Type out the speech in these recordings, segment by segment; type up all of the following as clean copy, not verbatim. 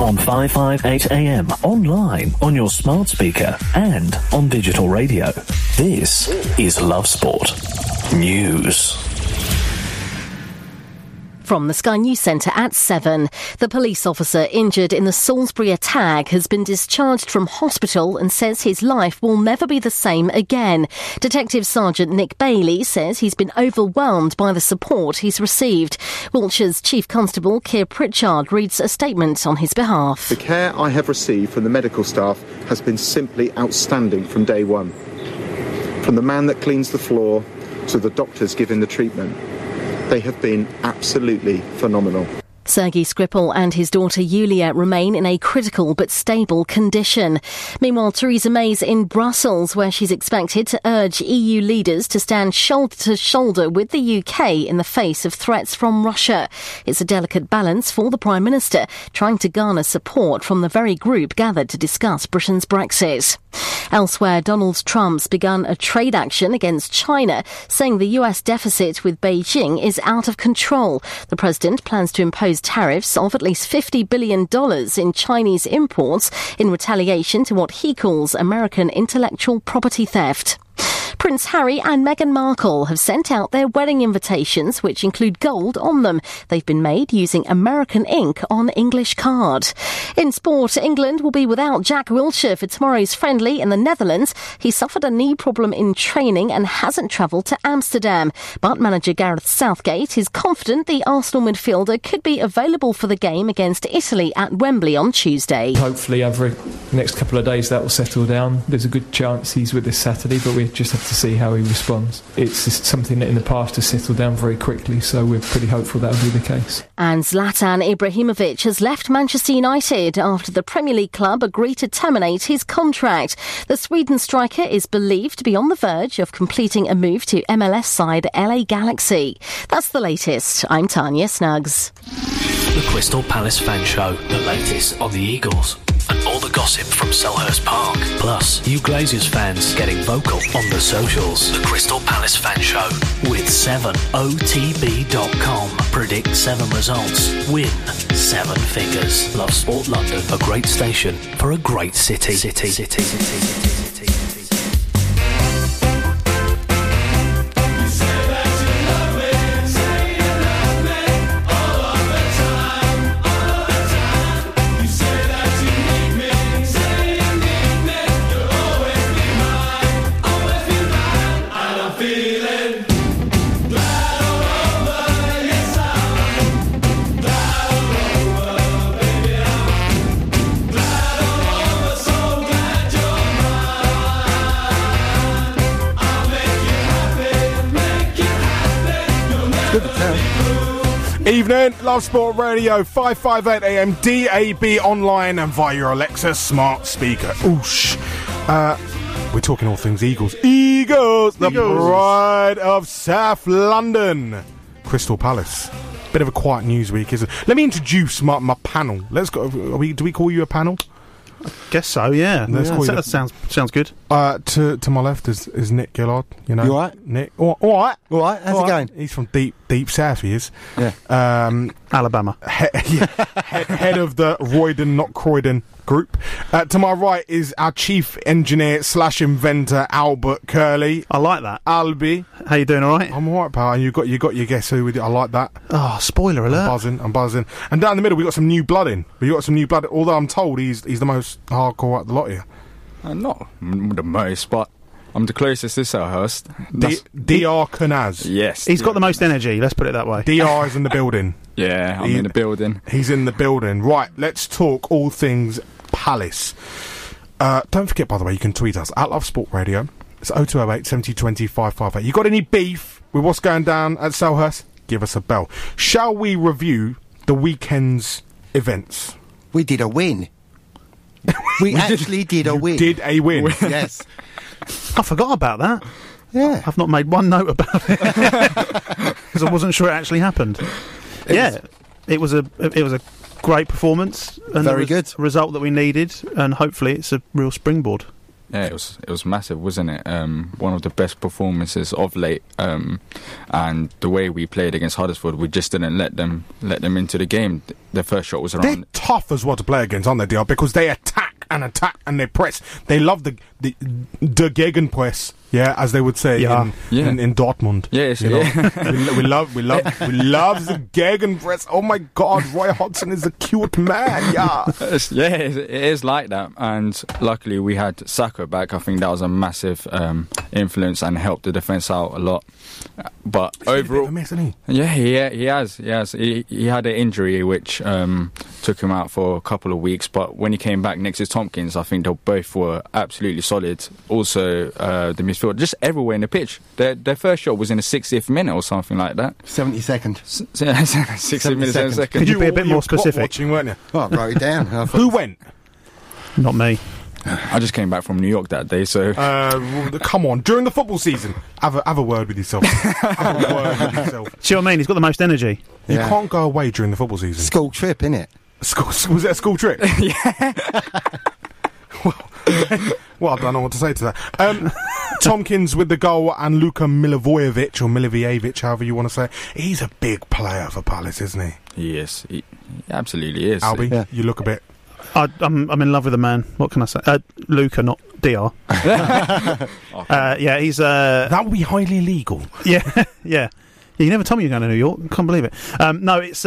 On 558 AM, online, on your smart speaker, and on digital radio. This is Love Sport News. From the Sky News Centre at 7, the police officer injured in the Salisbury attack has been discharged from hospital and says his life will never be the same again. Detective Sergeant Nick Bailey says he's been overwhelmed by the support he's received. Wiltshire's Chief Constable Keir Pritchard reads a statement on his behalf. The care I have received from the medical staff has been simply outstanding from day one. From the man that cleans the floor to the doctors giving the treatment. They have been absolutely phenomenal. Sergei Skripal and his daughter Yulia remain in a critical but stable condition. Meanwhile, Theresa May's in Brussels, where she's expected to urge EU leaders to stand shoulder to shoulder with the UK in the face of threats from Russia. It's a delicate balance for the Prime Minister, trying to garner support from the very group gathered to discuss Britain's Brexit. Elsewhere, Donald Trump's begun a trade action against China, saying the US deficit with Beijing is out of control. The president plans to impose tariffs of at least $50 billion in Chinese imports in retaliation to what he calls American intellectual property theft. Prince Harry and Meghan Markle have sent out their wedding invitations, which include gold on them. They've been made using American ink on English card. In sport, England will be without Jack Wilshere for tomorrow's friendly in the Netherlands. He suffered a knee problem in training and hasn't travelled to Amsterdam. But manager Gareth Southgate is confident the Arsenal midfielder could be available for the game against Italy at Wembley on Tuesday. Hopefully over the next couple of days that will settle down. There's a good chance he's with us Saturday, but we just have to see how he responds. It's just something that in the past has settled down very quickly, so we're pretty hopeful that'll be the case. And Zlatan Ibrahimovic has left Manchester United after the Premier League club agreed to terminate his contract. The Sweden striker is believed to be on the verge of completing a move to MLS side LA Galaxy. That's the latest. I'm Tanya Snuggs. The Crystal Palace Fan Show, the latest on the Eagles. And all the gossip from Selhurst Park. Plus, you Glazers fans getting vocal on the socials. The Crystal Palace Fan Show with 7otb.com. Predict 7 results. Win 7 figures. Love Sport London. A great station for a great city. Evening, Love Sport Radio, 558 AM, DAB online and via your Alexa smart speaker. Oosh. We're talking all things Eagles. Eagles, the pride of South London. Crystal Palace. bit of a quiet news week, isn't it? Let me introduce my panel. Let's go. Do we call you a panel? I guess so, yeah. That sounds good. To my left is Nick Gillard. You know, you all right, Nick? All right. How's it going? He's from deep south. He is. Yeah. Alabama. Head of the Roydon, not Croydon group. To my right is our chief engineer / inventor, Albert Curley. I like that, Albie. How you doing? All right. I'm all right, pal. And you got your guess who with you. I like that. Oh, spoiler alert! I'm buzzing. And down the middle, we got some new blood in. Although I'm told he's the most hardcore at the lot here. I'm not the most, but I'm the closest to Selhurst. Dr. Kunaz. Yes. He's got the most energy, let's put it that way. Dr. is in the building. Yeah, I'm in the building. He's in the building. Right, let's talk all things Palace. Don't forget, by the way, you can tweet us at Love Sport Radio. It's 0208 7020 558. You got any beef with what's going down at Selhurst? Give us a bell. Shall we review the weekend's events? We did a win. We actually did a win. Did a win. Yes. I forgot about that. Yeah. I've not made one note about it. Because I wasn't sure it actually happened. It was a great performance. And very good. Result that we needed, and hopefully it's a real springboard. Yeah, it was massive, wasn't it? One of the best performances of late, and the way we played against Huddersfield, we just didn't let them into the game. Their first shot was around. They're tough as well to play against, aren't they, DR? Because they attack and they press. They love the Gegenpress, yeah, as they would say in Dortmund. Yes, yeah. we love the Gegenpress. Oh my God, Roy Hodgson is a cute man. Yeah, yeah, it is like that. And luckily we had Saka back. I think that was a massive influence and helped the defence out a lot. But he's overall, a bit of a mess, isn't he? Yeah, he has. He had an injury which took him out for a couple of weeks. But when he came back next to Tompkins, I think they both were absolutely solid. Also, the midfield, just everywhere in the pitch. Their first shot was in the 60th minute or something like that. 72nd. 60th minute, 72nd. Could you be a bit more specific? Watching, weren't you? Oh, I wrote it down. Who went? Not me. I just came back from New York that day, so... come on, during the football season, have a word with yourself. Have a word with yourself. See what I mean? He's got the most energy. You can't go away during the football season. School trip, innit? Was it a school trip? Yeah. Well, I don't know what to say to that. Tompkins with the goal, and Luka Milivojevic, or Milivojevic, however you want to say. He's a big player for Palace, isn't he? Yes, he absolutely is. Albie, you look a bit... I'm in love with the man. What can I say? Luka, not DR. Yeah, he's... That would be highly illegal. Yeah, yeah. You never told me you're going to New York. Can't believe it. No, it's...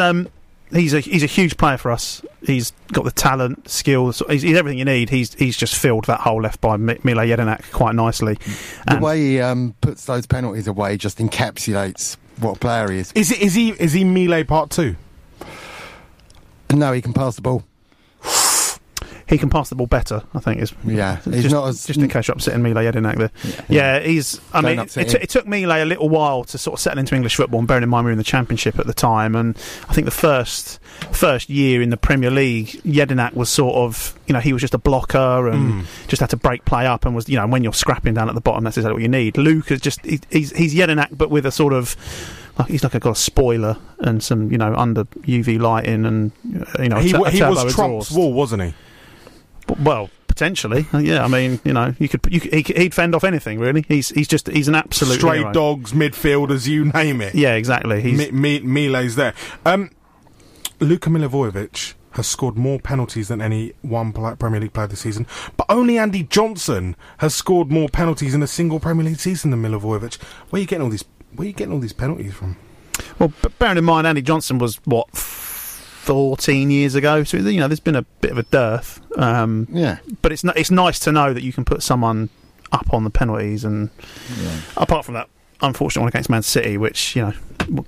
He's a huge player for us. He's got the talent, skills. He's everything you need. He's just filled that hole left by Mile Jedinak quite nicely. And the way he puts those penalties away just encapsulates what a player he is. Is he Mile Part 2? No, he can pass the ball. He can pass the ball better, I think. He's just in case you're upsetting Mile Jedinak there. Yeah, he's... I mean, it took Mile a little while to sort of settle into English football, and bearing in mind we were in the Championship at the time, and I think the first year in the Premier League, Jedinak was sort of... You know, he was just a blocker and just had to break play up, and was... You know, and when you're scrapping down at the bottom, that's exactly what you need. Luke is just... He's Jedinak, but with a sort of... He's like got a spoiler and some, you know, under UV lighting and, you know... He was Trump's wall, wasn't he? Well, potentially, yeah. I mean, you know, he'd fend off anything, really. He's an absolute stray hero. Dogs, midfielders, you name it. Yeah, exactly. Mile's there. Luka Milivojevic has scored more penalties than any one Premier League player this season, but only Andy Johnson has scored more penalties in a single Premier League season than Milivojevic. Where are you getting all these penalties from? Well, bearing in mind, Andy Johnson was 14 years ago, so you know there's been a bit of a dearth. But it's nice to know that you can put someone up on the penalties, and apart from that unfortunate one against Man City, which you know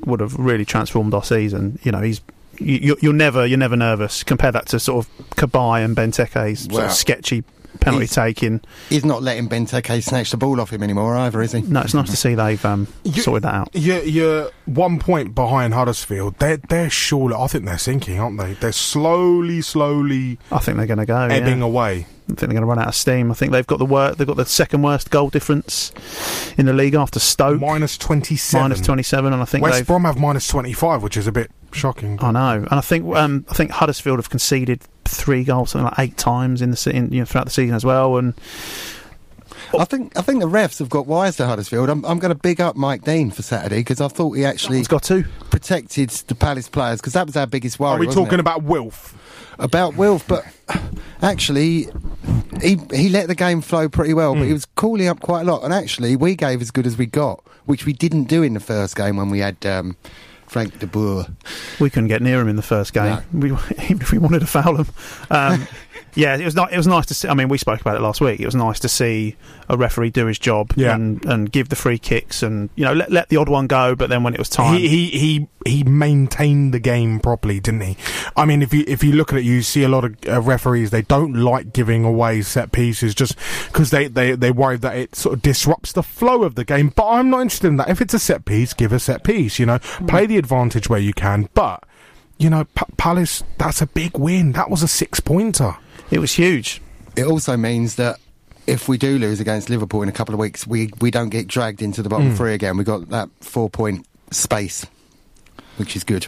would have really transformed our season. You know, you're never nervous. Compare that to sort of Kabay and Ben Teke's sort of sketchy penalty taking. He's not letting Ben Teke snatch the ball off him anymore either, is he? No, it's nice to see they've sorted that out. You're 1 point behind Huddersfield. They're surely... I think they're sinking, aren't they? They're slowly. I think they're going to go ebbing away. I think they're going to run out of steam. I think they've got the second worst goal difference in the league after Stoke. -27. -27, and I think West Brom have -25, which is a bit shocking. I know, and I think Huddersfield have conceded 3 goals, something like 8 times throughout the season as well. And I think the refs have got wise to Huddersfield. I'm going to big up Mike Dean for Saturday because I thought he actually protected the Palace players because that was our biggest worry. Are we talking about Wilf? About Wilf, but actually he let the game flow pretty well, but he was calling up quite a lot. And actually we gave as good as we got, which we didn't do in the first game when we had Frank de Boer. We couldn't get near him in the first game. No. Even if we wanted to foul him. Yeah, it was nice to see. I mean, we spoke about it last week. It was nice to see a referee do his job and give the free kicks and let the odd one go. But then when it was time, he maintained the game properly, didn't he? I mean, if you look at it, you see a lot of referees. They don't like giving away set pieces just because they worry that it sort of disrupts the flow of the game. But I'm not interested in that. If it's a set piece, give a set piece. Play the advantage where you can. But Palace, that's a big win. That was a 6-pointer. It was huge. It also means that if we do lose against Liverpool in a couple of weeks, we don't get dragged into the bottom three again. We got that 4-point space, which is good.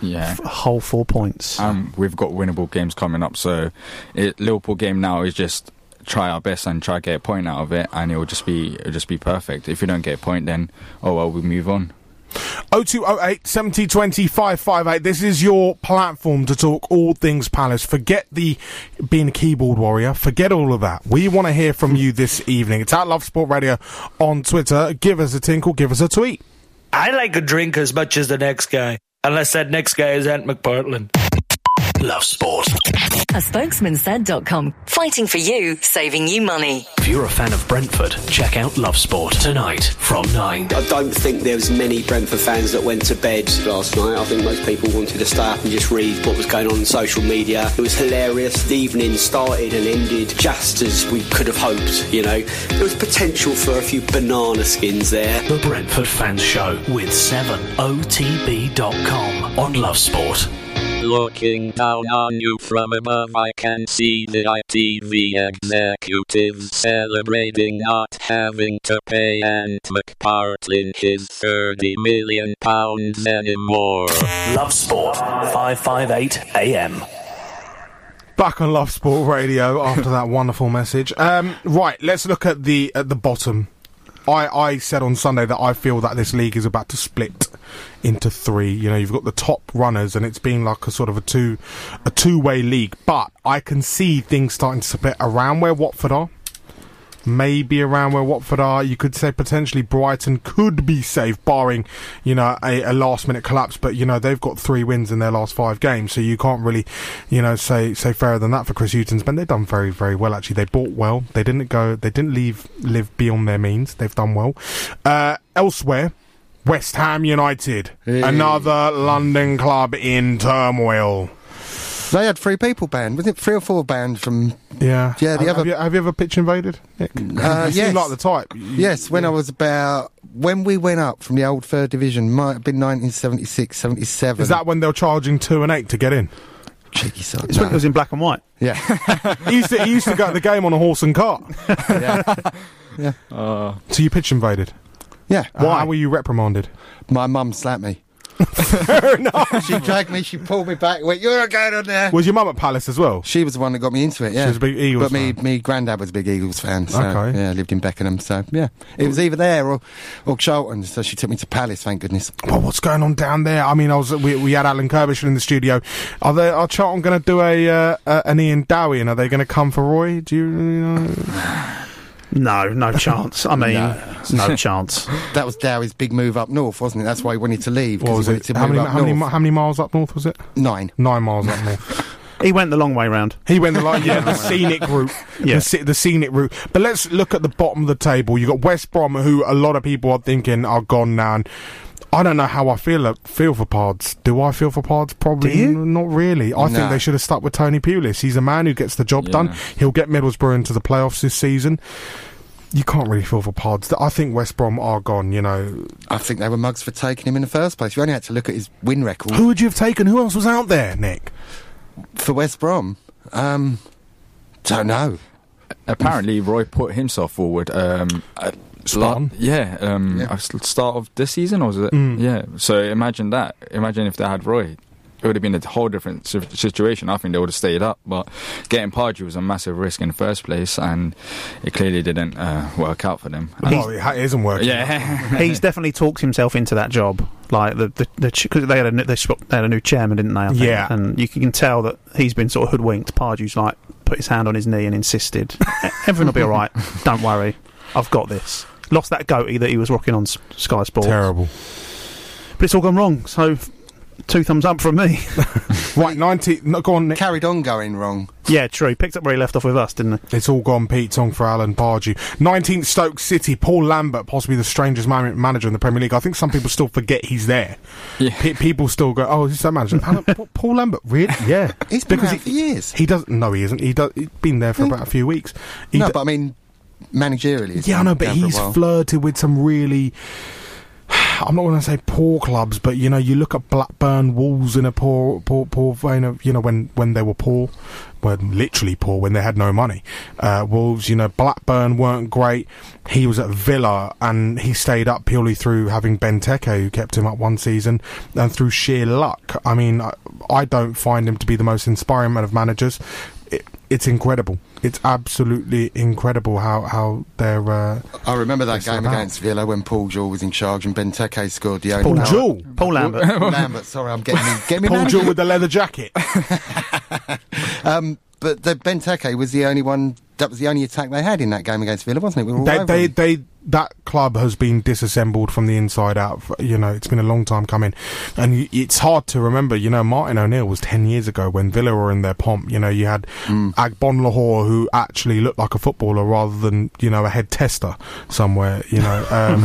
Yeah. Whole 4 points. We've got winnable games coming up, so Liverpool game now is just try our best and try to get a point out of it, and it'll just be perfect. If you don't get a point, then, we move on. 0208 7020 558. This is your platform to talk all things Palace. Forget being a keyboard warrior. Forget all of that. We want to hear from you this evening. It's at Love Sport Radio on Twitter. Give us a tinkle. Give us a tweet. I like a drink as much as the next guy, unless that next guy is Ant McPartland. Love Sport. A spokesman said.com. Fighting for you, saving you money. If you're a fan of Brentford, check out Love Sport tonight from 9. I don't think there was many Brentford fans that went to bed last night. I think most people wanted to stay up and just read what was going on social media. It was hilarious. The evening started and ended just as we could have hoped, There was potential for a few banana skins there. The Brentford Fans Show with 7OTB.com on Love Sport. Looking down on you from above, I can see the ITV executives celebrating not having to pay Ant McPartlin his £30 million anymore. Love Sport, 558 AM. Back on Love Sport Radio after that wonderful message. Right, let's look at the bottom. I said on Sunday that I feel that this league is about to split into 3. You've got the top runners, and it's been like a sort of a two-way league. But I can see things starting to split around where Watford are. Maybe around where Watford are. You could say potentially Brighton could be safe, barring, a last-minute collapse. But, they've got 3 wins in their last 5 games. So you can't really, say fairer than that for Chris Hughton's. But they've done very, very well, actually. They bought well. They didn't live beyond their means. They've done well. Elsewhere, West Ham United. Hey. Another London club in turmoil. They had 3 people banned. Wasn't it 3 or 4 banned from... Yeah. Have you ever pitch invaded, Nick? Yes. You like the type. I was about... When we went up from the old 3rd Division, might have been 1976, 77. Is that when they were charging 2 and 8 to get in? Cheeky side. It was in black and white. Yeah. he used to go to the game on a horse and cart. Yeah. So you pitch invaded? Yeah. Why were you reprimanded? My mum slapped me. Fair enough. She dragged me, she pulled me back, went, "You're not going on there." Was your mum at Palace as well? She was the one that got me into it, yeah. She was a big Eagles fan. But me granddad was a big Eagles fan, so okay. Yeah, lived in Beckenham, so yeah. It was either there or Charlton, so she took me to Palace, thank goodness. Well, what's going on down there? I mean, we had Alan Kirbysh in the studio. Are Charlton going to do an Ian Dowie, and are they going to come for Roy? Do you know? No chance. I mean, no chance. That was Dowie's big move up north, wasn't it? That's why he wanted to leave. What was it? How many miles up north was it? 9 miles up north. He went the long way round. The scenic route. Yeah. The scenic route. But let's look at the bottom of the table. You've got West Brom, who a lot of people are thinking are gone now. And I don't know how I feel for Pards. Do I feel for Pards? Probably not really. I think they should have stuck with Tony Pulis. He's a man who gets the job done. He'll get Middlesbrough into the playoffs this season. You can't really feel for Pards. I think West Brom are gone, I think they were mugs for taking him in the first place. You only had to look at his win record. Who would you have taken? Who else was out there, Nick? For West Brom? Don't know. Apparently, Roy put himself forward. Spartan? I start of this season, or was it? Yeah. So imagine that. Imagine if they had Roy. It would have been a whole different situation. I think they would have stayed up, but getting Pardew was a massive risk in the first place, and it clearly didn't work out for them. Well, it isn't working. Yeah. He's definitely talked himself into that job. Like because they had a new chairman, didn't they? I think? Yeah, and you can tell that he's been sort of hoodwinked. Pardew's like put his hand on his knee and insisted, "Everything will be all right. Don't worry, I've got this." Lost that goatee that he was rocking on Sky Sports. Terrible, but it's all gone wrong. So. 2 thumbs up from me. Right, 90. No, go on, Nick. Carried on going wrong. Yeah, true. Picked up where he left off with us, didn't he? It's all gone Pete Tong for Alan Pardew. 19th Stoke City, Paul Lambert, possibly the strangest manager in the Premier League. I think some people still forget he's there. Yeah. People still go, oh, is this that manager? Paul Lambert, really? Yeah. He's been there for years. He doesn't. No, he isn't. He's been there for about a few weeks. But I mean, managerially. Yeah, I know, but he's flirted with some really... I'm not going to say poor clubs, but you know, you look at Blackburn, Wolves in a poor vein of, you know, when they were poor, were literally poor when they had no money. Wolves, you know, Blackburn weren't great. He was at Villa and he stayed up purely through having Ben Teke, who kept him up one season, and through sheer luck. I mean, I don't find him to be the most inspiring man of managers. It's incredible. It's absolutely incredible how they're... I remember that game against Villa when Paul Jewell was in charge and Ben Teke scored the only... Paul Lambert. Lambert, sorry, I'm getting Paul Jewell with the leather jacket. But Ben Teke was the only one... That was the only attack they had in that game against Villa, wasn't it? We were all that club has been disassembled from the inside out. You know, it's been a long time coming. And it's hard to remember, you know, Martin O'Neill was 10 years ago when Villa were in their pomp. You know, you had Agbon Lahore, who actually looked like a footballer rather than, you know, a head tester somewhere. You know,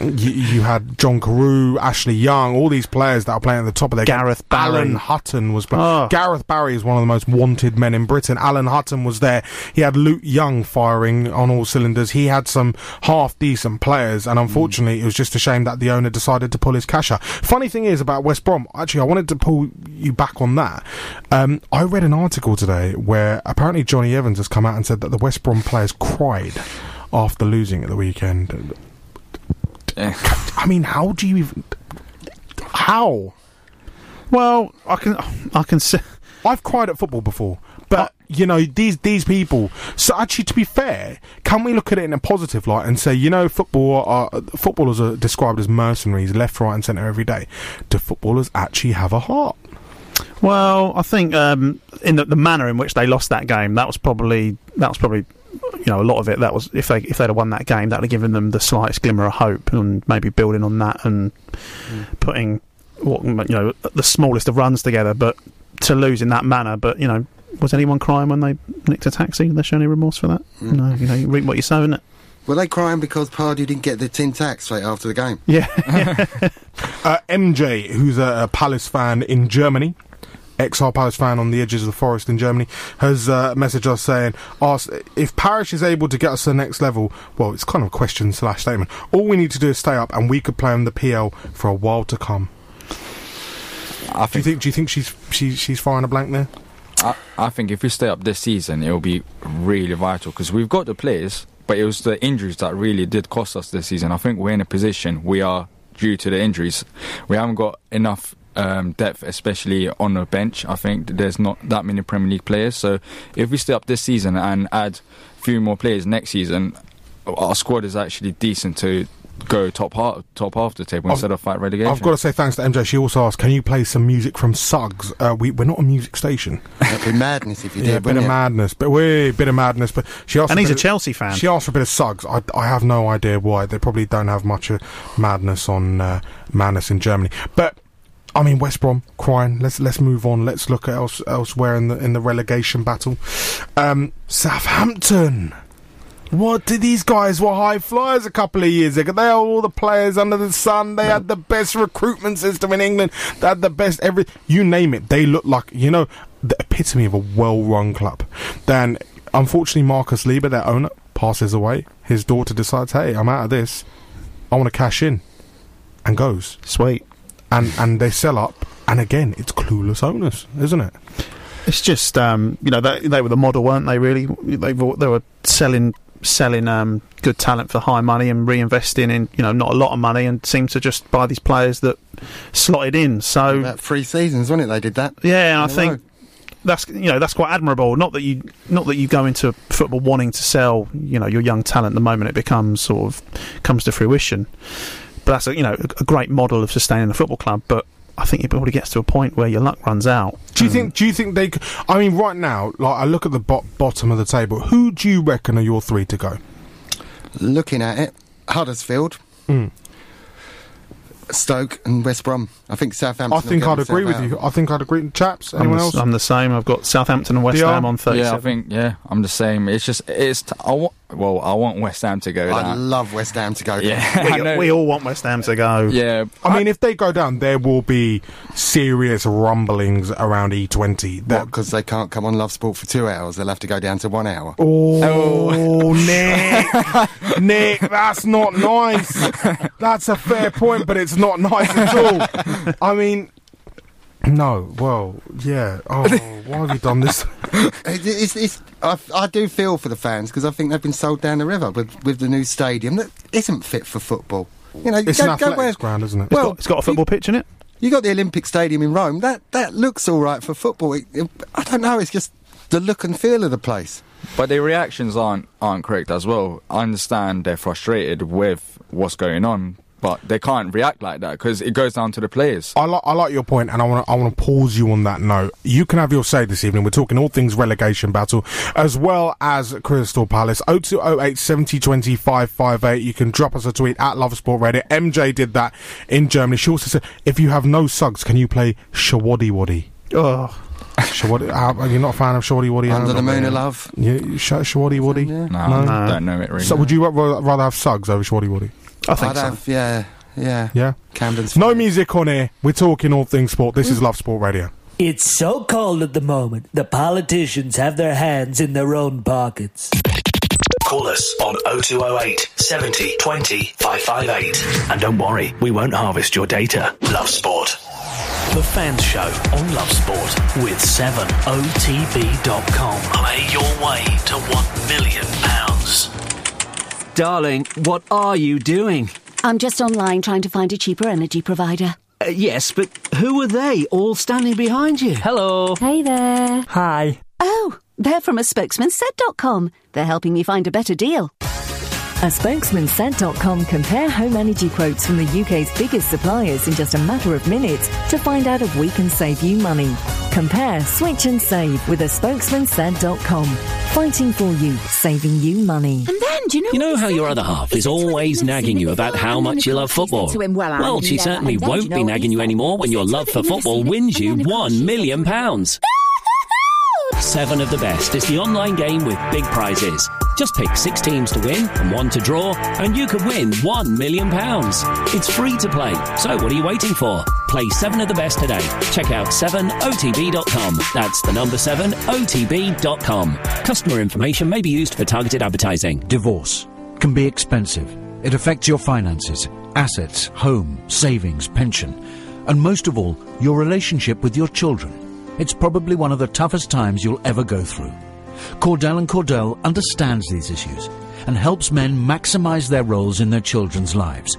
you had John Carew, Ashley Young, all these players that were playing at the top of their game. Gareth Barry. Alan Hutton was playing. Oh. Gareth Barry is one of the most wanted men in Britain. Alan Hutton was there. He had Luke Young firing on all cylinders. He had some half-decent players, and unfortunately it was just a shame that the owner decided to pull his cash out. Funny thing is about West Brom, actually I wanted to pull you back on that. I read an article today where apparently Johnny Evans has come out and said that the West Brom players cried after losing at the weekend. I mean, how do you even... How? Well, I can see... I've cried at football before, but... You know, these people... So, actually, to be fair, can we look at it in a positive light and say, you know, footballers are described as mercenaries, left, right and centre every day. Do footballers actually have a heart? Well, I think in the manner in which they lost that game, that was probably... You know, a lot of it, that was if they'd have won that game, that would have given them the slightest glimmer of hope, and maybe building on that and putting, the smallest of runs together, but to lose in that manner, but, you know... Was anyone crying when they nicked a taxi? Did they show any remorse for that? No, you know, you reap what you sow, isn't it? Were they crying because Pardew didn't get the tin tack straight after the game? Yeah. MJ, who's a Palace fan in Germany, XR Palace fan on the edges of the forest in Germany, has messaged us saying, asked, if Parish is able to get us to the next level, well, it's kind of a question/statement. All we need to do is stay up and we could play on the PL for a while to come. Do you think she's firing a blank there? I think if we stay up this season, it'll be really vital because we've got the players, but it was the injuries that really did cost us this season. I think we're in a position we are due to the injuries. We haven't got enough depth, especially on the bench. I think there's not that many Premier League players. So if we stay up this season and add a few more players next season, our squad is actually decent to... go top half of the table instead of fight relegation. I've got to say thanks to MJ. She also asked, can you play some music from Suggs? We're not a music station. It'd be madness if you did. Yeah, a bit of madness. But she asked, and he's a Chelsea fan. She asked for a bit of Suggs. I have no idea why. They probably don't have much madness on madness in Germany. But I mean, West Brom crying. Let's move on. Let's look at elsewhere in the relegation battle. Southampton. What did these guys were high flyers a couple of years ago? They had all the players under the sun. They had the best recruitment system in England. They had the best you name it. They looked like, you know, the epitome of a well-run club. Then, unfortunately, Markus Lieber, their owner, passes away. His daughter decides, hey, I'm out of this. I want to cash in. And goes. Sweet. And they sell up. And again, it's clueless owners, isn't it? It's just, they were the model, weren't they, really? They were selling... selling good talent for high money and reinvesting in, you know, not a lot of money, and seem to just buy these players that slotted in. So about 3 seasons, wasn't it, they did that? Yeah, and I think that's, you know, that's quite admirable. Not that you go into football wanting to sell, you know, your young talent the moment it becomes sort of comes to fruition. But that's a, you know, a great model of sustaining a football club. But I think it probably gets to a point where your luck runs out. Do you think they? I mean, right now, like, I look at the bottom of the table. Who do you reckon are your three to go? Looking at it, Huddersfield, Stoke, and West Brom. I think Southampton. I think I'd agree with you. I think I'd agree, chaps. Anyone else? I'm the same. I've got Southampton and West Ham on 37. Yeah, I think. Yeah, I'm the same. It's just I want West Ham to go down. I love West Ham to go down. Yeah. we all want West Ham to go. Yeah. I mean, if they go down, there will be serious rumblings around E20. What, because they can't come on Love Sport for 2 hours? They'll have to go down to 1 hour. Oh, Nick. Nick, that's not nice. That's a fair point, but it's not nice at all. I mean... No, well, yeah. Oh, why have you done this? I do feel for the fans, because I think they've been sold down the river with the new stadium that isn't fit for football. You know, it's an athletics ground, isn't it? Well, it's got a football pitch in it. You got the Olympic Stadium in Rome. That looks all right for football. I don't know. It's just the look and feel of the place. But their reactions aren't correct as well. I understand they're frustrated with what's going on, but they can't react like that because it goes down to the players. I like your point, and I want to pause you on that note. You can have your say this evening. We're talking all things relegation battle, as well as Crystal Palace. 0208 70 20 558. You can drop us a tweet at Love Sport Radio. MJ did that in Germany. She also said, if you have no Suggs, can you play Shawaddy Waddy? Oh. Shawaddy, you're not a fan of Shawaddy Waddy? Under the Moon of Love. Yeah, Shawaddy Waddy? Yeah. No, I don't know it really. So would you rather have Suggs over Shawaddy Waddy? I think so. Yeah. Camden's no music on here. We're talking all things sport. This is Love Sport Radio. It's so cold at the moment. The politicians have their hands in their own pockets. Call us on 0208 70 20 558. And don't worry, we won't harvest your data. Love Sport. The Fans Show on Love Sport with 7OTB.com. Play your way to £1 million. Darling, what are you doing? I'm just online trying to find a cheaper energy provider. Yes, but who are they all standing behind you? Hello. Hey there. Hi. Oh, they're from a spokesmansaid.com. They're helping me find a better deal. A spokesmansaid.com compare home energy quotes from the UK's biggest suppliers in just a matter of minutes to find out if we can save you money. Compare, switch and save with a spokesmansaid.com. Fighting for you, saving you money. And then, do you know... You know how your other half is always nagging you about how much you love football? Well, she certainly won't be nagging you anymore when your love for football wins you £1 million. 7 of the Best is the online game with big prizes. Just pick 6 teams to win and 1 to draw, and you could win £1 million. It's free to play, so what are you waiting for? Play 7 of the Best today. Check out 7OTB.com. That's the number 7OTB.com. Customer information may be used for targeted advertising. Divorce can be expensive. It affects your finances, assets, home, savings, pension, and most of all, your relationship with your children. It's probably one of the toughest times you'll ever go through. Cordell & Cordell understands these issues and helps men maximise their roles in their children's lives.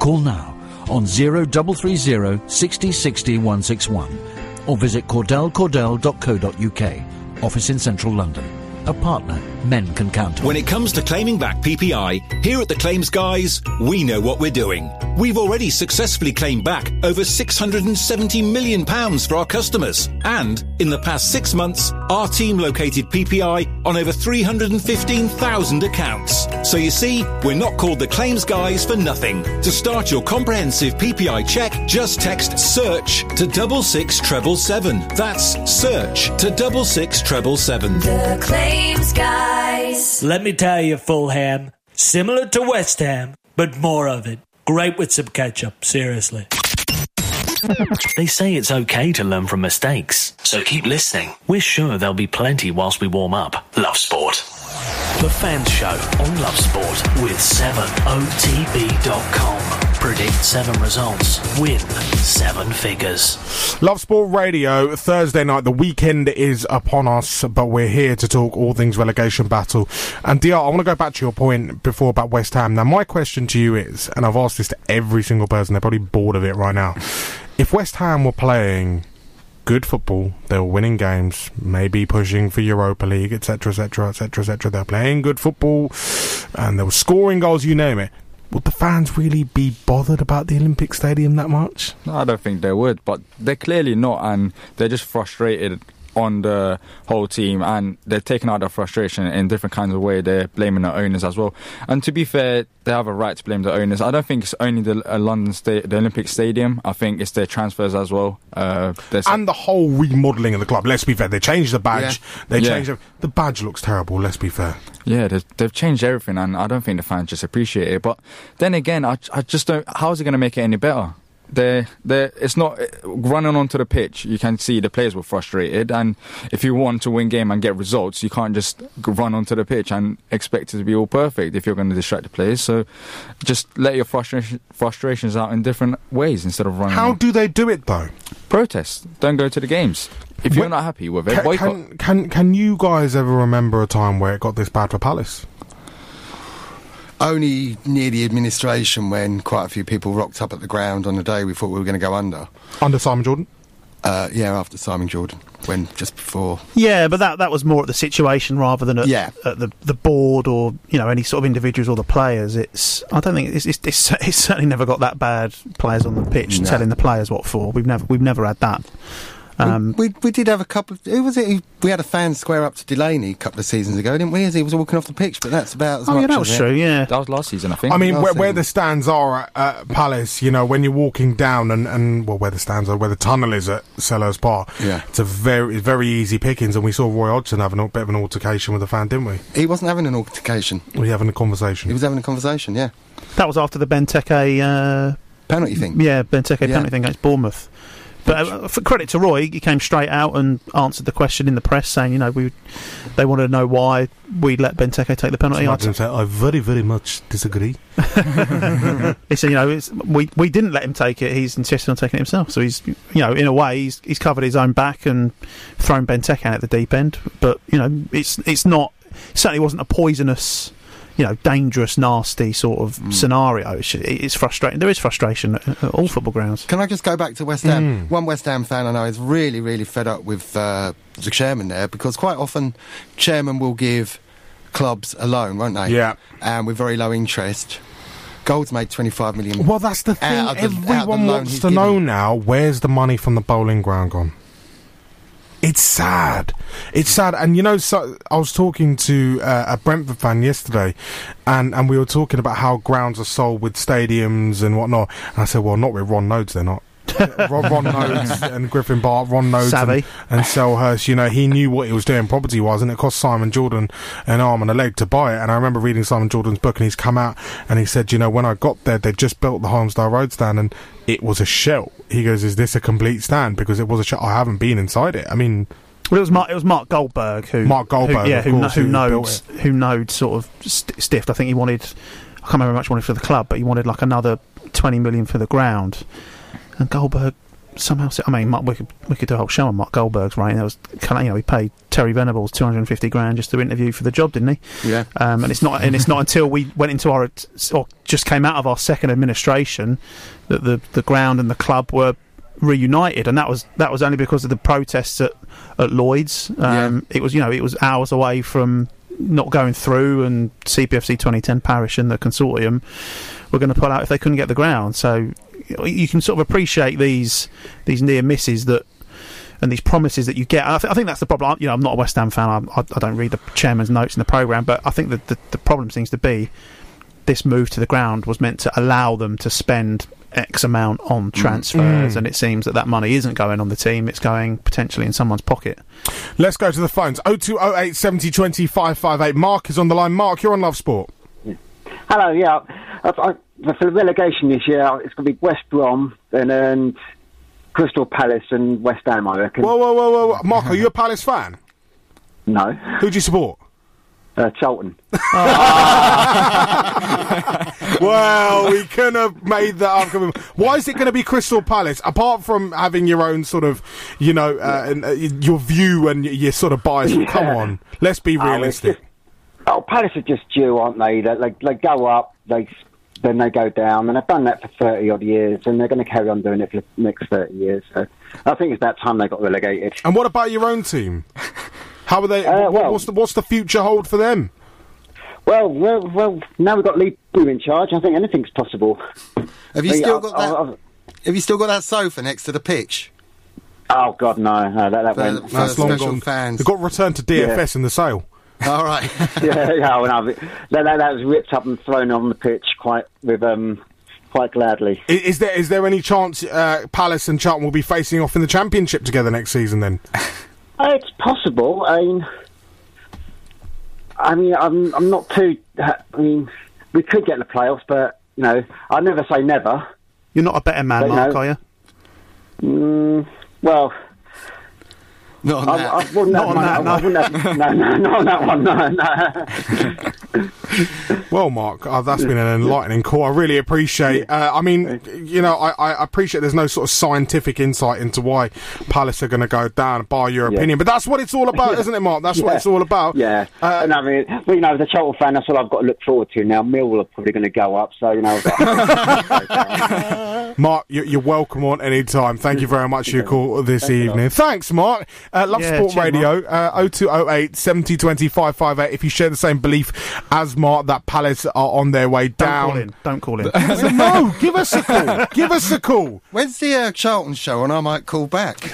Call now on 0330 60 60 161 or visit cordellcordell.co.uk. Office in central London. A partner men can count on. When it comes to claiming back PPI, here at The Claims Guys, we know what we're doing. We've already successfully claimed back over £670 million for our customers. And in the past 6 months, our team located PPI on over 315,000 accounts. So you see, we're not called The Claims Guys for nothing. To start your comprehensive PPI check, just text SEARCH to 66777. That's SEARCH to 66777. The Claims Guys. Let me tell you, Fulham, similar to West Ham, but more of it. Great with some ketchup, seriously. They say it's okay to learn from mistakes, so keep listening. We're sure there'll be plenty whilst we warm up. Love Sport. The Fans Show on Love Sport with 7OTB.com. predict 7 results, win 7 figures. Love Sport Radio, Thursday night. The weekend is upon us, but we're here to talk all things relegation battle. And DR, I want to go back to your point before about West Ham. Now, my question to you is, and I've asked this to every single person, they're probably bored of it right now. If West Ham were playing good football, they were winning games, maybe pushing for Europa League, etc, etc, etc, etc, they're playing good football and they were scoring goals, you name it, would the fans really be bothered about the Olympic Stadium that much? No, I don't think they would, but they're clearly not, and they're just frustrated on the whole team, and they're taking out their frustration in different kinds of way. They're blaming the owners as well, and to be fair, they have a right to blame the owners. I don't think it's only the Olympic Stadium. I think it's their transfers as well, and the whole remodelling of the club. Let's be fair, they changed the badge. Yeah. They changed the badge. Looks terrible. Let's be fair. Yeah, they've changed everything, and I don't think the fans just appreciate it. But then again, I just don't. How is it going to make it any better? It's not running onto the pitch. You can see the players were frustrated, and if you want to win game and get results, you can't just run onto the pitch and expect it to be all perfect if you're going to distract the players. So just let your frustrations out in different ways instead of running. How do they do it though? Protest. Don't go to the games. If you're not happy with it, boycott. Can you guys ever remember a time where it got this bad for Palace? Only near the administration, when quite a few people rocked up at the ground on the day we thought we were going to go under. Under Simon Jordan? After Simon Jordan. When just before. Yeah, but that was more at the situation rather than at the board or, you know, any sort of individuals or the players. It's certainly never got that bad. Players on the pitch telling the players what for. We've never had that. We did have a couple. Who was it? We had a fan square up to Delaney a couple of seasons ago, didn't we? As he was walking off the pitch, but that's about as much. Yeah, that was true. Yeah, that was last season, I think. I mean, where the stands are at Palace, you know, when you're walking down and where the stands are, where the tunnel is at Selhurst Park, it's a very, very easy pickings. And we saw Roy Hodgson having a bit of an altercation with a fan, didn't we? He wasn't having an altercation. He was having a conversation. Yeah, that was after the Ben Teke penalty thing. Yeah, Ben Teke penalty thing against Bournemouth. But for credit to Roy, he came straight out and answered the question in the press, saying, you know, they wanted to know why we let Ben Teke take the penalty. I very, very much disagree. He said, you know, we didn't let him take it. He's insisted on taking it himself. So he's, you know, in a way, he's covered his own back and thrown Ben Teke out at the deep end. But, you know, it's not, certainly wasn't a poisonous, you know, dangerous, nasty sort of scenario. It's frustrating. There is frustration at all football grounds. Can I just go back to West Ham? One West Ham fan I know is really, really fed up with the chairman there, because quite often chairman will give clubs a loan, won't they? Yeah. And with very low interest. Gold's made $25 million. Well, that's the thing. Everyone wants to know now, where's the money from the bowling ground gone? It's sad. It's sad. And, you know, so I was talking to a Brentford fan yesterday, and we were talking about how grounds are sold with stadiums and whatnot. And I said, well, not with Ron Nodes, they're not. Ron Nodes and Griffin Bart, Ron Nodes and Selhurst, you know, he knew what he was doing property-wise, and it cost Simon Jordan an arm and a leg to buy it. And I remember reading Simon Jordan's book, and he's come out and he said, you know, when I got there, they'd just built the Holmesdale Road stand, and it was a shell. He goes, is this a complete stand? Because it was a shell. I haven't been inside it. I mean... Well, it was Mark Goldberg, who Nodes sort of stiffed. I think he wanted... I can't remember how much he wanted for the club, but he wanted like another 20 million for the ground. And Goldberg somehow said, I mean, we could do a whole show on Mark Goldberg's reign. That was, you know, he paid Terry Venables $250,000 just to interview for the job, didn't he? Yeah. And it's not until we went into our or just came out of our second administration that the ground and the club were reunited, and that was only because of the protests at Lloyd's. It was hours away from not going through, and CPFC 2010 Parish and the consortium were going to pull out if they couldn't get the ground. So you can sort of appreciate these near misses that, and these promises that you get. I think that's the problem. You know, I'm not a West Ham fan. I don't read the chairman's notes in the programme, but I think that the problem seems to be this move to the ground was meant to allow them to spend X amount on transfers, and it seems that money isn't going on the team, it's going potentially in someone's pocket. Let's go to the phones. 0208 70 20 558. Mark is on the line. Mark, you're on Love Sport. Hello, yeah. For the relegation this year, it's going to be West Brom and Crystal Palace and West Ham, I reckon. Whoa. Mark, are you a Palace fan? No. Who do you support? Charlton. Oh. Well, we couldn't have made that up. Why is it going to be Crystal Palace? Apart from having your own sort of, you know, your view and your sort of bias. Yeah. Come on, let's be realistic. Palace are just due, aren't they? They go up, then they go down, and they've done that for 30-odd years, and they're going to carry on doing it for the next 30 years. So I think it's about time they got relegated. And what about your own team? How are they? What's the future hold for them? Well, now we've got Lee Boo in charge. I think anything's possible. Have you still got that sofa next to the pitch? Oh God, no that went. That's long gone. Fans. It got returned to DFS in the sale. All right. That was ripped up and thrown on the pitch quite gladly. Is there any chance Palace and Charlton will be facing off in the Championship together next season then? It's possible. I mean, I'm not too. I mean, we could get in the playoffs, but you know, I never say never. You're not a better man, Mark, are you? Well, not on that. Not on that one. No. Well, Mark, that's been an enlightening call. I really appreciate. I mean, you know, I appreciate there's no sort of scientific insight into why Palace are going to go down, by your opinion. But that's what it's all about, isn't it, Mark? That's what it's all about. Yeah. And I mean, you know, as a Charlton fan, that's all I've got to look forward to now. Millwall are probably going to go up, so you know. Mark, you're welcome on any time. Thank you very much for your call this evening. Thanks, Mark. Love Sport Radio, 0208 7020 558. If you share the same belief as Mark that Palace are on their way down. Don't call in. No, give us a call. When's the Charlton show? And I might call back.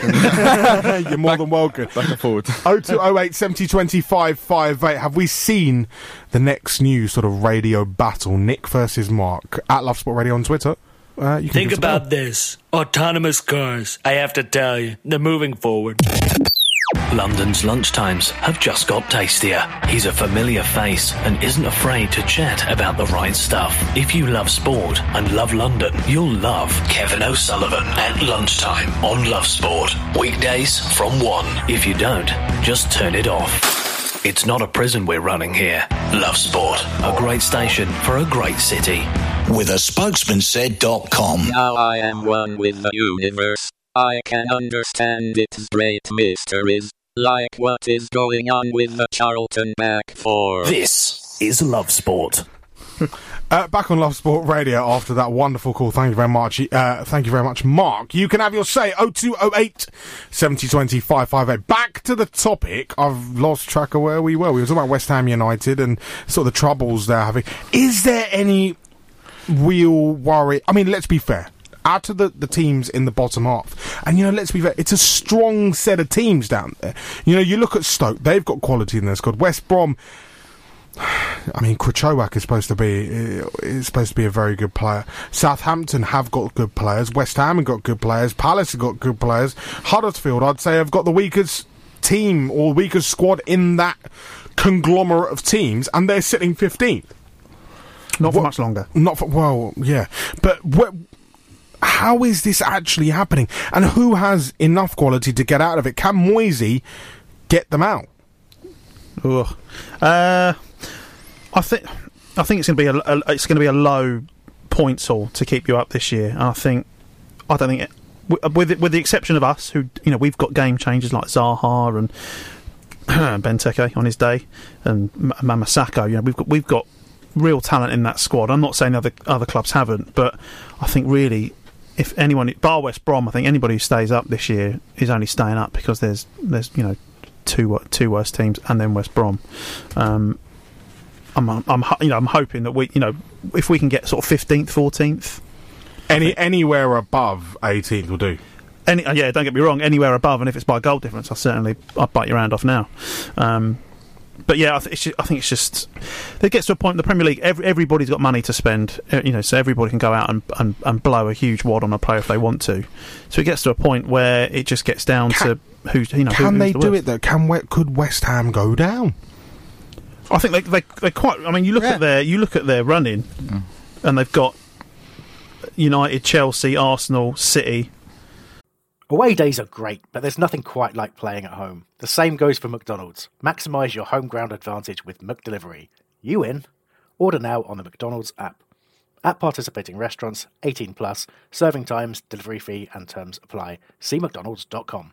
You're more than welcome. Back and forward. 0208 7020 558. Have we seen the next new sort of radio battle? Nick versus Mark at Love Sport Radio on Twitter. Think about this. Autonomous cars, I have to tell you, they're moving forward. London's lunchtimes have just got tastier. He's a familiar face and isn't afraid to chat about the right stuff. If you love sport and love London, you'll love Kevin O'Sullivan at lunchtime on Love Sport. Weekdays from 1. If you don't, just turn it off. It's not a prison we're running here. Love Sport, a great station for a great city. With a spokesmansaid.com. Now I am one with the universe. I can understand its great mysteries, like what is going on with the Charlton back four. This is Love Sport. Back on Love Sport Radio after that wonderful call. Thank you very much. Thank you very much, Mark. You can have your say. 0208 7020 558. Back to the topic. I've lost track of where we were. We were talking about West Ham United and sort of the troubles they're having. Is there any real worry? I mean, let's be fair. Out of the teams in the bottom half, and you know, let's be fair, it's a strong set of teams down there. You know, you look at Stoke. They've got quality in their squad. West Brom. I mean, Krzyzewak is supposed to be a very good player. Southampton have got good players. West Ham have got good players. Palace have got good players. Huddersfield, I'd say, have got the weakest team or weakest squad in that conglomerate of teams, and they're sitting 15th. Not for much longer. How is this actually happening? And who has enough quality to get out of it? Can Moisey get them out? Ugh. I think it's going to be a low points haul to keep you up this year. And I don't think, with the exception of us, who, you know, we've got game changers like Zaha and Ben Teke on his day and Mama Sakho. You know, we've got real talent in that squad. I'm not saying other clubs haven't, but I think really, if anyone, bar West Brom, I think anybody who stays up this year is only staying up because there's you know, two worst teams and then West Brom. I'm hoping that we, you know, if we can get sort of 15th, 14th, anywhere above 18th will do. Don't get me wrong, anywhere above, and if it's by goal difference, I'd bite your hand off now. But yeah, I think it's just it gets to a point in the Premier League. Everybody's got money to spend, you know, so everybody can go out and blow a huge wad on a player if they want to. So it gets to a point where it just gets down to who's, you know, can they do it though? Could West Ham go down? I think they quite. I mean, you look at their running, and they've got United, Chelsea, Arsenal, City. Away days are great, but there's nothing quite like playing at home. The same goes for McDonald's. Maximise your home ground advantage with McDelivery. You in? Order now on the McDonald's app. At participating restaurants, 18 plus, serving times, delivery fee and terms apply. See mcdonalds.com.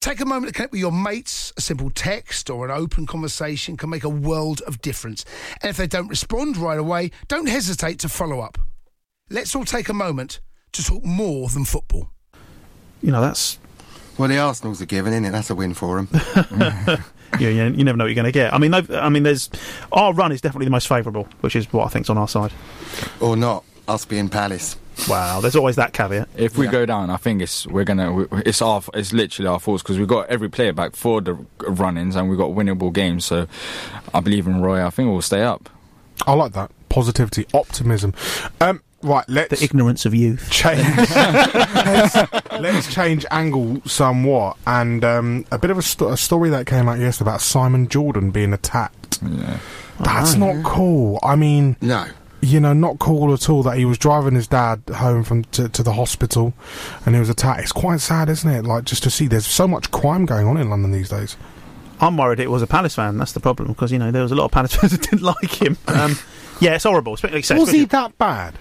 Take a moment to connect with your mates. A simple text or an open conversation can make a world of difference. And if they don't respond right away, don't hesitate to follow up. Let's all take a moment to talk more than football. You know, that's... Well, the Arsenal's a given, isn't it? That's a win for them. You never know what you're going to get. I mean, there's our run is definitely the most favourable, which is what I think's on our side. Or not, us being Palace. Wow, there's always that caveat. If we go down, I think it's literally our fault, because we've got every player back for the run-ins and we've got winnable games. So I believe in Roy. I think we'll stay up. I like that positivity, optimism. Right, let's the ignorance of youth. Change. let's change angle somewhat, and a bit of a story that came out yesterday about Simon Jordan being attacked. Yeah, that's not cool. I mean, no. You know, not cool at all that he was driving his dad home from to the hospital and he was attacked. It's quite sad, isn't it? Like, just to see there's so much crime going on in London these days. I'm worried it was a Palace fan, that's the problem, because, you know, there was a lot of Palace fans that didn't like him. Yeah, it's horrible. Was he that bad?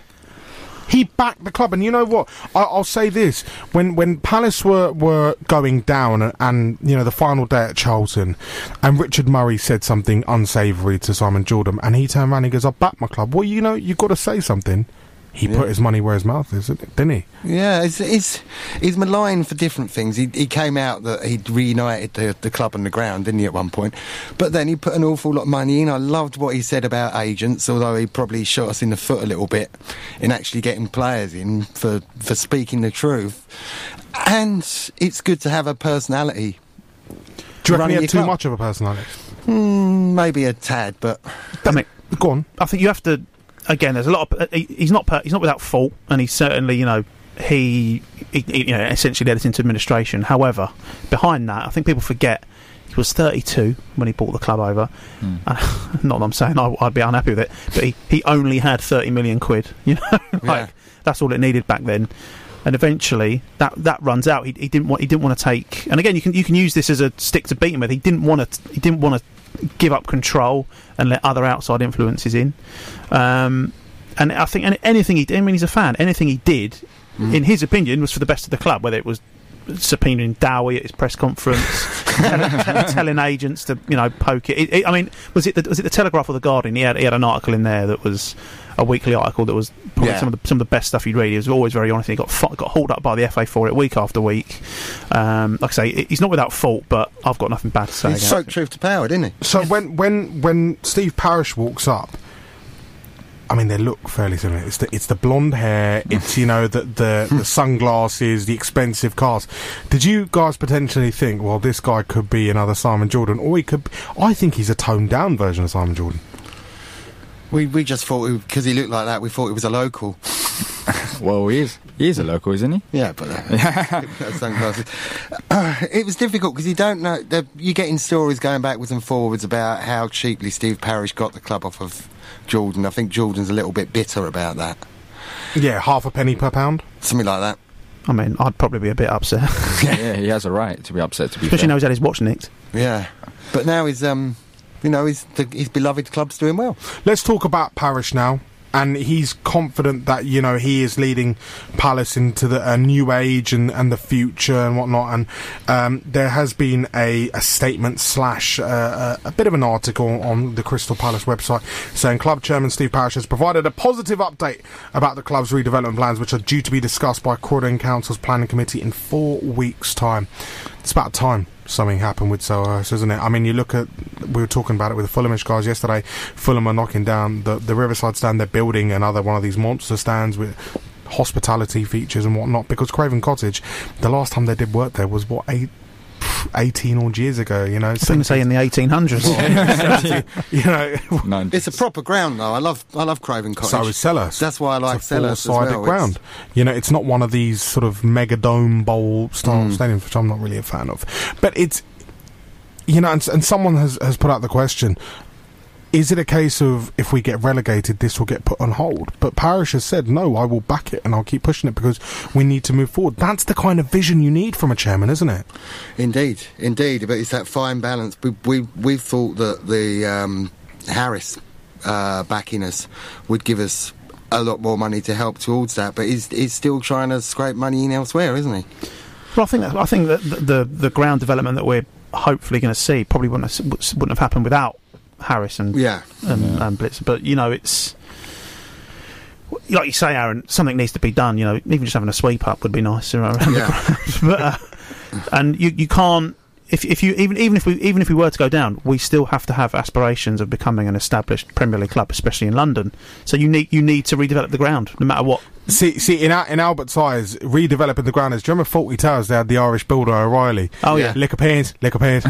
He backed the club, and you know what? I'll say this. When Palace were going down and, you know, the final day at Charlton, and Richard Murray said something unsavoury to Simon Jordan, and he turned around and goes, I backed my club. Well, you know, you've got to say something. He put his money where his mouth is, didn't he? Yeah, he's maligned for different things. He came out that he'd reunited the club and the ground, didn't he, at one point? But then he put an awful lot of money in. I loved what he said about agents, although he probably shot us in the foot a little bit in actually getting players in for speaking the truth. And it's good to have a personality. Do you reckon he had too much of a personality? Maybe a tad, but... Damn it. Go on. I think you have to... Again, there's a lot of he's not without fault, and he certainly, you know, he essentially led us into administration. However, behind that, I think people forget he was 32 when he bought the club over. Not that I'm saying I'd be unhappy with it, but he only had 30 million £30 million, you know, that's all it needed back then. And eventually that runs out. He didn't want to take. And again, you can use this as a stick to beat him with. He didn't want to give up control and let other outside influences in, and I think anything he did, I mean, he's a fan, anything he did in his opinion was for the best of the club, whether it was subpoenaing Dowie at his press conference, telling agents to, you know, poke it. I mean, was it the Telegraph or the Guardian? He had an article in there that was a weekly article that was probably some of the best stuff you'd read. He was always very honest. And he got hauled up by the FA for it week after week. Like I say, he's not without fault, but I've got nothing bad to say. He spoke truth to power, didn't he? So when Steve Parish walks up, I mean, they look fairly similar. It's the blonde hair, it's, you know, the sunglasses, the expensive cars. Did you guys potentially think, well, this guy could be another Simon Jordan, or he could? I think he's a toned down version of Simon Jordan. We just thought, because he looked like that, we thought he was a local. Well, he is a local, isn't he? Yeah, but sunglasses. It was difficult because you don't know. You're getting stories going backwards and forwards about how cheaply Steve Parish got the club off of Jordan. I think Jordan's a little bit bitter about that. Yeah, half a penny per pound, something like that. I mean, I'd probably be a bit upset. Yeah, he has a right to be upset. To be especially fair. Now he's had his watch nicked. Yeah, but now he's you know, his beloved club's doing well. Let's talk about Parish now. And he's confident that, you know, he is leading Palace into a new age and the future and whatnot. And there has been a statement / a bit of an article on the Crystal Palace website saying club chairman Steve Parish has provided a positive update about the club's redevelopment plans, which are due to be discussed by Croydon Council's planning committee in 4 weeks' time. It's about time something happened with Selhurst, isn't it? I mean, you look at... We were talking about it with the Fulhamish guys yesterday. Fulham are knocking down the Riverside stand. They're building another one of these monster stands with hospitality features and whatnot, because Craven Cottage, the last time they did work there was, what, 18 odd years ago, you know. I think say in the 1800s. You know, it's a proper ground though. I love Craven Cottage. So is Selhurst. That's why I like Selhurst as well. It's a four-sided ground. You know, it's not one of these sort of mega dome bowl style stadiums, which I'm not really a fan of. But it's, you know, and someone has put out the question, is it a case of if we get relegated, this will get put on hold? But Parish has said, no, I will back it and I'll keep pushing it because we need to move forward. That's the kind of vision you need from a chairman, isn't it? Indeed, indeed. But it's that fine balance. We thought that the Harris backing us would give us a lot more money to help towards that. But he's still trying to scrape money in elsewhere, isn't he? Well, I think that the ground development that we're hopefully going to see probably wouldn't have happened without Harris and Blitzer. But you know, it's like you say, Aaron, something needs to be done. You know, even just having a sweep up would be nice, you know, around the ground. But, and you can't, if you even if we were to go down, we still have to have aspirations of becoming an established Premier League club, especially in London. So you need to redevelop the ground, no matter what. See, in Albert's eyes, redeveloping the ground is, do you remember Fawlty Towers, they had the Irish builder O'Reilly? Oh, yeah. Lick a pins, 2 days,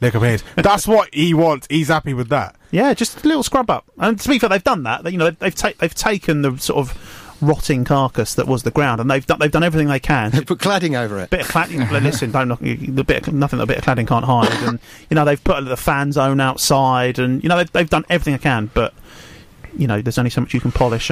lick a pins. That's what he wants. He's happy with that. Yeah, just a little scrub up. And to be fair, they've done that. You know, they've taken the sort of rotting carcass that was the ground, and they've done everything they can. They put cladding over it. Bit of cladding. Listen, don't knock the bit. Nothing that a bit of cladding can't hide. And you know, they've put the fan zone outside, and you know, they've done everything they can, but. You know, there's only so much you can polish.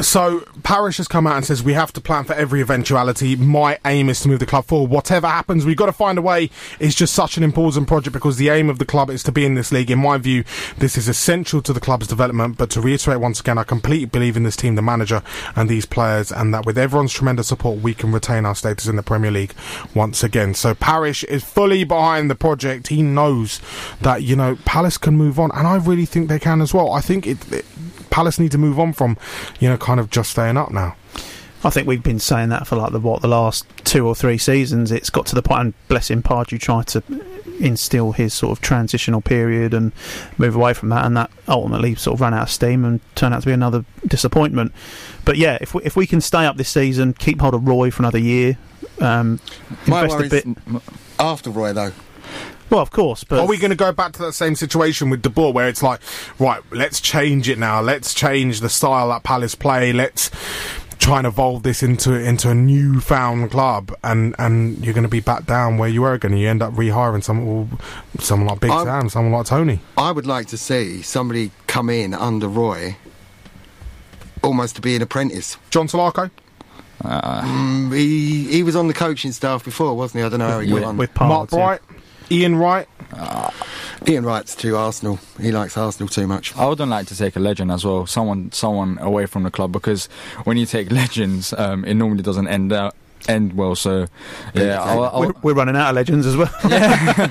So Parish has come out and says we have to plan for every eventuality. My aim is to move the club forward. Whatever happens, we've got to find a way. It's just such an important project because the aim of the club is to be in this league. In my view, this is essential to the club's development. But to reiterate once again, I completely believe in this team, the manager, and these players, and that with everyone's tremendous support, we can retain our status in the Premier League once again. So Parish is fully behind the project. He knows that, you know, Palace can move on, and I really think they can as well. I think Palace need to move on from, you know, kind of just staying up now. I think we've been saying that for like the last 2 or 3 seasons. It's got to the point, and bless him, Pardew tried to instill his sort of transitional period and move away from that, and that ultimately sort of ran out of steam and turned out to be another disappointment. But yeah, if we can stay up this season, keep hold of Roy for another year. My worries a bit after Roy though. Well, of course, but... Are we going to go back to that same situation with De Boer, where it's like, right, let's change it now, let's change the style that Palace play, let's try and evolve this into a newfound club, and you're going to be back down where you were again, and you end up rehiring someone like Big Sam, someone like Tony. I would like to see somebody come in under Roy, almost to be an apprentice. John Solarco? He was on the coaching staff before, wasn't he? I don't know how he got on. With Mark Bright? Yeah. Ian Wright? Ian Wright's to Arsenal. He likes Arsenal too much. I wouldn't like to take a legend as well, someone away from the club, because when you take legends, it normally doesn't end well, so... Yeah, we're running out of legends as well. Yeah.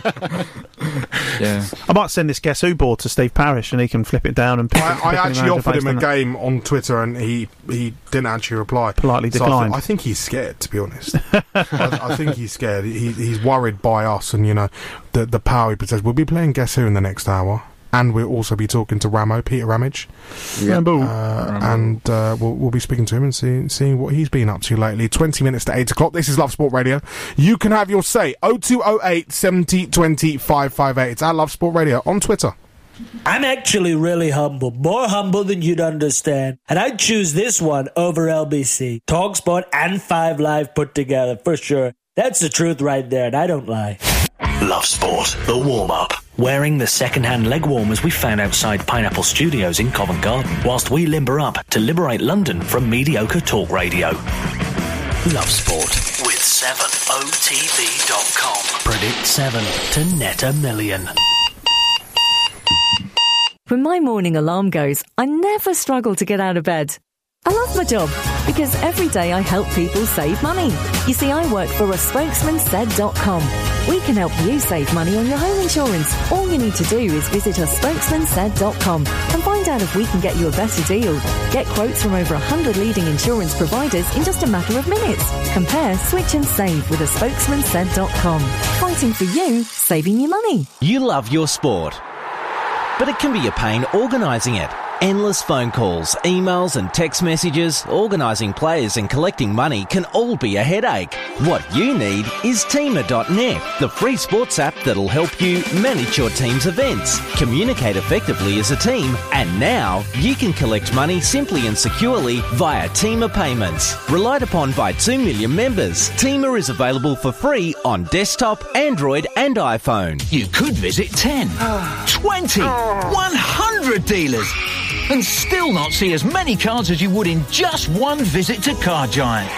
Yeah. I might send this Guess Who board to Steve Parish and he can flip it down and... I actually offered him a game on Twitter and he didn't actually reply. Politely declined. I think he's scared, to be honest. I think he's scared. He's worried by us and, you know, the power he possesses. We'll be playing Guess Who in the next hour. And we'll also be talking to Peter Ramage. Yep. And we'll be speaking to him and seeing what he's been up to lately. 20 minutes to 8 o'clock. This is Love Sport Radio. You can have your say. 0208 70 20 558. It's at Love Sport Radio on Twitter. I'm actually really humble, more humble than you'd understand. And I'd choose this one over LBC, TalkSport and 5 Live put together, for sure. That's the truth right there, and I don't lie. Love Sport, the warm-up. Wearing the second-hand leg warmers we found outside Pineapple Studios in Covent Garden, whilst we limber up to liberate London from mediocre talk radio. Love Sport with 7OTV.com. Predict 7 to net a million. When my morning alarm goes, I never struggle to get out of bed. I love my job because every day I help people save money. You see, I work for a spokesmansaid.com. We can help you save money on your home insurance. All you need to do is visit a spokesmansaid.com and find out if we can get you a better deal. Get quotes from over 100 leading insurance providers in just a matter of minutes. Compare, switch and save with a spokesmansaid.com. Fighting for you, saving you money. You love your sport, but it can be a pain organising it. Endless phone calls, emails and text messages, organising players and collecting money can all be a headache. What you need is Teamer.net, the free sports app that'll help you manage your team's events, communicate effectively as a team, and now you can collect money simply and securely via Teamer Payments. Relied upon by 2 million members, Teamer is available for free on desktop, Android and iPhone. You could visit 10, 20, 100 dealers and still not see as many cards as you would in just one visit to Car Giant.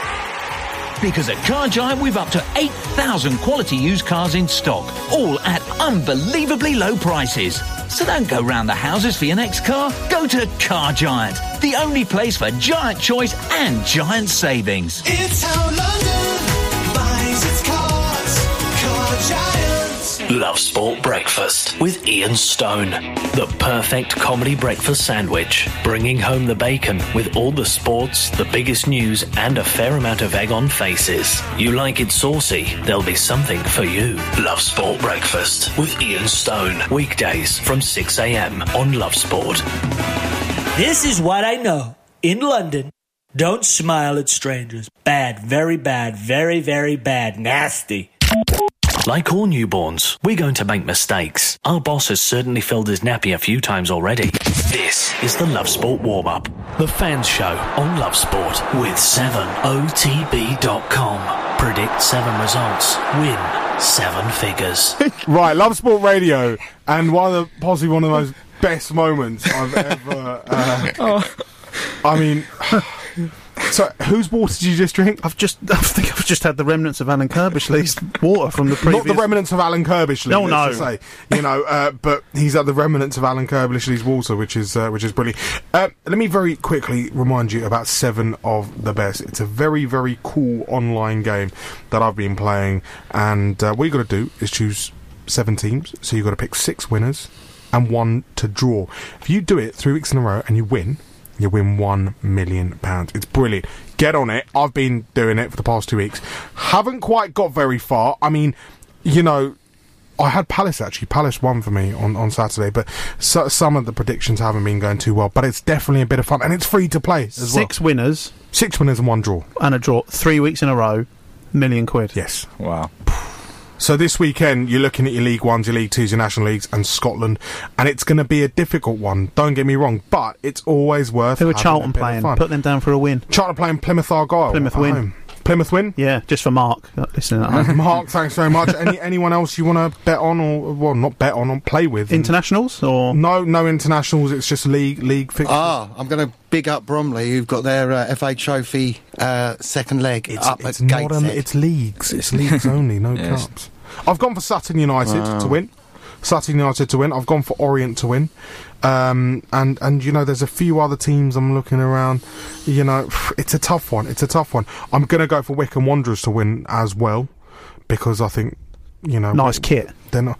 Because at Car Giant, we've up to 8,000 quality used cars in stock, all at unbelievably low prices. So don't go round the houses for your next car. Go to Car Giant, the only place for giant choice and giant savings. It's how London buys its cars. Car Giant. Love Sport Breakfast with Ian Stone. The perfect comedy breakfast sandwich, bringing home the bacon with all the sports, the biggest news and a fair amount of egg on faces. You like it saucy? There'll be something for you. Love Sport Breakfast with Ian Stone. Weekdays from 6 a.m. on Love Sport. This is what I know. In London, don't smile at strangers. Bad, very bad, very, very bad. Nasty. Like all newborns, we're going to make mistakes. Our boss has certainly filled his nappy a few times already. This is the Love Sport warm-up. The Fans Show on Love Sport with 7OTB.com. Predict 7 results. Win 7 figures. Right, Love Sport Radio. And possibly one of those best moments I've ever... I mean... So, whose water did you just drink? I think I've just had the remnants of Alan Kirbishley's water from the previous... Not the remnants of Alan Kirbishley. No, no. Say. You know, but he's had the remnants of Alan Kirbishley's water, which is brilliant. Let me very quickly remind you about 7 of the Best. It's a very, very cool online game that I've been playing, and what you got to do is choose 7 teams. So you've got to pick 6 winners and 1 to draw. If you do it 3 weeks in a row and you win... You win £1 million. It's brilliant. Get on it. I've been doing it for the past 2 weeks. Haven't quite got very far. I mean, you know, I had Palace actually. Palace won for me on Saturday, but some of the predictions haven't been going too well. But it's definitely a bit of fun, and it's free to play as well. 6 winners and 1 draw. And a draw. 3 weeks in a row. £1 million. Yes. Wow. So this weekend, you're looking at your League Ones, your League Twos, your National Leagues and Scotland, and it's going to be a difficult one, don't get me wrong, but it's always worth having a bit of fun. Who are Charlton playing? Put them down for a win. Charlton playing Plymouth Argyle. Plymouth win. Plymouth win? Yeah, just for Mark. Listening at home. Mark, thanks very much. Anyone else you want to bet on or, well, not bet on, or play with? Internationals? Or No internationals, it's just league fixtures. Ah, I'm going to big up Bromley, who've got their FA Trophy second leg up at Gateshead. It's leagues. It's leagues only, no cups. I've gone for Sutton United to win. I've gone for Orient to win. And you know, there's a few other teams I'm looking around. You know, it's a tough one. I'm going to go for Wycombe Wanderers to win as well, because I think, you know, nice kit. They're not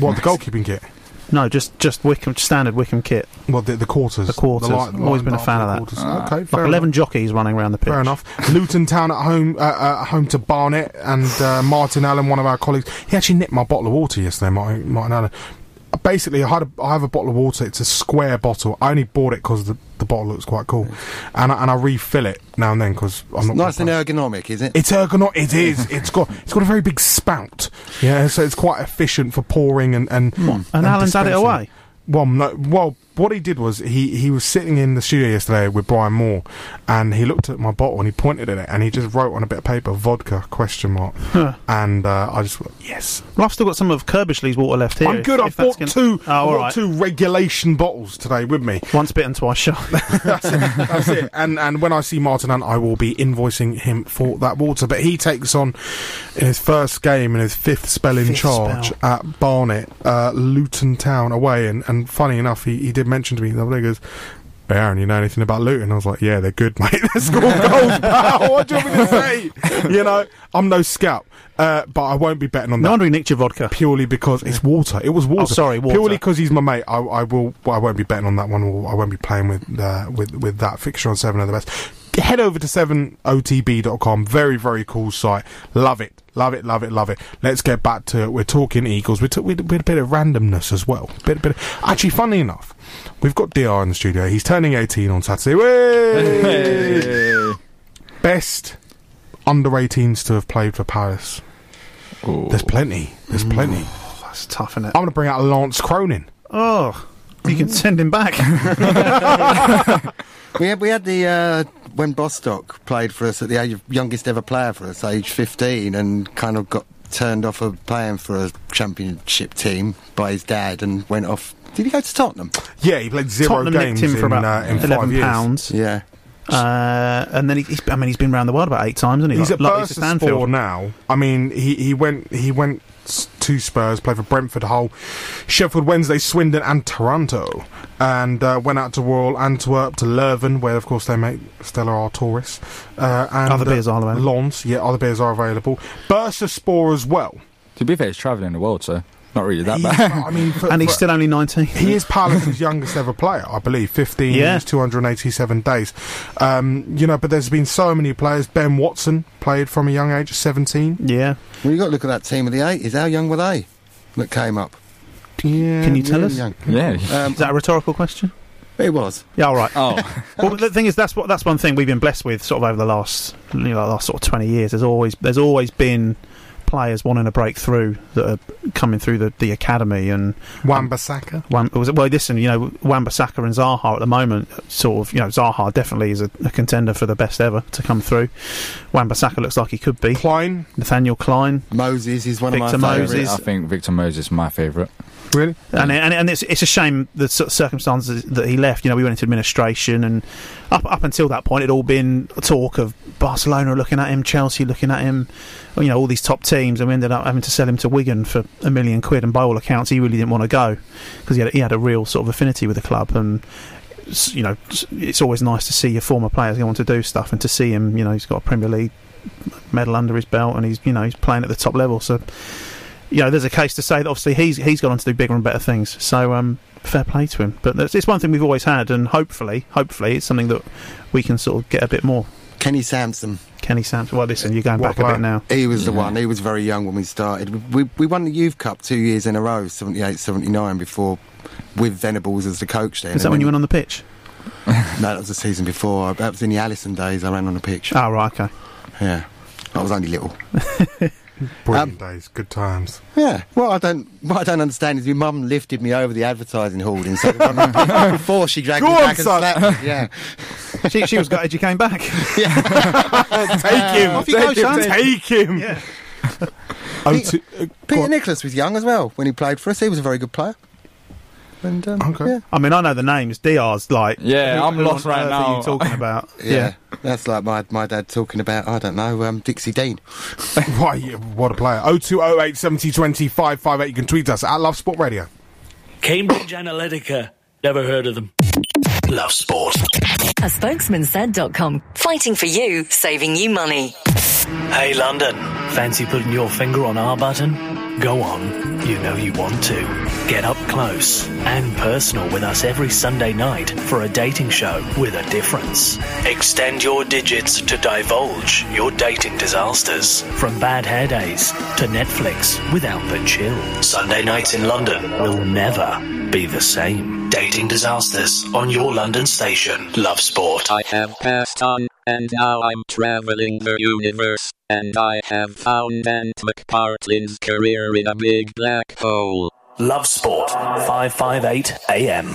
what the goalkeeping kit. No, just Wycombe, standard Wycombe kit. Well, the quarters. The always been a fan of that. Okay, fair enough. 11 jockeys running around the pitch. Fair enough. Luton Town at home to Barnet, and Martin Allen, one of our colleagues, he actually nicked my bottle of water yesterday. Martin Allen. Basically, I have a bottle of water. It's a square bottle. I only bought it because the bottle looks quite cool, and I refill it now and then because I'm not. Nice and ergonomic, is it? It's ergonomic. It is. It's got a very big spout. Yeah, so it's quite efficient for pouring and Alan's had it away. Well, no. Well, what he did was he was sitting in the studio yesterday with Brian Moore, and he looked at my bottle and he pointed at it and he just wrote on a bit of paper "vodka?" And I just went, yes. Well, I've still got some of Kirbishley's water left here. I'm good. I've bought two regulation bottles today with me. Once bitten, twice shy. That's it. And when I see Martin Ant, I will be invoicing him for that water. But he takes on in his first game in his fifth spell in charge at Barnet, Luton Town away, and funny enough, he did mention to me the other day, he goes, "Hey Aaron, you know anything about Luton?" I was like, "Yeah, they're good, mate. They score goals, pal. What do you want me to say?" You know, I'm no scout, but I won't be betting on that. No wonder he nicked your vodka. Purely because it's water. It was water. Oh, sorry, water. Purely because he's my mate. I won't be betting on that one. Or I won't be playing with that fixture on 7 of the Best. Head over to 7otb.com. Very, very cool site. Love it. Love it, love it, love it. Let's get back to it. We're talking Eagles. We did a bit of randomness as well. Actually, funny enough, we've got DR in the studio. He's turning 18 on Saturday. Hey! Best under-18s to have played for Palace. Ooh. There's plenty. There's plenty. That's tough, isn't it? I'm going to bring out Lance Cronin. Oh, you can send him back. We had the... when Bostock played for us at the age of youngest ever player for us, age 15, and kind of got turned off of playing for a championship team by his dad and went off. Did he go to Tottenham? Yeah, he played 0 Tottenham games in, for about in 5 years. £11. Yeah. And then he's been round the world about 8 times, hasn't he? He's at Bursaspor now. I mean, he went to Spurs, played for Brentford, Hull, Sheffield Wednesday, Swindon and Toronto, and went out to Royal Antwerp, to Leuven, where of course they make Stella Artois, and other beers are available. Lons, yeah, other beers are available. Bursaspor as well. To be fair, he's travelling the world, so not really that bad. I mean, and he's still only 19. He is Palace's youngest ever player, I believe. 15 years, 287 days. You know, but there's been so many players. Ben Watson played from a young age of 17. Yeah. Well, you've got to look at that team of the 80s. How young were they that came up? Yeah, can you tell us? Young. Yeah. Is that a rhetorical question? It was. Yeah, all right. Oh. Well, the thing is, that's one thing we've been blessed with sort of over the last sort of 20 years. There's always been players wanting to break through that are coming through the academy, and Wan-Bissaka. Wan-Bissaka and Zaha at the moment. Sort of, you know, Zaha definitely is a contender for the best ever to come through. Wan-Bissaka looks like he could be. Klein, Nathaniel Klein, Moses is one of my favourites. I think Victor Moses is my favourite. Really, and it's a shame the circumstances that he left. You know, we went into administration, and up until that point, it'd all been talk of Barcelona looking at him, Chelsea looking at him, you know, all these top teams, and we ended up having to sell him to Wigan for £1 million quid. And by all accounts, he really didn't want to go because he had a real sort of affinity with the club. And you know, it's always nice to see your former players going on to do stuff, and to see him, you know, he's got a Premier League medal under his belt, and he's playing at the top level, so. You know, there's a case to say that obviously he's gone on to do bigger and better things. So fair play to him. But it's one thing we've always had, and hopefully, it's something that we can sort of get a bit more. Kenny Sampson. Well, listen, you're going back a bit now. He was the one. He was very young when we started. We won the Youth Cup 2 years in a row, 78, 79, before with Venables as the coach. Then is that when you went on the pitch? No, that was the season before. That was in the Allison days. I ran on the pitch. Oh right, okay. Yeah, I was only little. Brilliant days, good times. Yeah. Well, what I don't understand is my mum lifted me over the advertising hoarding so before she dragged me back, son. And slapped me. Yeah. She was gutted you came back. Yeah. Take him. Yeah. Peter Nicholas was young as well when he played for us. He was a very good player. And, okay. Yeah. I mean, I know the names. DR's like, yeah, I'm lost right now. Are you talking about? Yeah, that's like my dad talking about, I don't know, Dixie Dean. What a player! 0208 70 20 558. You can tweet us at Love Sport Radio. Cambridge Analytica. Never heard of them. Love Sport. A spokesman said.com. Fighting for you, saving you money. Hey London, fancy putting your finger on our button? Go on, you know you want to. Get up close and personal with us every Sunday night for a dating show with a difference. Extend your digits to divulge your dating disasters. From bad hair days to Netflix without the chill. Sunday nights in London will never be the same. Dating disasters on your London station. Love Sport. I have passed on, and now I'm travelling the universe. And I have found Ant McPartlin's career in a big black hole. Love Sport, 558 AM.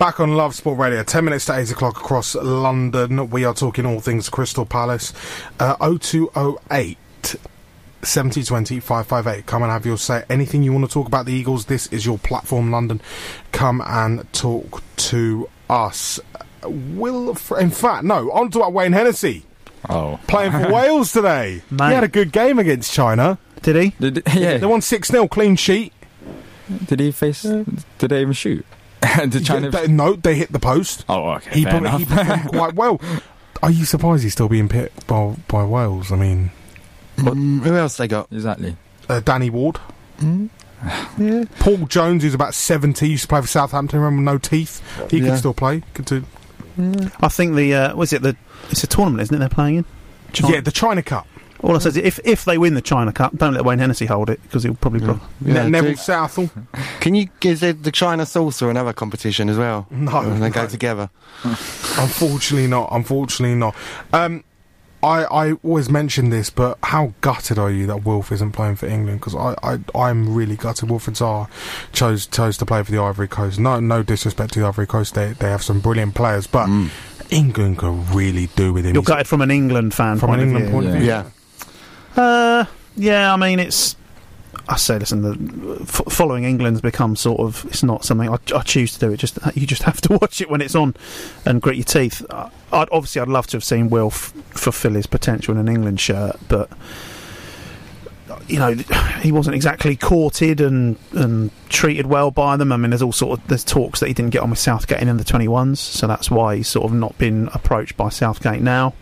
Back on Love Sport Radio, 10 minutes to 8 o'clock across London. We are talking all things Crystal Palace. 0208 7020 558. Come and have your say. Anything you want to talk about the Eagles, this is your platform, London. Come and talk to us. On to our Wayne Hennessy. Oh. Playing for Wales today. Mate. He had a good game against China. Did he? Yeah. They won 6-0, clean sheet. Did they even shoot? Did China? No, they hit the post. Oh, okay. He performed quite well. Are you surprised he's still being picked by Wales? I mean, who else they got? Exactly. Danny Ward. Mm. Yeah. Paul Jones, who's about 70, used to play for Southampton, remember, no teeth. He could still play. Could do. Yeah. I think it's a tournament, isn't it? They're playing in China. Yeah, the China Cup. All I said is, if they win the China Cup, don't let Wayne Hennessy hold it, because he'll probably... Neville Southall. Can you give the China Salsa another competition as well? No. And they go together. Unfortunately not. I always mention this, but how gutted are you that Wilf isn't playing for England? Because I'm really gutted. Wilfred Zaha chose to play for the Ivory Coast. No disrespect to the Ivory Coast. They have some brilliant players, but England could really do with him. You're gutted from an England fan. From an England point of view. Yeah. I mean, following England's become sort of, it's not something I choose to do. It just, you just have to watch it when it's on and grit your teeth. I'd love to have seen Will fulfil his potential in an England shirt, but you know, he wasn't exactly courted and treated well by them. I mean, there's talks that he didn't get on with Southgate in the 21s, so that's why he's sort of not been approached by Southgate now.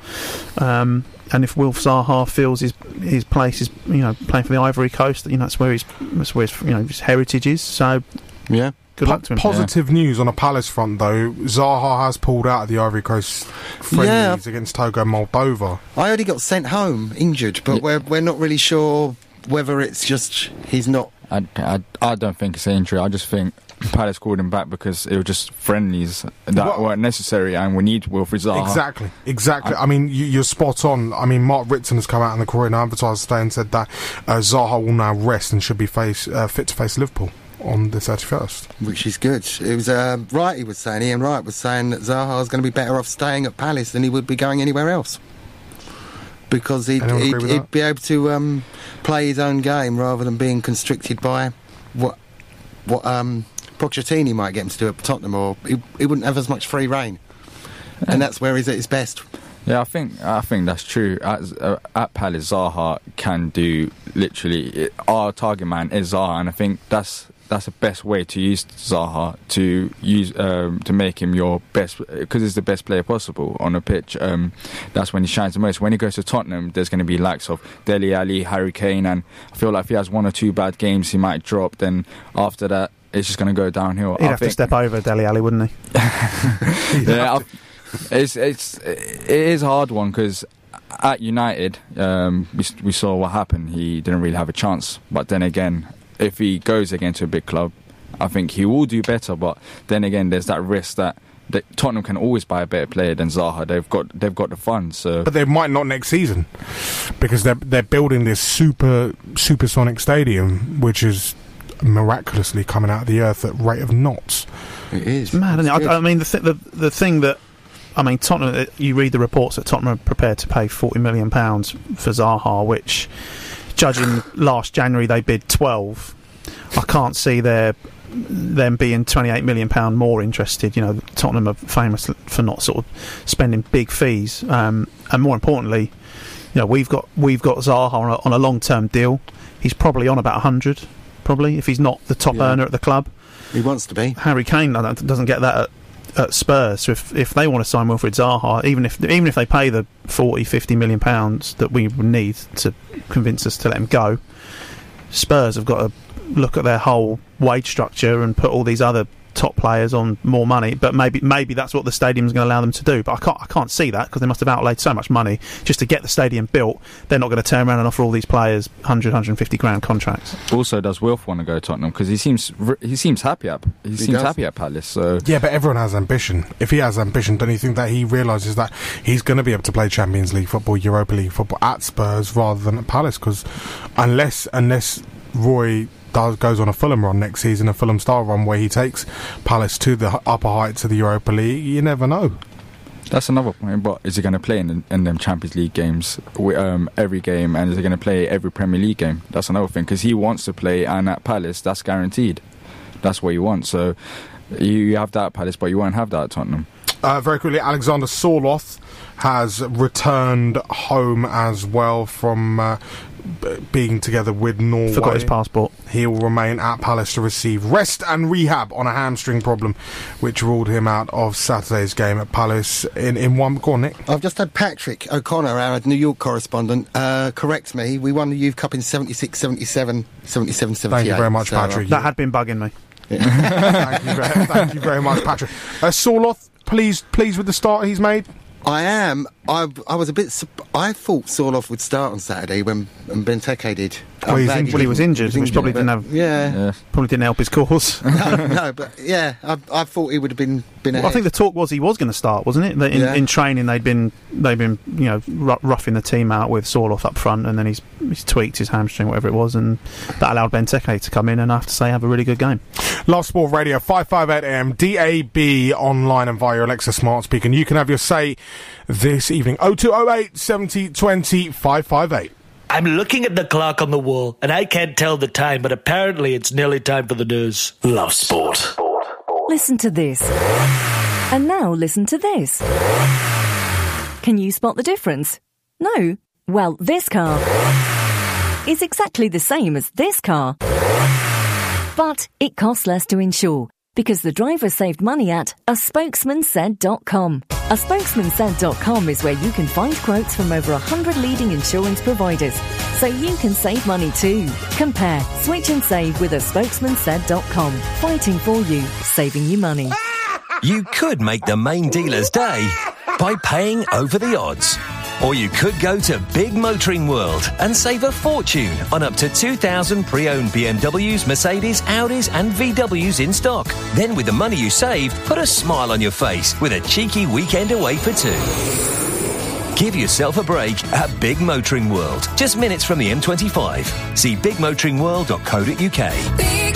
And if Wilf Zaha feels his place is, you know, playing for the Ivory Coast, you know, that's where his you know, his heritage is. So yeah, good luck to him. Positive news on a Palace front though. Zaha has pulled out of the Ivory Coast friendlies against Togo and Moldova. I already got sent home injured, but we're not really sure whether it's just he's not. I don't think it's an injury. I just think Palace called him back because it were just friendlies that weren't necessary, and we need Wilfred Zaha. Exactly. I mean, you're spot on. I mean, Mark Ritson has come out in the Courier and Advertiser today and said that Zaha will now rest and should be fit to face Liverpool on the 31st, which is good. It was Ian Wright was saying that Zaha was going to be better off staying at Palace than he would be going anywhere else, because he'd be able to play his own game rather than being constricted by what Pochettino might get him to do at Tottenham, or he wouldn't have as much free reign, and that's where he's at his best. Yeah, I think that's true. At Palace, Zaha can do literally. Our target man is Zaha, and I think that's the best way to use Zaha, to make him your best, because he's the best player possible on a pitch. That's when he shines the most. When he goes to Tottenham, there's going to be likes of Dele Alli, Harry Kane, and I feel like if he has one or two bad games, he might drop. Then after that, it's just going to go downhill. He'd have to step over Dele Alli, wouldn't he? It is a hard one, because at United, we saw what happened. He didn't really have a chance. But then again, if he goes again to a big club, I think he will do better. But then again, there's that risk that Tottenham can always buy a better player than Zaha. They've got the funds. So. But they might not next season, because they're building this supersonic stadium, which is miraculously coming out of the earth at rate of knots. It is mad, isn't it? I mean, the thing that, I mean, Tottenham, you read the reports that Tottenham are prepared to pay £40 million for Zaha, which, judging last January they bid 12, I can't see them being £28 million more interested. You know, Tottenham are famous for not sort of spending big fees, and more importantly, you know, we've got Zaha on a long term deal. He's probably on about 100. Probably, if he's not the top earner at the club. He wants to be. Harry Kane doesn't get that at Spurs. So if they want to sign Wilfred Zaha, even if they pay the £40-50 million that we need to convince us to let him go, Spurs have got to look at their whole wage structure and put all these other top players on more money. But maybe that's what the stadium's going to allow them to do. But I can't see that, because they must have outlaid so much money just to get the stadium built. They're not going to turn around and offer all these players 100, 150 grand contracts. Also, does Wilf want to go to Tottenham? Because he seems happy at Palace. So yeah, but everyone has ambition. If he has ambition, don't you think that he realises that he's going to be able to play Champions League football, Europa League football at Spurs rather than at Palace? Because unless Roy goes on a Fulham run next season, a Fulham style run where he takes Palace to the upper heights of the Europa League, you never know. That's another point. But is he going to play in them Champions League games every game, and is he going to play every Premier League game? That's another thing, because he wants to play, and at Palace that's guaranteed. That's what you want. So you have that at Palace, but you won't have that at Tottenham. Very quickly, Alexander Sorloth has returned home as well from being together with Norway. Forgot his passport. He will remain at Palace to receive rest and rehab on a hamstring problem, which ruled him out of Saturday's game at Palace in one corner. Nick, I've just had Patrick O'Connor, our New York correspondent, correct me. We won the Youth Cup in 76, 77, 77, 78. Thank you very much, Patrick. That had been bugging me. Yeah. Thank you very much, Patrick. Sorloth, pleased with the start he's made? I am. I was a bit... I thought Sorloth would start on Saturday when Ben Teke did. Well, he was injured, which probably didn't help his cause. I thought he would have been ahead. I think the talk was he was going to start, wasn't it? In training, they'd been roughing the team out with Sorloth up front, and then he's tweaked his hamstring, whatever it was, and that allowed Ben Teke to come in and, I have to say, have a really good game. Love Sport Radio, 558 AM, DAB, online and via your Alexa smart speaker. And you can have your say this evening. 0208 70 20 558. I'm looking at the clock on the wall, and I can't tell the time, but apparently it's nearly time for the news. Love Sport. Listen to this. And now listen to this. Can you spot the difference? No? Well, this car is exactly the same as this car. But it costs less to insure, because the driver saved money at aspokesmansaid.com. Aspokesmansaid.com is where you can find quotes from over 100 leading insurance providers, so you can save money too. Compare, switch and save with aspokesmansaid.com. Fighting for you, saving you money. You could make the main dealer's day by paying over the odds. Or you could go to Big Motoring World and save a fortune on up to 2,000 pre-owned BMWs, Mercedes, Audis and VWs in stock. Then with the money you save, put a smile on your face with a cheeky weekend away for two. Give yourself a break at Big Motoring World. Just minutes from the M25. See bigmotoringworld.co.uk. Big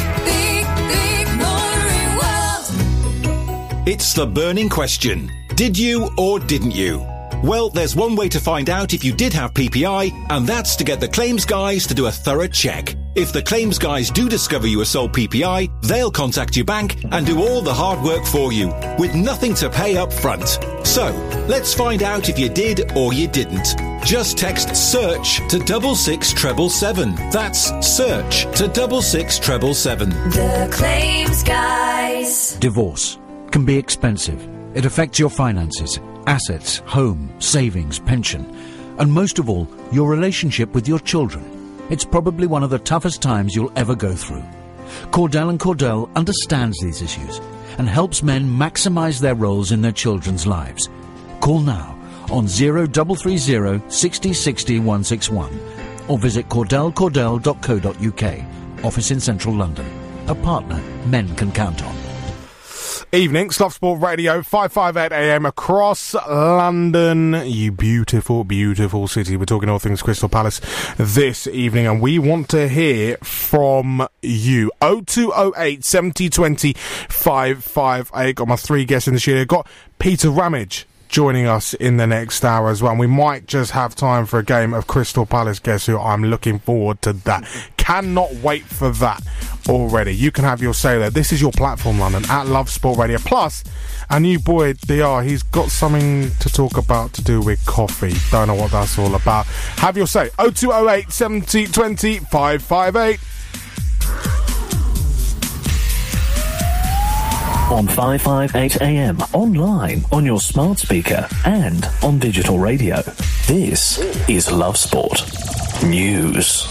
Motoring World. It's the burning question. Did you or didn't you? Well, there's one way to find out if you did have PPI, and that's to get the claims guys to do a thorough check. If the claims guys do discover you are sole PPI, they'll contact your bank and do all the hard work for you, with nothing to pay up front. So, let's find out if you did or you didn't. Just text SEARCH to 66777. That's SEARCH to 66777. The claims guys. Divorce can be expensive. It affects your finances, assets, home, savings, pension, and most of all, your relationship with your children. It's probably one of the toughest times you'll ever go through. Cordell & Cordell understands these issues and helps men maximise their roles in their children's lives. Call now on 0330 60 60 161 or visit cordellcordell.co.uk. Office in central London. A partner men can count on. Evening, Love Sport Radio, 558 AM across London, you beautiful, beautiful city. We're talking all things Crystal Palace this evening, and we want to hear from you. 0208 70 20 558. Got my three guests in the studio. Got Peter Ramage joining us in the next hour as well. And we might just have time for a game of Crystal Palace Guess Who. I'm looking forward to that. Cannot wait for that already. You can have your say there. This is your platform, London, at Love Sport Radio. Plus, our new boy, DR, he's got something to talk about to do with coffee. Don't know what that's all about. Have your say. 0208 70 20 558. On 558 AM, online, on your smart speaker, and on digital radio. This is Love Sport News.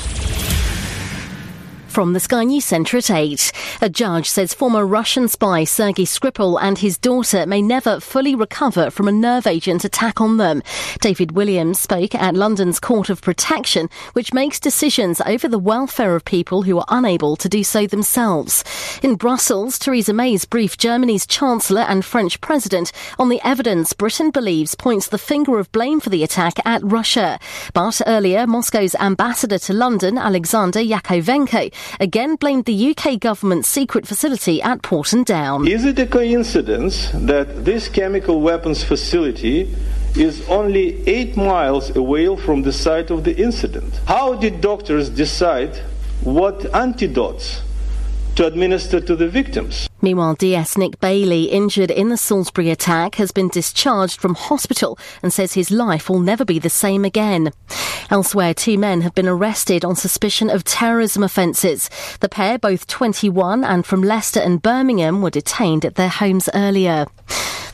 From the Sky News Centre at 8. A judge says former Russian spy Sergei Skripal and his daughter may never fully recover from a nerve agent attack on them. David Williams spoke at London's Court of Protection, which makes decisions over the welfare of people who are unable to do so themselves. In Brussels, Theresa May's briefed Germany's Chancellor and French President on the evidence Britain believes points the finger of blame for the attack at Russia. But earlier, Moscow's ambassador to London, Alexander Yakovenko, again blamed the UK government's secret facility at Porton Down. Is it a coincidence that this chemical weapons facility is only 8 miles away from the site of the incident? How did doctors decide what antidotes to administer to the victims? Meanwhile, DS Nick Bailey, injured in the Salisbury attack, has been discharged from hospital and says his life will never be the same again. Elsewhere, two men have been arrested on suspicion of terrorism offences. The pair, both 21 and from Leicester and Birmingham, were detained at their homes earlier.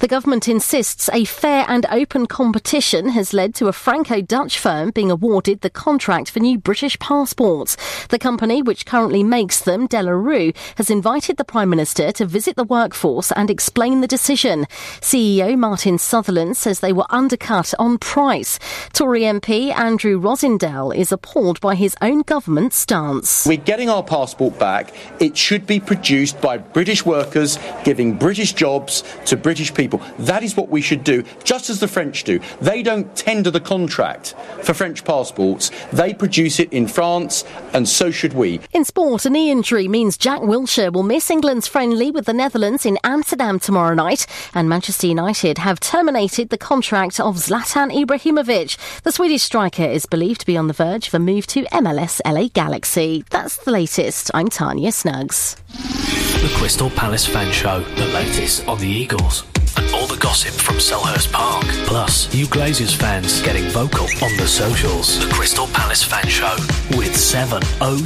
The government insists a fair and open competition has led to a Franco-Dutch firm being awarded the contract for new British passports. The company, which currently makes them, De La Rue, has invited the Prime Minister to visit the workforce and explain the decision. CEO Martin Sutherland says they were undercut on price. Tory MP Andrew Rosendale is appalled by his own government's stance. We're getting our passport back. It should be produced by British workers, giving British jobs to British people. That is what we should do, just as the French do. They don't tender the contract for French passports. They produce it in France, and so should we. In sport, a knee injury means Jack Wilshere will miss England's friendly with the Netherlands in Amsterdam tomorrow night, and Manchester United have terminated the contract of Zlatan Ibrahimovic. The Swedish striker is believed to be on the verge of a move to MLS LA Galaxy. That's the latest. I'm Tanya Snuggs. The Crystal Palace Fan Show, the latest on the Eagles and all the gossip from Selhurst Park. Plus, you Glazers fans getting vocal on the socials. The Crystal Palace Fan Show with 7otb.com.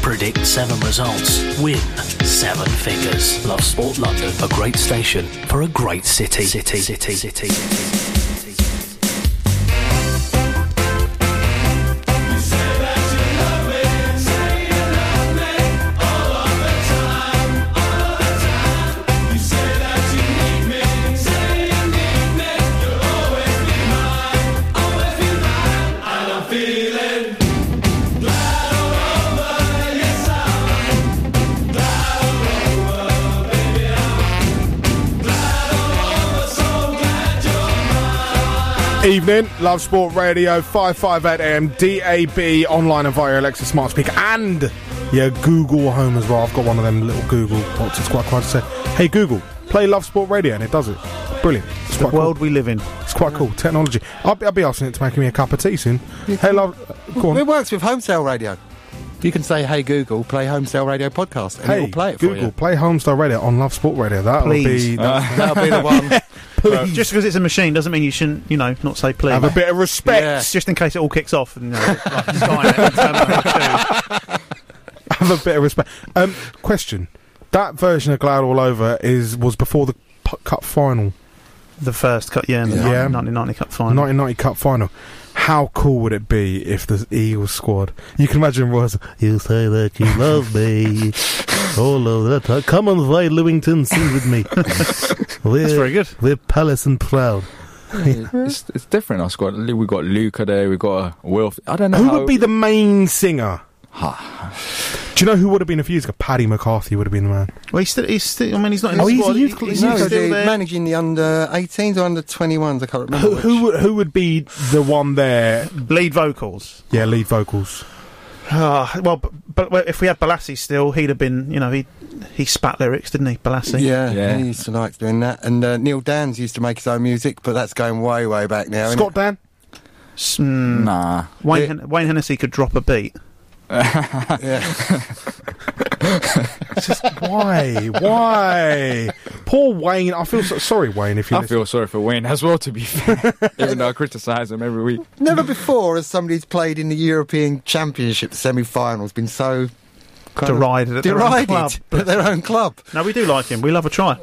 Predict 7 results. Win 7 figures. Love Sport London, a great station for a great city. City. Evening, Love Sport Radio, 558 AM, DAB, online and via Alexa smart speaker, and your Google Home as well. I've got one of them little Google bots. It's quite hard to say, hey Google, play Love Sport Radio, and it does it. Brilliant. It's the world cool we live in. It's quite cool technology. I'll be asking it to make me a cup of tea soon. Hey Love, go on. It works with Home Sale Radio. You can say, hey Google, play Home Sale Radio podcast, and hey, it will play it Google, for you. Hey Google, play Home Sale Radio on Love Sport Radio. That'll be the one. Just because it's a machine doesn't mean you shouldn't, not say please. Have a bit of respect. Yeah. Just in case it all kicks off. And, like Sky and have a bit of respect. Question. That version of Glad All Over was before the Cup Final. The first Cup, yeah. The 1990 Cup Final. 1990 Cup Final. How cool would it be if the Eagles squad... You can imagine Roy's... You say that you love me. All over that time. Come on, play Lewington Sea with me. That's very good. We're Palace and proud. Yeah. It's different, our squad. We've got Luka there, we've got Will... I don't know who would be the main singer? Do you know who would have been a few years ago? Paddy McCarthy would have been the man. Well, he's still. I mean, he's not in the squad. He's still there. Managing the under-18s or under-21s. I can't remember. Who would be the one there? Lead vocals. Yeah, lead vocals. But if we had Balassi still, he'd have been. He spat lyrics, didn't he, Balassi? Yeah. He used to like doing that. And Neil Dans used to make his own music, but that's going way, way back now. Scott Dan? Nah. Wayne Hennessy could drop a beat. Just why? Poor Wayne. I feel sorry, Wayne. I feel sorry for Wayne as well. To be fair, even though I criticise him every week. Never before has somebody's played in the European Championship semi-finals been so derided at their own club. No, we do like him. We love a try.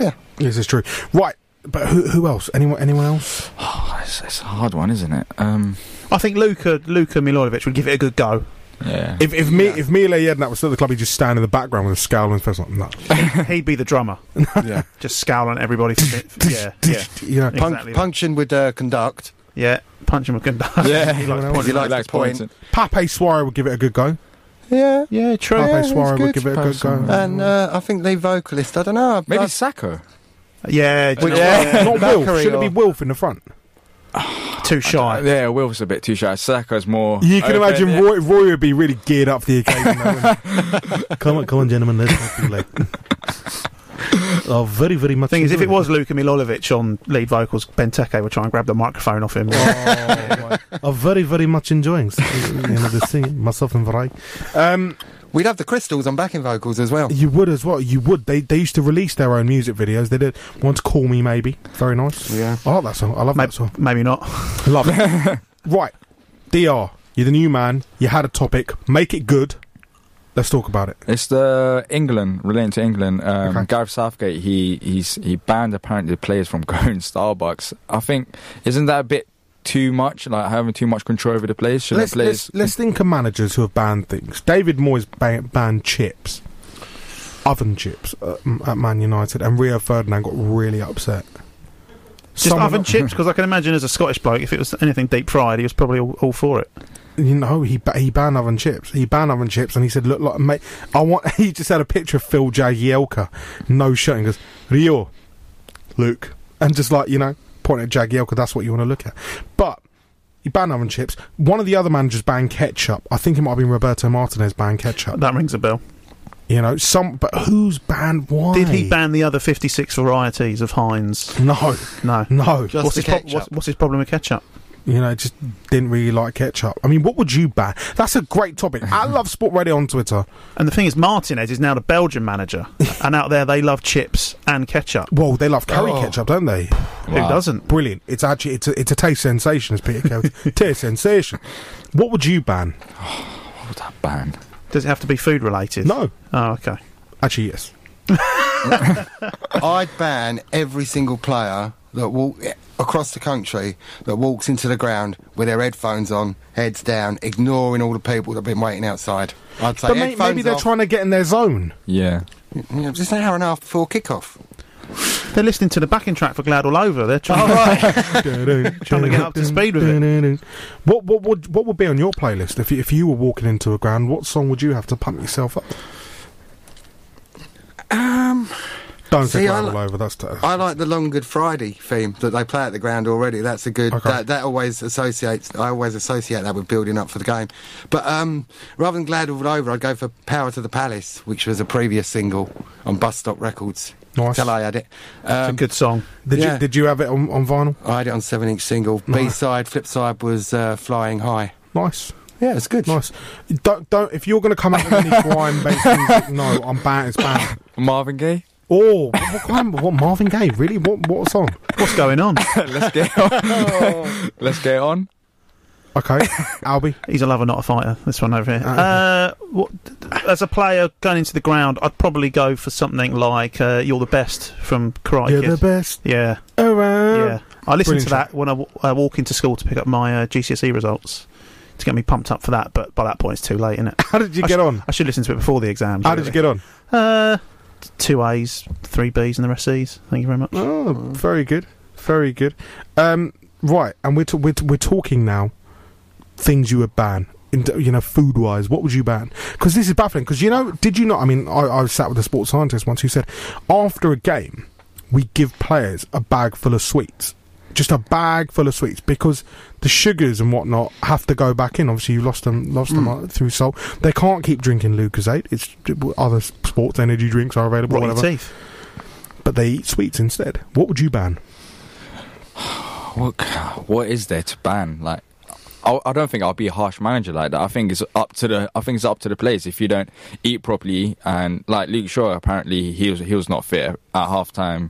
Yeah, this is true. Right, but who else? Anyone else? Oh, it's a hard one, isn't it? I think Luka Milivojevic would give it a good go. Yeah. If Mile Jedinak was still at the club, he'd just stand in the background with a scowl on his face like, no. He'd be the drummer. Yeah. Just scowling at everybody. Yeah. Exactly. Punchin would conduct. Yeah. Punchin would conduct. Yeah. He likes pointing. Pape Suarez would give it a good go. Yeah, true. Pape Suarez would give it a good go. And I think the vocalist, I don't know. Maybe Sacco. Yeah. Not Wilf. Should it be Wilf in the front? Too shy. Yeah, Wilf's a bit too shy. Saka's more... You can imagine Roy would be really geared up for the occasion. Though, come on, gentlemen, let's not be late. Very, very much... The thing is, if it was Luka Milivojevic on lead vocals, Ben Teke would try and grab the microphone off him. I'm very, very much enjoying this thing, myself and Varai. We'd have the Crystals on backing vocals as well. You would as well. You would. They used to release their own music videos. They did one to Call Me Maybe. Very nice. Yeah. I like that song. I love that song. Maybe not. Love it. Right. DR, you're the new man. You had a topic. Make it good. Let's talk about it. It's the England, relating to England. Okay. Gareth Southgate, he banned apparently the players from going to Starbucks. I think, isn't that a bit too much, like having too much control over the players? Should the players... Let's think of managers who have banned things. David Moyes banned chips, oven chips at Man United, and Rio Ferdinand got really upset. Just oven chips, because I can imagine as a Scottish bloke, if it was anything deep fried, he was probably all for it. You know, he banned oven chips. He banned oven chips, and he said, "Look, like mate, I want." He just had a picture of Phil Jagielka, no shirt, and goes, "Rio, Luke," and just like, you know, pointing at Jagielka. That's what you want to look at. But he banned oven chips. One of the other managers banned ketchup. I think it might have been Roberto Martinez banned ketchup. That rings a bell. You know, some, but who's banned? Why did he ban the other 56 varieties of Heinz? No. What's his problem with ketchup? You know, just didn't really like ketchup. I mean, what would you ban? That's a great topic. I love Sport Radio on Twitter. And the thing is, Martinez is now the Belgian manager, and out there they love chips and ketchup. Well, they love curry ketchup, don't they? Wow. Who doesn't? Brilliant. It's actually it's a taste sensation, as Peter goes. Taste sensation. What would you ban? Oh, what would I ban? Does it have to be food related? No. Oh, okay. Actually, yes. I'd ban every single player that across the country that walks into the ground with their headphones on, heads down, ignoring all the people that have been waiting outside. I'd say, but maybe they're trying to get in their zone. Yeah. Just an hour and a half before kickoff. They're listening to the backing track for Glad All Over. They're trying, trying to get up to speed with it. What would be on your playlist if you were walking into a ground? What song would you have to pump yourself up? Don't say Glad All Over. I like the Long Good Friday theme that they play at the ground already. That's a good. Okay. I always associate that with building up for the game. But rather than Glad All Over, I'd go for Power to the Palace, which was a previous single on Bus Stop Records. Nice. Till I had it. It's a good song. Did you have it on vinyl? I had it on 7-inch single. No. B-side, flip side was Flying High. Nice. Yeah, it's good. Nice. Don't. If you're going to come out with any grime-based music, no, I'm banned. It's banned. Marvin Gaye. Oh, what Marvin Gaye? Really? What song? What's going on? Let's get on. Okay, Albie. He's a lover, not a fighter. This one over here. As a player going into the ground, I'd probably go for something like "You're the Best" from Karate Kid. You're the best. Yeah. Around. Yeah. I listen to that when I walk into school to pick up my GCSE results to get me pumped up for that. But by that point, it's too late, isn't it? How did you get on? I should listen to it before the exams. How did you get on? 2 A's, 3 B's, and the rest C's. Thank you very much. Oh, very good, very good. Right, and we're talking now. Things you would ban, you know, food-wise, what would you ban? Because this is baffling, because, you know, did you not... I mean, I sat with a sports scientist once who said, after a game, we give players a bag full of sweets. Just a bag full of sweets, because the sugars and whatnot have to go back in. Obviously, you've lost them through salt. They can't keep drinking Lucozade. It's other sports energy drinks are available. Rot your teeth. But they eat sweets instead. What would you ban? What is there to ban? Like... I don't think I'll be a harsh manager like that. I think it's up to the players. If you don't eat properly, and like Luke Shaw, apparently he was not fit at halftime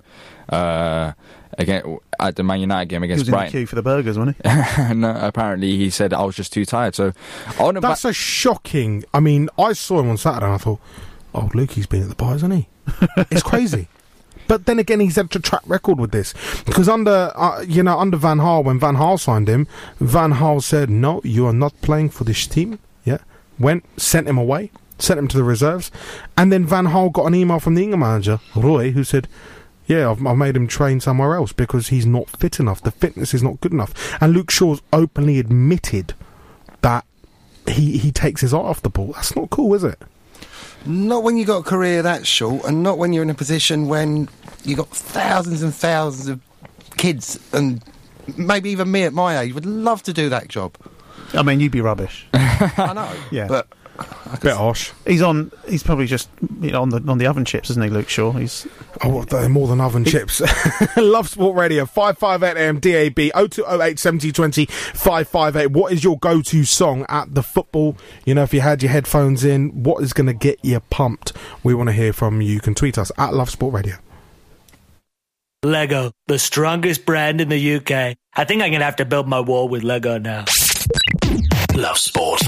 at the Man United game against Brighton. He was in the queue for the burgers, wasn't he? No, apparently he said, I was just too tired. So that's a shocking. I mean, I saw him on Saturday and I thought, oh, Luke, he's been at the bar, hasn't he? It's crazy. But then again, he's had a track record with this, because under Van Gaal, when Van Gaal signed him, Van Gaal said, "No, you are not playing for this team." Yeah, sent him away, sent him to the reserves, and then Van Gaal got an email from the England manager Roy, who said, "Yeah, I've made him train somewhere else because he's not fit enough. The fitness is not good enough." And Luke Shaw's openly admitted that he takes his eye off the ball. That's not cool, is it? Not when you got a career that short, and not when you're in a position when you got thousands and thousands of kids, and maybe even me at my age would love to do that job. I mean, you'd be rubbish. I know. Yeah, but a bit harsh. He's probably just on the oven chips, isn't he, Luke Shaw? They're more than oven chips. Love Sport Radio 558 AM DAB 0208 7020 558. What is your go-to song at the football? You know, if you had your headphones in, what is going to get you pumped? We want to hear from you. You can tweet us at Love Sport Radio. Lego, the strongest brand in the UK. I think I'm going to have to build my wall with Lego now. Love Sport.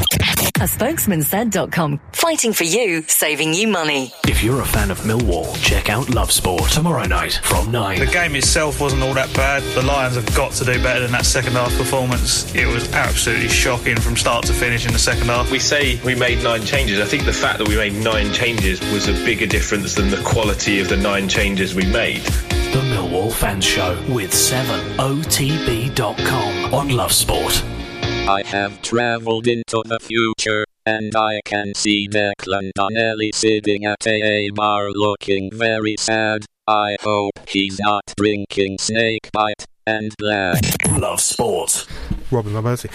A spokesman said.com. Fighting for you, saving you money. If you're a fan of Millwall, check out Love Sport tomorrow night from 9. The game itself wasn't all that bad. The Lions have got to do better than that second half performance. It was absolutely shocking from start to finish in the second half. We say we made 9 changes. I think the fact that we made 9 changes was a bigger difference than the quality of the 9 changes we made. The Millwall Fans Show with 7OTB.com on Love Sport. I have travelled into the future, and I can see Declan Donnelly sitting at a bar looking very sad. I hope he's not drinking snakebite and black. Love Sport. Robin, have mercy.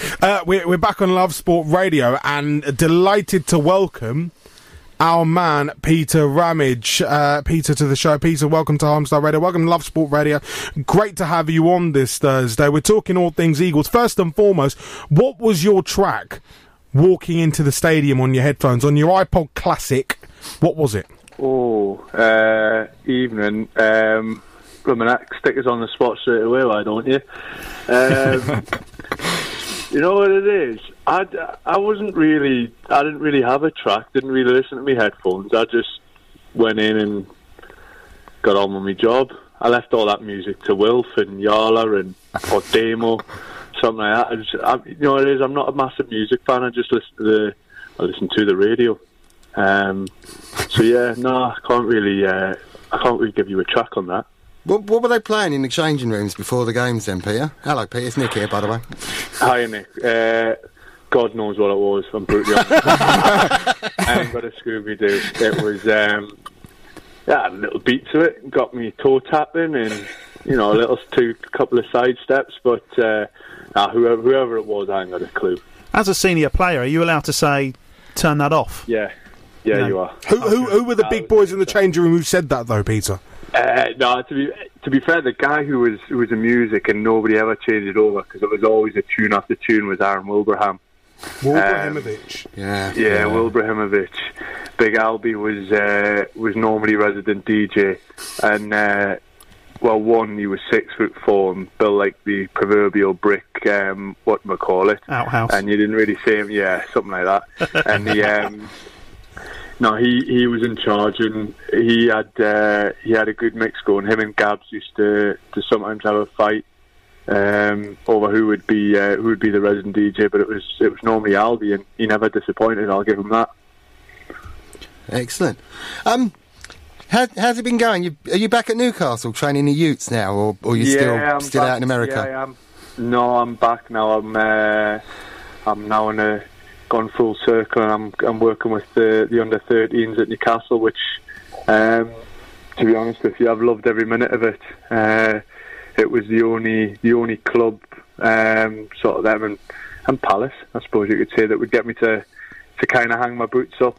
We're back on Love Sport Radio, and delighted to welcome our man, Peter Ramage. Peter, to the show. Peter, welcome to Homestar Radio. Welcome to Love Sport Radio. Great to have you on this Thursday. We're talking all things Eagles. First and foremost, what was your track walking into the stadium on your headphones, on your iPod Classic? What was it? Evening. Stickers on the spot straight away, why don't you? You know what it is? I didn't really have a track, didn't really listen to my headphones. I just went in and got on with my job. I left all that music to Wilf and Yala and Podemo, something like that. You know what it is? I'm not a massive music fan. I just listen to the radio. I can't really give you a track on that. What were they playing in the changing rooms before the games then, Peter? Hello, Peter. It's Nick here, by the way. Hi, Nick. God knows what it was. I'm brutally honest. I ain't got a Scooby-Doo. It was a little beat to it. Got me toe tapping and, a little couple of side steps. But whoever it was, I ain't got a clue. As a senior player, are you allowed to say, turn that off? Yeah. Yeah, you are. Who were the big boys in the changing room who said that, though, Peter? No, to be fair, the guy who was in music and nobody ever changed it over because it was always a tune after tune was Aaron Wilbraham. Wilbrahimovic, yeah, Wilbrahimovic. Big Albie was normally resident DJ, and one, he was 6'4" and built like the proverbial brick. Outhouse, and you didn't really see him. Yeah, something like that. And the. No, he was in charge, and he had a good mix going. Him and Gabs used to sometimes have a fight over who would be the resident DJ, but it was normally Albie, and he never disappointed. I'll give him that. Excellent. How's it been going? Are you back at Newcastle training the Utes now, or you still out in America? Yeah, I am. No, I'm back now. I'm now in a. Gone full circle, and I'm working with the under 13s at Newcastle, which to be honest with you, I've loved every minute of it. It was the only club sort of them and Palace, I suppose you could say, that would get me to kind of hang my boots up.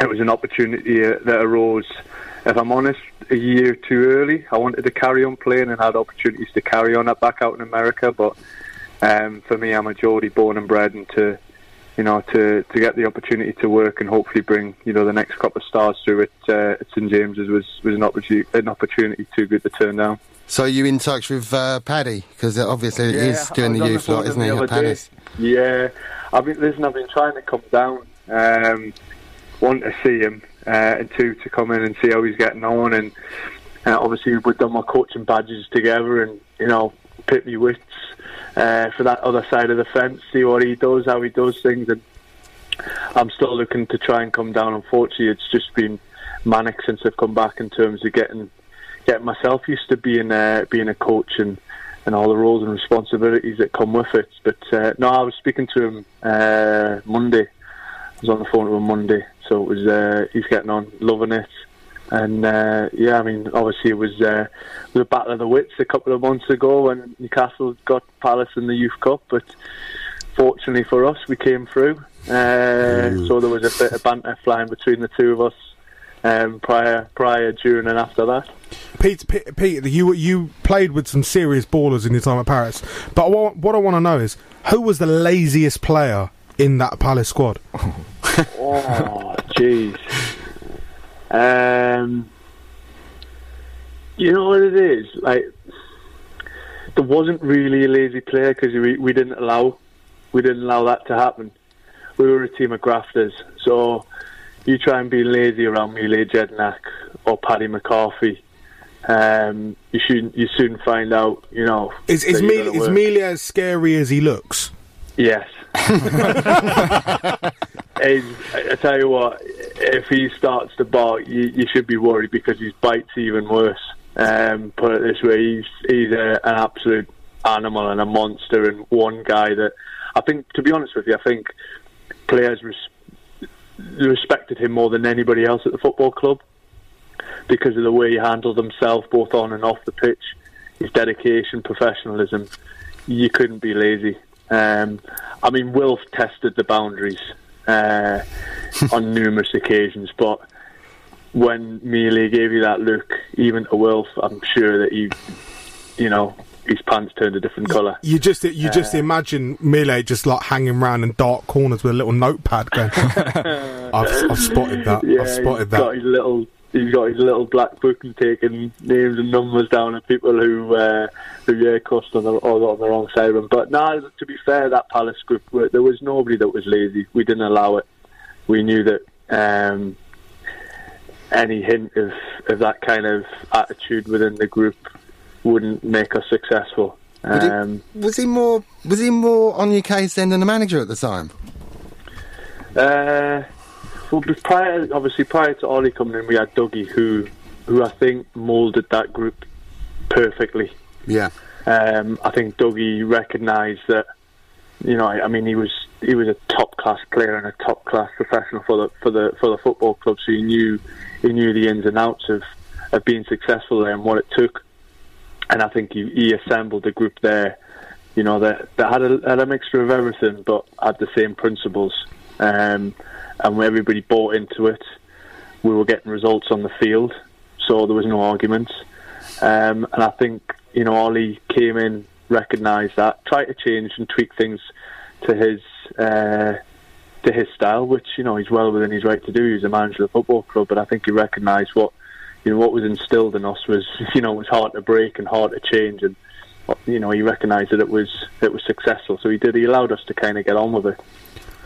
It was an opportunity that arose, if I'm honest, a year too early. I wanted to carry on playing and had opportunities to carry on back out in America, but for me, I'm a Geordie born and bred, and to get the opportunity to work and hopefully bring the next crop of stars through it at St James's was an opportunity too good to turn down. So are you in touch with Paddy, because obviously he's doing the youth lot, isn't he, at Palace? Yeah, I've been trying to come down, one to see him and two to come in and see how he's getting on, and obviously we've done my coaching badges together and pick me wits. For that other side of the fence, see what he does, how he does things, and I'm still looking to try and come down. Unfortunately, it's just been manic since I've come back in terms of getting myself used to being a coach and all the roles and responsibilities that come with it. But no, I was speaking to him Monday. I was on the phone to him Monday, so it was he's getting on, loving it. And obviously it was the battle of the wits a couple of months ago when Newcastle got Palace in the Youth Cup, but fortunately for us, we came through. So there was a bit of banter flying between the two of us prior, during, and after that. Peter, you played with some serious ballers in your time at Palace, but what I want to know is who was the laziest player in that Palace squad? Oh, jeez. You know what it is? Like, there wasn't really a lazy player because we didn't allow we didn't allow that to happen. We were a team of grafters. So you try and be lazy around Mile Jedinak or Paddy McCarthy, you soon find out, you know. Is Mile as scary as he looks? Yes. I tell you what, if he starts to bark, you should be worried, because his bite's even worse. Put it this way, he's an absolute animal and a monster, and one guy that I think, to be honest with you, I think players respected him more than anybody else at the football club, because of the way he handled himself both on and off the pitch, his dedication, professionalism. You couldn't be lazy. I mean, Wilf tested the boundaries on numerous occasions, but when Mile gave you that look, even to Wilf, I'm sure that his pants turned a different colour. You just imagine Mile just like hanging around in dark corners with a little notepad going, I've spotted that. Yeah, I've spotted that. He's got his little black book and taking names and numbers down of people who cussed on the wrong side of them. But no, to be fair, that Palace group, there was nobody that was lazy. We didn't allow it. We knew that any hint of that kind of attitude within the group wouldn't make us successful. Was he more on your case then than the manager at the time? Well, prior to Ollie coming in, we had Dougie, who I think moulded that group perfectly. Yeah, I think Dougie recognised that. You know, I mean, he was a top class player and a top class professional for the football club. So he knew the ins and outs of being successful there and what it took. And I think he assembled a group there, you know, that had a mixture of everything, but had the same principles. And when everybody bought into it, we were getting results on the field, so there was no arguments. And I think, you know, Ollie came in, recognised that, tried to change and tweak things to his style, which, you know, he's well within his right to do. He was a manager of the football club, but I think he recognised what was instilled in us was hard to break and hard to change, and you know, he recognised that it was successful, so he allowed us to kind of get on with it.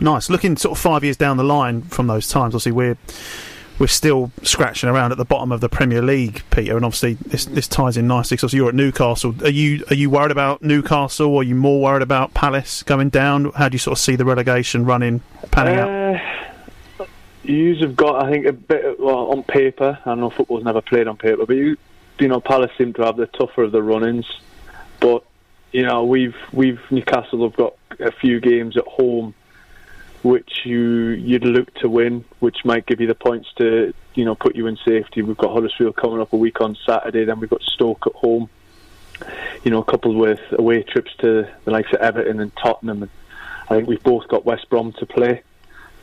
Nice. Looking sort of 5 years down the line from those times, obviously we're still scratching around at the bottom of the Premier League, Peter, and obviously this ties in nicely. So you're at Newcastle. Are you worried about Newcastle, or are you more worried about Palace going down? How do you sort of see the relegation running panning out? You've got, I think, a bit of, well, on paper. I know football's never played on paper, but you know Palace seem to have the tougher of the run-ins. But you know, we've Newcastle have got a few games at home which you'd look to win, which might give you the points to, you know, put you in safety. We've got Huddersfield coming up a week on Saturday, then we've got Stoke at home, you know, coupled with away trips to the likes of Everton and Tottenham, and I think we've both got West Brom to play.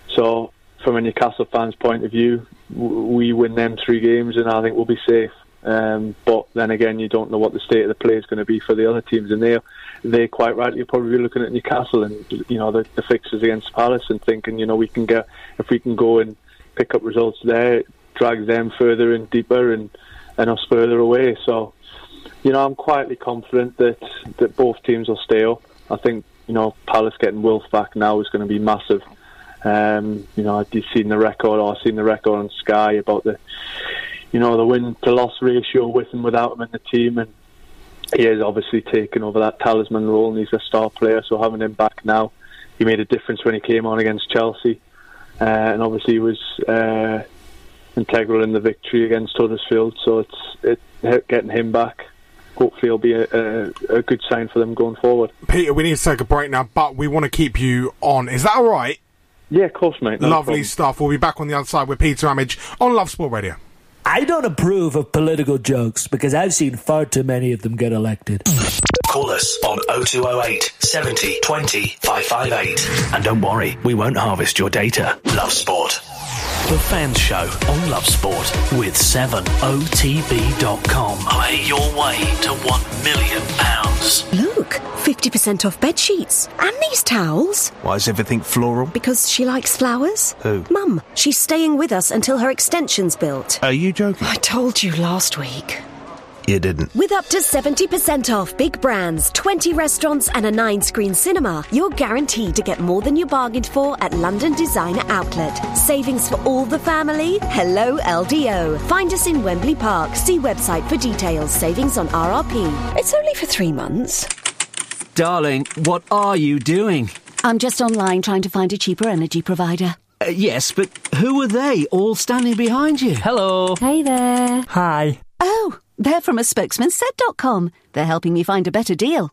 So from a Newcastle fan's point of view, we win them 3 games and I think we'll be safe. But then again, you don't know what the state of the play is going to be for the other teams, and they quite rightly are probably looking at Newcastle and, you know, the fixtures against Palace and thinking, you know, if we can go and pick up results there, it drags them further and deeper and us further away. So, you know, I'm quietly confident that both teams will stay up. I think, you know, Palace getting Wilf back now is going to be massive. You know, I've seen the record on Sky about the, you know, the win to loss ratio with and without him in the team, and he has obviously taken over that talisman role, and he's a star player, so having him back now, he made a difference when he came on against Chelsea, and obviously he was integral in the victory against Huddersfield, so it's getting him back. Hopefully it'll be a good sign for them going forward. Peter, we need to take a break now, but we want to keep you on. Is that alright? Yeah, of course, mate. No Lovely problem. Stuff. We'll be back on the other side with Peter Ramage on Love Sport Radio. I don't approve of political jokes because I've seen far too many of them get elected. Call us on 0208 70 20 558. And don't worry, we won't harvest your data. Love Sport. The Fans Show on Love Sport with 7OTB.com. Play your way to £1 million. Look, 50% off bed sheets and these towels. Why is everything floral? Because she likes flowers. Who? Mum. She's staying with us until her extension's built. Are you joking? I told you last week. you didn't. With up to 70% off big brands, 20 restaurants and a 9-screen cinema, you're guaranteed to get more than you bargained for at London Designer Outlet. Savings for all the family? Hello LDO. Find us in Wembley Park. See website for details. Savings on RRP. It's only for 3 months. Darling, what are you doing? I'm just online trying to find a cheaper energy provider. Yes, but who are they all standing behind you? Hello. Hey there. Hi. Oh, they're from a spokesmansaid.com. They're helping me find a better deal.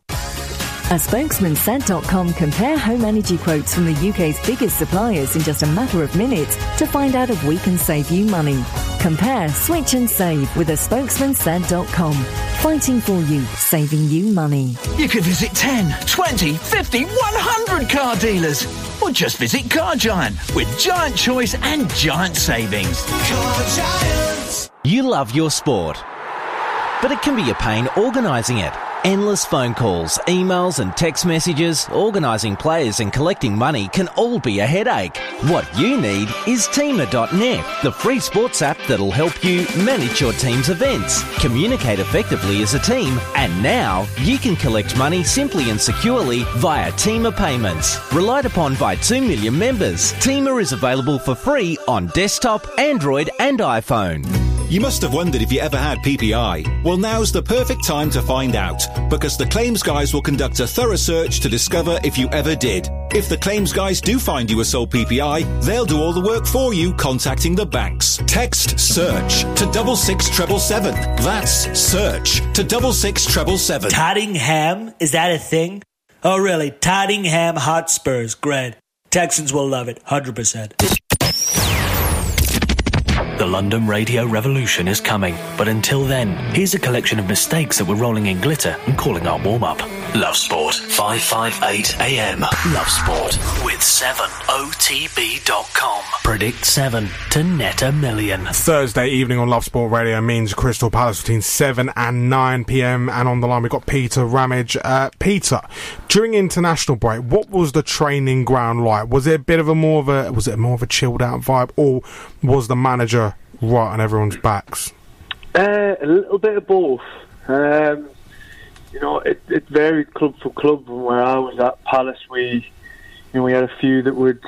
A spokesmansaid.com compare home energy quotes from the UK's biggest suppliers in just a matter of minutes to find out if we can save you money. Compare, switch and save with a spokesmansaid.com. Fighting for you, saving you money. You could visit 10, 20, 50, 100 car dealers. Or just visit Car Giant with giant choice and giant savings. Car Giant. You love your sport, but it can be a pain organising it. Endless phone calls, emails and text messages, organising players and collecting money can all be a headache. What you need is Teamer.net, the free sports app that'll help you manage your team's events, communicate effectively as a team, and now you can collect money simply and securely via Teamer payments. Relied upon by 2 million members, Teamer is available for free on desktop, Android and iPhone. You must have wondered if you ever had PPI. Well, now's the perfect time to find out, because the claims guys will conduct a thorough search to discover if you ever did. If the claims guys do find you a sole PPI, they'll do all the work for you, contacting the banks. Text SEARCH to 66777. That's SEARCH to 66777. Tottenham? Is that a thing? Oh, really? Tottenham Hotspurs. Great. Texans will love it. 100%. The London radio revolution is coming, but until then, here's a collection of mistakes that were rolling in glitter and calling our warm-up. Love Sport, 5:58 a.m. Love Sport with 7otb.com. Predict 7 to net a million. Thursday evening on Love Sport Radio means Crystal Palace between 7 and 9 p.m. and on the line we've got Peter Ramage. Peter, during international break, what was the training ground like? Was it a bit of a more of a chilled out vibe, or was the manager right on everyone's backs? A little bit of both. You know, it varied club for club. And where I was at Palace, we had a few that would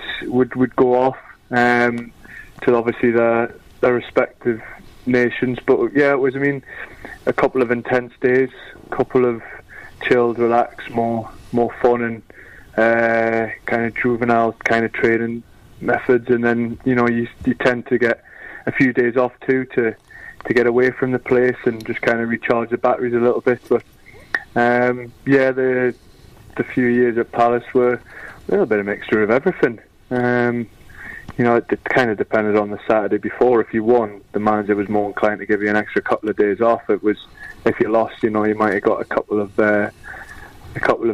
go off to obviously their respective nations. But yeah, it was. I mean, a couple of intense days, a couple of chilled, relaxed, more fun and kind of juvenile kind of training methods. And then you tend to get a few days off too to get away from the place and just kind of recharge the batteries a little bit, but. Yeah, the few years at Palace were a little bit of a mixture of everything. It kind of depended on the Saturday before. If you won, the manager was more inclined to give you an extra couple of days off. It was if you lost, you might have got a couple of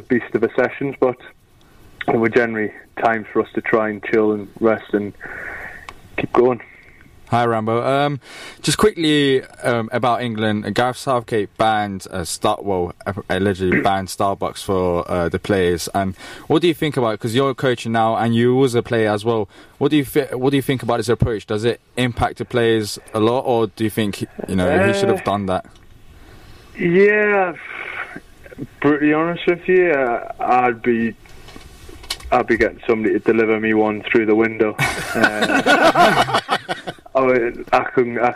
beast of a sessions, but there were generally times for us to try and chill and rest and keep going. Hi Rambo. Just quickly about England, Gareth Southgate banned allegedly banned Starbucks for the players. And what do you think about it? Because you're coaching now and you was a player as well. What do you think about his approach? Does it impact the players a lot, or do you think he should have done that? Yeah, brutally honest with you, I'd be getting somebody to deliver me one through the window. I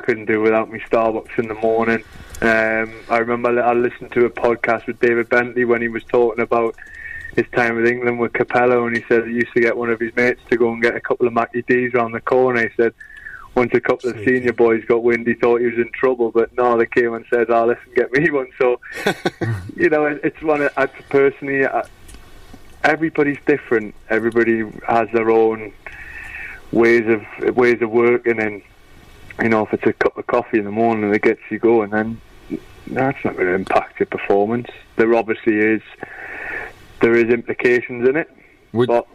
couldn't do without me Starbucks in the morning. I remember I listened to a podcast with David Bentley when he was talking about his time with England with Capello, and he said he used to get one of his mates to go and get a couple of Mackie D's round the corner. He said once a couple of senior boys got wind, he thought he was in trouble, but no, they came and said, listen, get me one. So, it's one of, personally, everybody's different. Everybody has their own ways of working, and if it's a cup of coffee in the morning that gets you going, then that's not going to impact your performance. There obviously is implications in it. But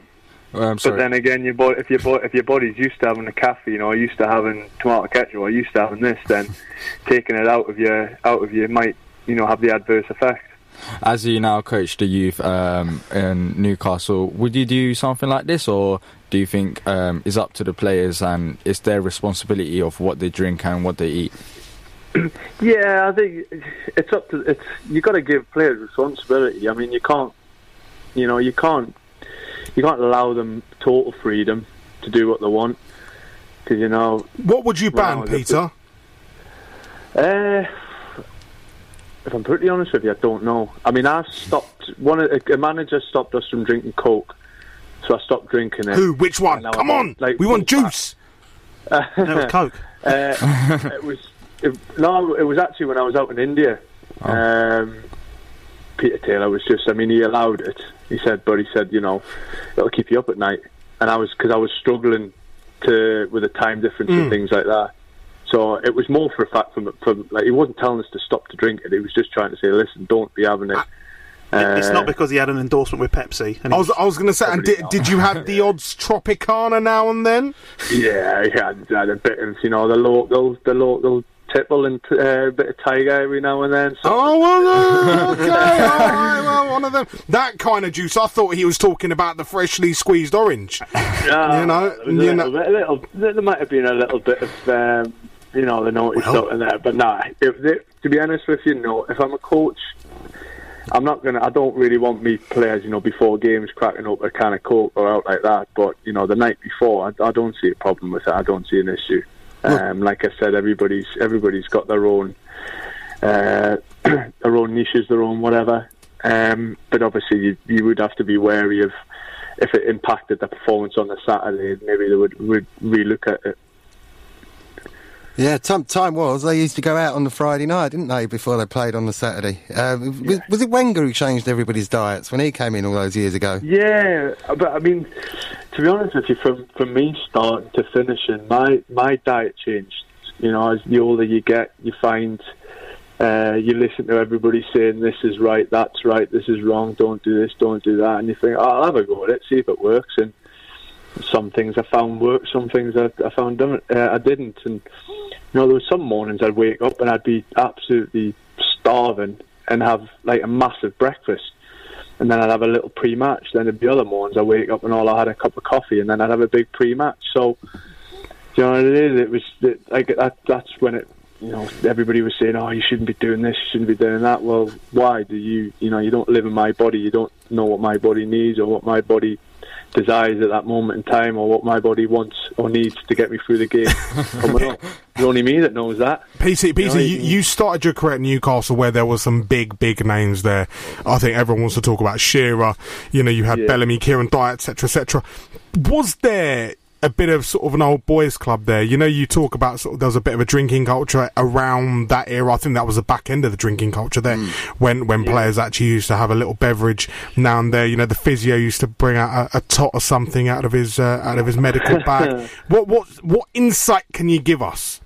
then again, if your body's used to having a caffeine, or used to having tomato ketchup, or used to having this, then taking it out of you might have the adverse effect. As you now coach the youth in Newcastle, would you do something like this, or do you think it's up to the players and it's their responsibility of what they drink and what they eat? Yeah, I think it's up to it's. You got to give players responsibility. I mean, you can't allow them total freedom to do what they want. Because you know, what would you ban, Peter? If I'm pretty honest with you, I don't know. I mean, I stopped. A manager stopped us from drinking Coke, so I stopped drinking it. Who? Which one? Come on! Like, we want juice. No, it was Coke. It was. It was actually when I was out in India. Oh. Peter Taylor was just, I mean, he allowed it. He said, but he said, you know, it'll keep you up at night. And I was struggling with the time difference and things like that. So it was more for a fact from like, he wasn't telling us to stop to drink it. He was just trying to say, listen, don't be having it. It's not because he had an endorsement with Pepsi. I was going to say, and did you have the odds Tropicana now and then? Yeah, I had a bit of, you know, the local tipple and a bit of tiger every now and then. So. Oh, well, okay, all right, well, one of them. That kind of juice. I thought he was talking about the freshly squeezed orange. There might have been a little bit of, you know, the naughty stuff in there. But nah, to be honest with you, no. If I'm a coach, I don't really want me players, you know, before games cracking up a can of Coke or out like that. But you know, the night before, I don't see a problem with it. I don't see an issue. Like I said, everybody's got their own niches, their own whatever. But obviously, you would have to be wary of if it impacted the performance on the Saturday. Maybe they would re-look at it. Yeah, time was they used to go out on the Friday night, didn't they, before they played on the Saturday? Was it Wenger who changed everybody's diets when he came in all those years ago? Yeah, but I mean, to be honest with you, from me starting to finishing, my diet changed. You know, as the older you get, you find you listen to everybody saying this is right, that's right, this is wrong, don't do this, don't do that, and you think, oh, I'll have a go at it, see if it works. And some things I found worked, some things I didn't. And you know, there were some mornings I'd wake up and I'd be absolutely starving and have like a massive breakfast, and then I'd have a little pre-match. Then there'd be other mornings I wake up and all I had a cup of coffee, and then I'd have a big pre-match. So you know what it is? It was like that. That's when it. You know, everybody was saying, "Oh, you shouldn't be doing this, you shouldn't be doing that." Well, why do you? You know, you don't live in my body. You don't know what my body needs or what my body desires at that moment in time, or what my body wants or needs to get me through the game coming up. It's only me that knows that. Peter, you started your career at Newcastle, where there were some big names there. I think everyone wants to talk about Shearer. You know, you had Bellamy, Kieran Dyer, etc., etc. Was there a bit of sort of an old boys club there? You know, you talk about sort of, there was a bit of a drinking culture around that era. I think that was the back end of the drinking culture there, when players actually used to have a little beverage now and there. You know, the physio used to bring out a tot or something out of his medical bag. What insight can you give us?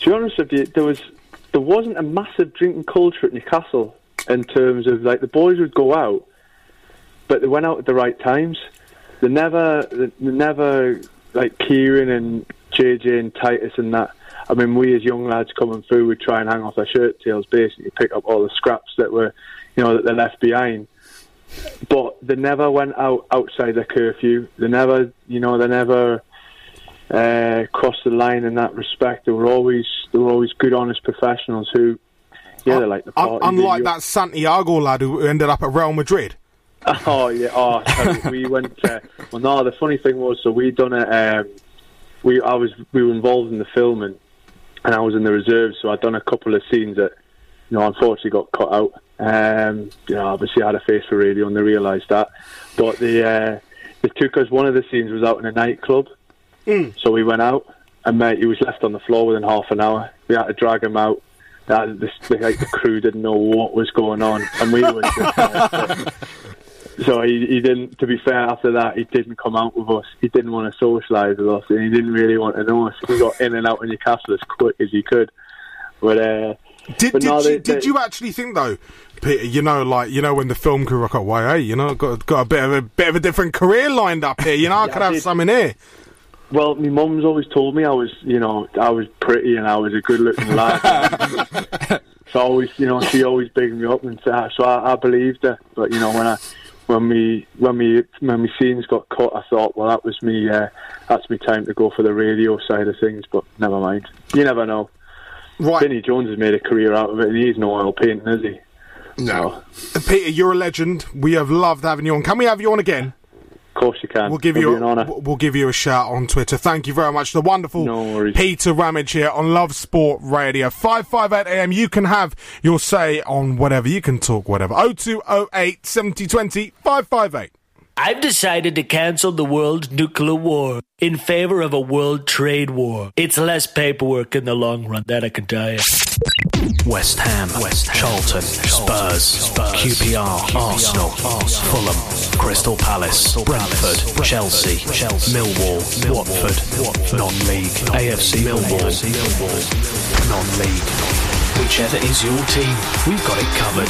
To be honest with you, there wasn't a massive drinking culture at Newcastle in terms of like the boys would go out, but they went out at the right times. They never like Kieran and JJ and Titus and that. I mean, we as young lads coming through would try and hang off our shirt tails, basically pick up all the scraps that were, you know, that they left behind. But they never went out outside their curfew. They never crossed the line in that respect. They were always good, honest professionals who, yeah, they like the party. Unlike that Santiago lad who ended up at Real Madrid. Oh yeah! Oh, so we went. Well, no. The funny thing was, so we done it. We were involved in the filming, and I was in the reserves. So I'd done a couple of scenes that, you know, unfortunately got cut out. You know, obviously I had a face for radio, and they realised that. But they took us. One of the scenes was out in a nightclub, so we went out, and mate, he was left on the floor within half an hour. We had to drag him out. The crew didn't know what was going on, and we were. So he didn't, to be fair, after that, he didn't come out with us. He didn't want to socialise with us, and he didn't really want to know us. He got in and out of Newcastle as quick as he could. But, did you actually think, though, Peter, you know, like, you know, when the film crew rock up, why, hey, you know, got a bit of a different career lined up here, you know, I could have some in here. Well, my mum's always told me I was pretty and I was a good-looking lad. So I always, you know, she always bigged me up, and so I believed her. But, you know, when my scenes got cut, I thought, well, that was me. That's my time to go for the radio side of things. But never mind. You never know. Right. Vinnie Jones has made a career out of it, and he's no oil painting, is he? No. So. Peter, you're a legend. We have loved having you on. Can we have you on again? Of course you can. We'll give you a shout on Twitter. Thank you very much. The wonderful Peter Ramage here on Love Sport Radio. 5:58am. You can have your say on whatever. You can talk whatever. 0208 7020 558. I've decided to cancel the world nuclear war in favour of a world trade war. It's less paperwork in the long run, that I can tell you. West Ham, Charlton, Spurs, QPR, Arsenal, Fulham, Crystal Palace, Brentford, Chelsea, Millwall, Watford, non-league, AFC Millwall, non-league. Whichever is your team, we've got it covered.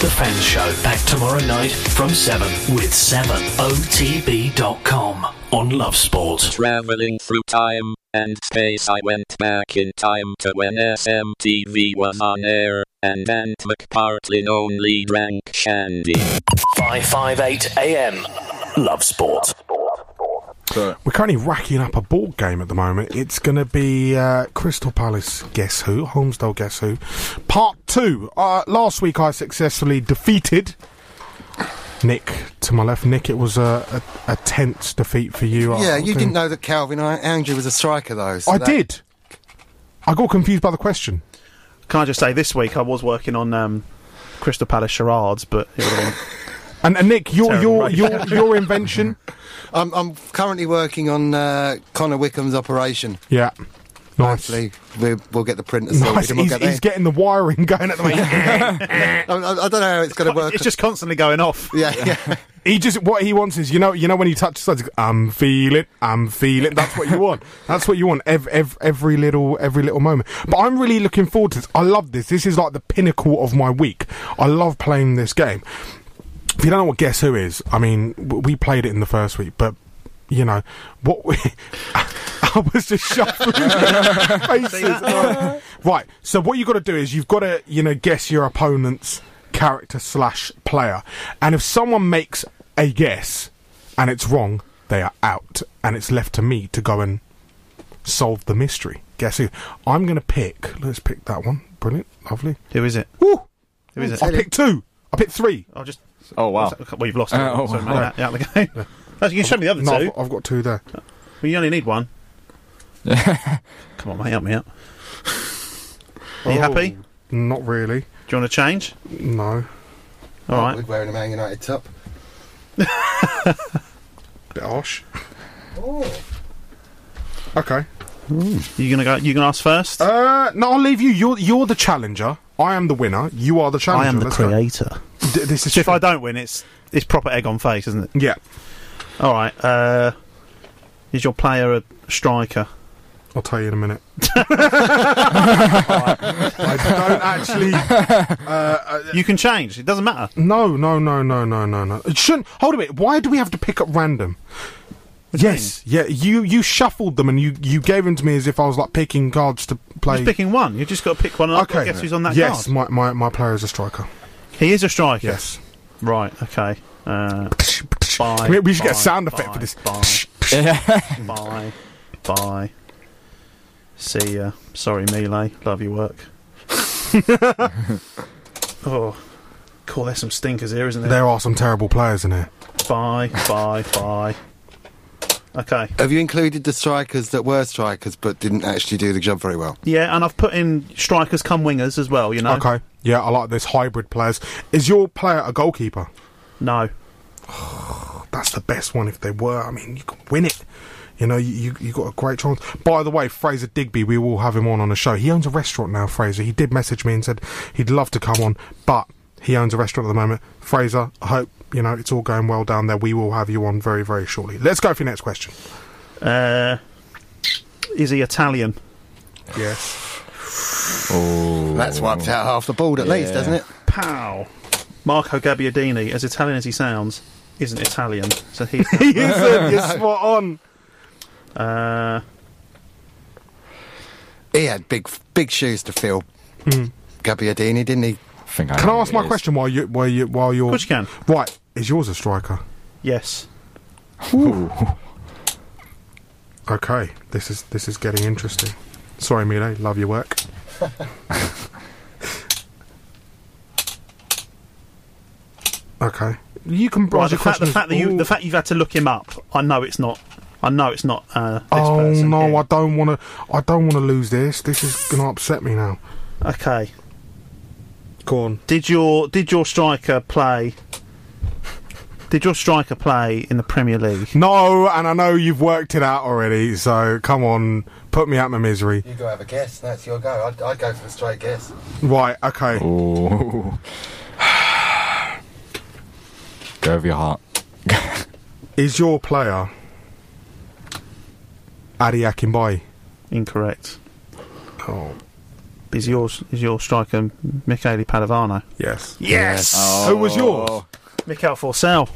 The Fans Show, back tomorrow night from 7 with 7otb.com on Love Sport. Travelling through time and space, I went back in time to when SMTV was on air and Ant McPartlin only drank shandy. 5:58 a.m. Love Sport. We're currently racking up a board game at the moment. It's going to be Crystal Palace Guess Who, Holmesdale Guess Who, Part 2. Last week I successfully defeated Nick to my left. Nick, it was a tense defeat for you. Yeah, you didn't know that Calvin Andrew was a striker, though. So I did. I got confused by the question. Can I just say, this week I was working on Crystal Palace charades, but it would have been... And Nick, your invention. I'm currently working on Connor Wickham's operation. Yeah, nice. Hopefully we'll get the printer. Nice. He's getting the wiring going at the moment. I don't know how it's going to work. It's just constantly going off. Yeah. What he wants is you know when you touch the sides, I'm feeling. That's what you want. That's what you want. Every little moment. But I'm really looking forward to this. I love this. This is like the pinnacle of my week. I love playing this game. If you don't know what Guess Who is, I mean, we played it in the first week, but, you know, I was just shuffling faces. Right, so what you've got to do is you've got to, guess your opponent's character / player. And if someone makes a guess and it's wrong, they are out. And it's left to me to go and solve the mystery. Guess who? I'm going to pick. Let's pick that one. Brilliant. Lovely. Who is it? Woo! Who is it? I'll pick two. I'll pick three. I'll just... Oh, wow. Well, you've lost it. So right. Out of the game. You can show me the other two. I've got two there. Well, you only need one. Come on, mate, help me out. Are you happy? Not really. Do you want to change? No. All right. We're wearing a Man United top. Bit harsh. Oh. Okay. You gonna go? You gonna ask first? No, I'll leave you. You're the challenger. I am the winner. You are the challenger. I am the creator. This is so if I don't win, it's proper egg on face, isn't it? Yeah. All right. Is your player a striker? I'll tell you in a minute. All right. I don't actually. You can change. It doesn't matter. No. It shouldn't. Hold a minute. Why do we have to pick up random? Yes. Yeah. You shuffled them and you gave them to me as if I was like picking cards to play. Just picking one. You just got to pick one. Okay. I guess who's on that card? Yes. My player is a striker. He is a striker? Yes. Right, okay. We should get a sound effect for this. Bye. See ya. Sorry, Melee. Love your work. Cool, there's some stinkers here, isn't there? There are some terrible players in here. Bye. Okay. Have you included the strikers that were strikers but didn't actually do the job very well? Yeah, and I've put in strikers come wingers as well, Okay. Yeah, I like this hybrid players. Is your player a goalkeeper? No. Oh, that's the best one if they were. I mean, you can win it. You got a great chance. By the way, Fraser Digby, we will have him on the show. He owns a restaurant now, Fraser. He did message me and said he'd love to come on, but he owns a restaurant at the moment. Fraser, I hope, it's all going well down there. We will have you on very, very shortly. Let's go for your next question. Is he Italian? Yes. Oh. That's wiped out half the board at least, doesn't it? Pow. Marco Gabbiadini, as Italian as he sounds, isn't Italian. So he's he isn't. You're spot on. He had big shoes to fill. Mm. Gabbiadini, didn't he? Can I ask my question while you're? Of course you can. Right, is yours a striker? Yes. Ooh. Okay, this is getting interesting. Sorry, Milo, love your work. Okay. You can broaden the fact you've had to look him up. I know it's not. This person. No, here. I don't want to lose this. This is going to upset me now. Okay. Go on. Did your striker play? Did your striker play in the Premier League? No, and I know you've worked it out already, so come on, put me out my misery. You go have a guess. That's your go. I'd go for the straight guess. Right, okay. Ooh. Go with your heart. Is your player Adi Akinbaye? Incorrect. Oh. Is your striker Michele Padovano? Yes. Yes! Oh. Who was yours? Mikel Forsell.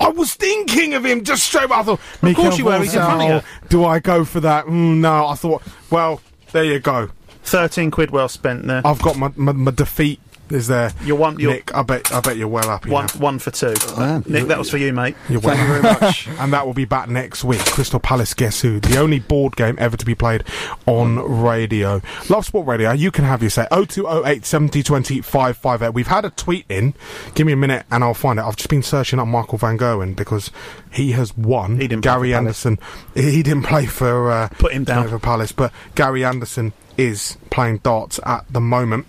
I was thinking of him just straight away. I thought, of course you were, he's in front of you. Do I go for that? No, I thought, well, there you go. £13 well spent there. I've got my defeat is there. Nick, I bet you're well happy. One for two. Nick, that was for you, mate. You're welcome. Thank you very much. And that will be back next week. Crystal Palace Guess Who? The only board game ever to be played on radio. Love Sport Radio, you can have your say. 0208 7020 558. We've had a tweet in. Give me a minute and I'll find it. I've just been searching up Michael van Gerwen because he has won. He didn't Gary Anderson. Palace. He didn't play for put him down for Palace, but Gary Anderson is playing darts at the moment.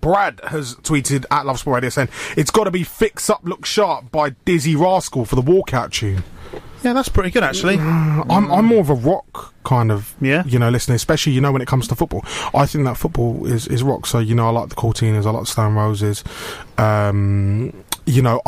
Brad has tweeted at Love Sport Radio saying it's got to be Fix Up Look Sharp by Dizzy Rascal for the walkout tune. Yeah, that's pretty good actually. I'm more of a rock kind of listener, especially when it comes to football. I think that football is rock, so I like the Cortinas, I like the Stone Roses. I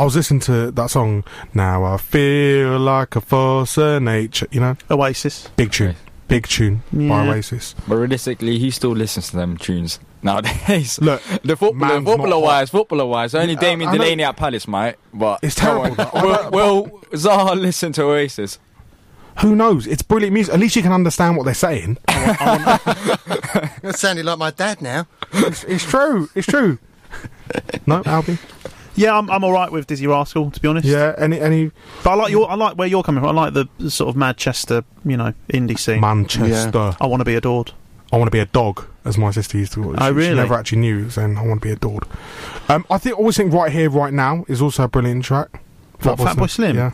was listening to that song Now I Feel Like a Force of Nature, Oasis. Big tune. Okay. Big tune by Oasis. But realistically, he still listens to them tunes nowadays. Look, the footballer-wise, only Damien Delaney at Palace, mate. But it's terrible. Will Zaha listen to Oasis? Who knows? It's brilliant music. At least you can understand what they're saying. You're sounding like my dad now. It's true. It's true. No, Albie. Yeah, I'm all right with Dizzy Rascal, to be honest. Yeah, any. But I like where you're coming from. I like the sort of Manchester, indie scene. Manchester. Yeah. I want to be adored. I want to be a dog, as my sister used to call it. Oh, really? She never actually knew, saying I want to be adored. I always think Right Here, Right Now is also a brilliant track. Fatboy Slim. Yeah.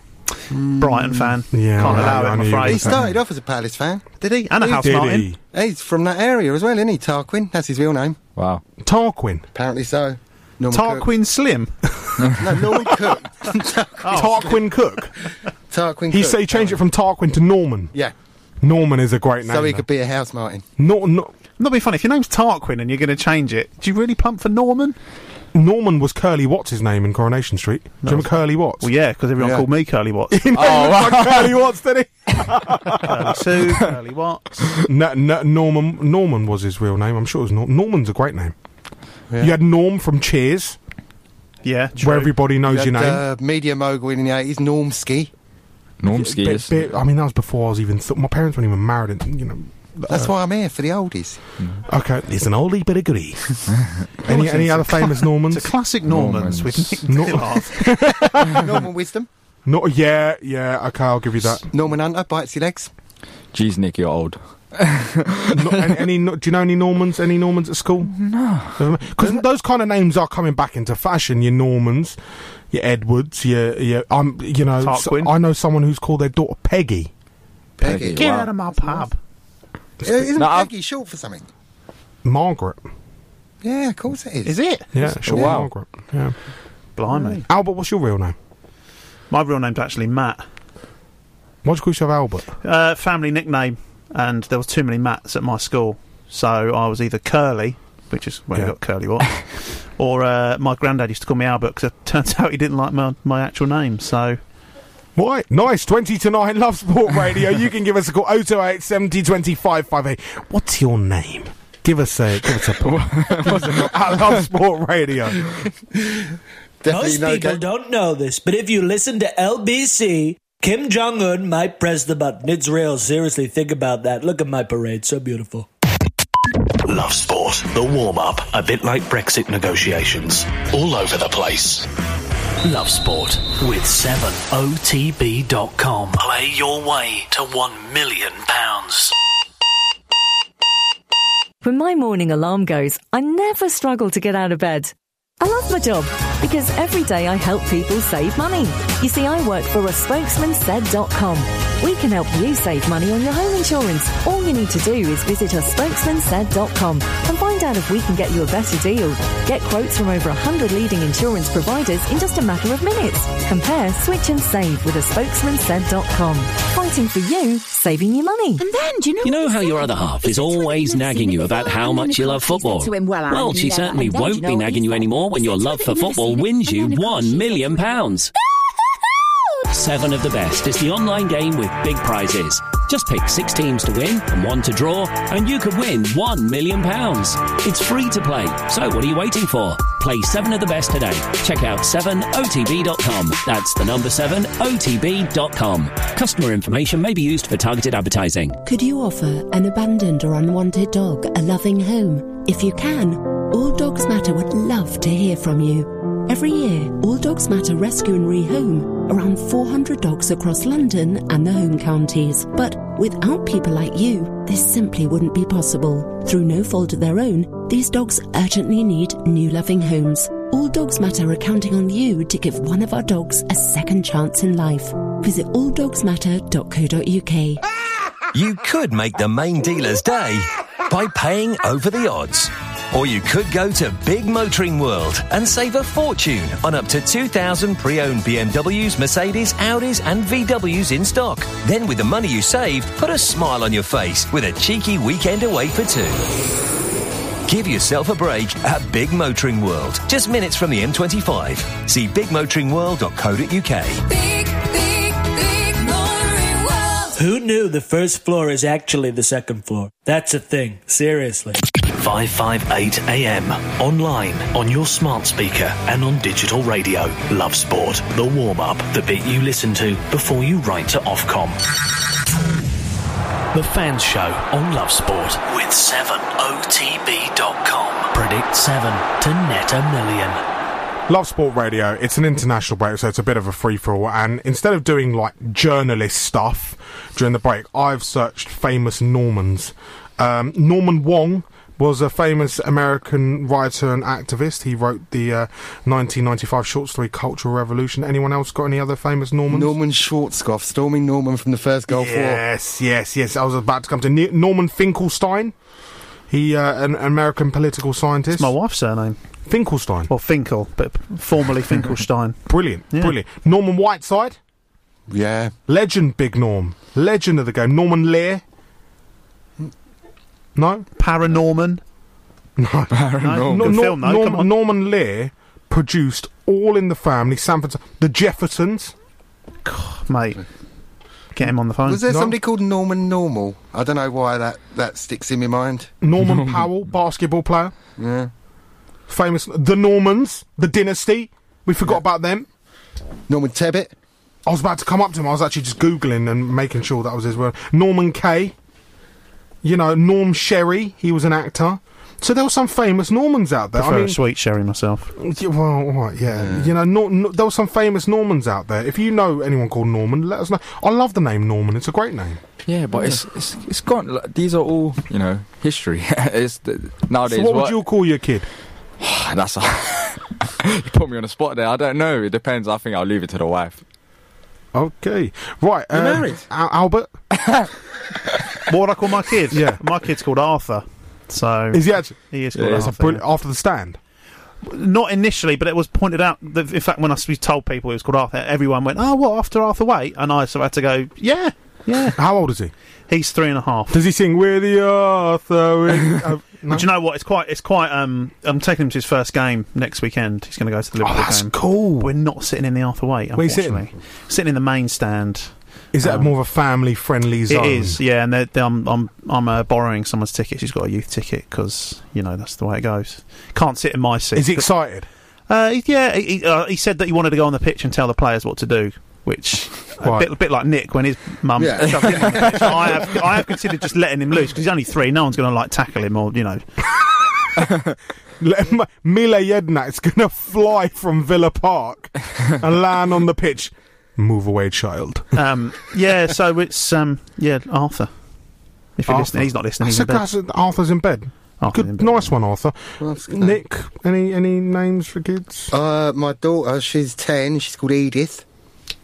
Brighton fan. Yeah, can't allow it, I'm afraid. He started off as a Palace fan, did he? And a House Martin. He's from that area as well, isn't he? Tarquin. That's his real name. Wow. Tarquin. Apparently so. Norman Tarquin Cook. Slim? No, Norman Cook. Tarquin Cook? Tarquin Cook. He said he changed it from Tarquin to Norman. Yeah. Norman is a great name. So he could be a House Martin. Not be funny. If your name's Tarquin and you're going to change it, do you really plump for Norman? Norman was Curly Watts' his name in Coronation Street. Do you remember Curly Watts? Well, yeah, because everyone called me Curly Watts. He like Curly Watts, did he? Curly Sue, Curly Watts. Norman was his real name. I'm sure it was Norman's a great name. Yeah. You had Norm from Cheers. Yeah, true. Where everybody knows your name. Media mogul in the 80s, Normski. Normski, yes. I mean, that was before I was even... My parents weren't even married. That's why I'm here, for the oldies. Mm. Okay, it's an oldie but a goodie. Any other famous Normans? It's a classic Normans with Nick Gillard. Norman Wisdom. Yeah, okay, I'll give you that. Norman Hunter bites your legs. Jeez, Nick, you're old. Do you know any Normans? Any Normans at school? No, because those kind of names are coming back into fashion. Your Normans, your Edwards, Tarquin. I know someone who's called their daughter Peggy. Peggy, get out of my pub. Isn't Peggy short for something? Margaret. Yeah, of course it is. Is it? Yeah, sure. Wow. Margaret. Yeah. Blimey. Albert, what's your real name? My real name's actually Matt. Why do you call yourself Albert? Family nickname. And there was too many Matts at my school, so I was either Curly, which is where I got Curly Watts, or my granddad used to call me Albert because it turns out he didn't like my actual name. So, right, nice. 20 to 9, Love Sport Radio. You can give us a call 0208 7020 558. What's your name? Give us a call at Love Sport Radio. Most people don't know this, but if you listen to LBC. Kim Jong-un might press the button. It's real. Seriously, think about that. Look at my parade. So beautiful. Love Sport. The warm-up. A bit like Brexit negotiations. All over the place. Love Sport with 7OTB.com. Play your way to £1 million. When my morning alarm goes, I never struggle to get out of bed. I love my job because every day I help people save money. You see, I work for aspokesmansaid.com. We can help you save money on your home insurance. All you need to do is visit aspokesmansaid.com and find out if we can get you a better deal. Get quotes from over 100 leading insurance providers in just a matter of minutes. Compare, switch and save with aspokesmansaid.com. Fighting for you, saving you money. And then, do you know... You know how your other half is always nagging you about how much you love football? Well, she certainly won't be nagging you anymore when your love for football wins you £1 million. 7 of the Best is the online game with big prizes. Just pick 6 teams to win and 1 to draw, and you could win £1 million. It's free to play, so what are you waiting for? Play 7 of the Best today. Check out 7otb.com. That's the number 7otb.com. Customer information may be used for targeted advertising. Could you offer an abandoned or unwanted dog a loving home? If you can, All Dogs Matter would love to hear from you. Every year, All Dogs Matter rescue and rehome around 400 dogs across London and the home counties. But without people like you, this simply wouldn't be possible. Through no fault of their own, these dogs urgently need new loving homes. All Dogs Matter are counting on you to give one of our dogs a second chance in life. Visit alldogsmatter.co.uk. You could make the main dealer's day by paying over the odds. Or you could go to Big Motoring World and save a fortune on up to 2,000 pre-owned BMWs, Mercedes, Audis and VWs in stock. Then with the money you saved, put a smile on your face with a cheeky weekend away for two. Give yourself a break at Big Motoring World, just minutes from the M25. See bigmotoringworld.co.uk. Big Motoring World. Who knew the first floor is actually the second floor? That's a thing, seriously. 558 AM. Online, on your smart speaker and on digital radio. Love Sport, the warm-up, the bit you listen to before you write to Ofcom. The Fans Show on Love Sport with 7otb.com. Predict 7 to net $1 million. Love Sport Radio, it's an international break, so it's a bit of a free-for-all, and instead of doing, like, journalist stuff during the break, I've searched famous Normans. Norman Wong was a famous American writer and activist. He wrote the 1995 short story Cultural Revolution. Anyone else got any other famous Normans? Norman Schwarzkopf, Storming Norman from the First Gulf War. Yes. I was about to come to Norman Finkelstein. He, an American political scientist. It's my wife's surname. Finkelstein. Well, Finkel, but formerly Finkelstein. Brilliant. Norman Whiteside. Yeah. Legend, Big Norm. Legend of the game. Norman Lear. No. Paranorman? No. Paranorman. No. Film, though. Norman Lear produced All in the Family, Sanford, The Jeffersons. God, mate. Get him on the phone. Was there somebody called Norman Normal? I don't know why that sticks in my mind. Norman Powell, basketball player. Yeah. Famous. The Normans, the dynasty. We forgot about them. Norman Tebbit. I was about to come up to him. I was actually just Googling and making sure that was his word. Norman Kay. You know, Norm Sherry, he was an actor. So there were some famous Normans out there. I prefer a sweet Sherry myself. Well, all right, yeah. You know, there were some famous Normans out there. If you know anyone called Norman, let us know. I love the name Norman. It's a great name. Yeah, but it's gone. Like, these are all, you know, history. Nowadays. So what would you call your kid? That's a... You put me on the spot there. I don't know. It depends. I think I'll leave it to the wife. Okay. Right. You're married? Albert? What would I call my kid? Yeah. My kid's called Arthur. So is he actually? He is called Arthur. After the stand? Not initially, but it was pointed out that, in fact, when I told people it was called Arthur, everyone went, oh, what, after Arthur Waite? And I had to go, yeah. How old is he? He's 3.5. Does he sing, we're the Arthur? No? Do you know what? It's quite. I'm taking him to his first game next weekend. He's going to go to the Liverpool game. That's cool. We're not sitting in the Arthur Waite, unfortunately. Where are you sitting? Sitting in the main stand. Is that more of a family-friendly zone? It is, yeah. And I'm borrowing someone's ticket. She's got a youth ticket because that's the way it goes. Can't sit in my seat. Is he excited? Yeah. He said that he wanted to go on the pitch and tell the players what to do, which a bit like Nick when his mum. Yeah. I have considered just letting him loose because he's only 3. No one's going to tackle him or Mile Jedinak's going to fly from Villa Park and land on the pitch. Move away, child. So it's Arthur. If you're listening, he's not listening. He's in bed. Arthur's in bed. Good, nice one, Arthur. Nick, any names for kids? My daughter, she's 10. She's called Edith.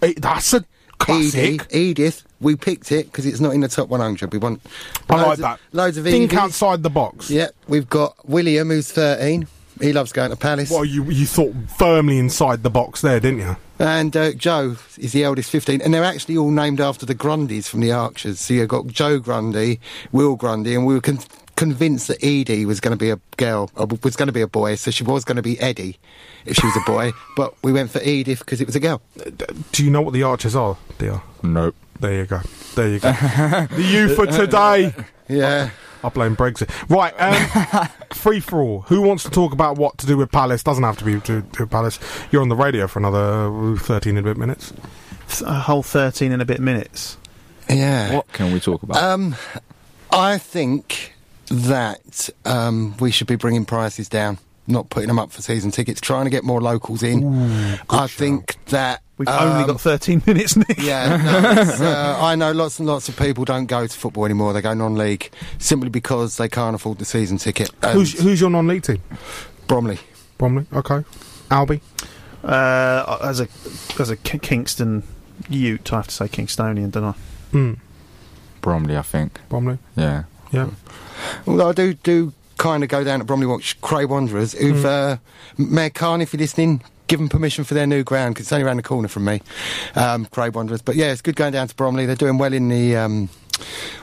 That's a classic. Edith. We picked it because it's not in the top 100. We want. I like that. Loads of Edith. Think outside the box. Yep. We've got William, who's 13. He loves going to Palace. Well, you thought firmly inside the box there, didn't you? And Joe is the eldest, 15. And they're actually all named after the Grundys from the Archers. So you've got Joe Grundy, Will Grundy, and we were convinced that Edie was going to be a girl, or was going to be a boy, so she was going to be Eddie if she was a boy. But we went for Edith because it was a girl. Do you know what the Archers are, dear? Nope. There you go. There you go. The you for today. Yeah. I blame Brexit. Right, free for all. Who wants to talk about what to do with Palace? Doesn't have to be to do with Palace. You're on the radio for another 13 and a bit minutes. It's a whole 13 and a bit minutes. Yeah. What can we talk about? I think that we should be bringing prices down, not putting them up for season tickets, trying to get more locals in. Ooh, I think that... We've only got 13 minutes, Nick. Yeah, no, I know lots and lots of people don't go to football anymore. They go non-league simply because they can't afford the season ticket. Who's your non-league team? Bromley. Bromley, okay. Albi? As a Kingston Ute, I have to say Kingstonian, don't I? Mm. Bromley, I think. Bromley? Yeah. Yeah. Although I do kind of go down to Bromley watch Cray Wanderers, who've... Mayor Khan, if you're listening... Give them permission for their new ground, because it's only around the corner from me, Cray Wanderers. But yeah, it's good going down to Bromley. They're doing well in the,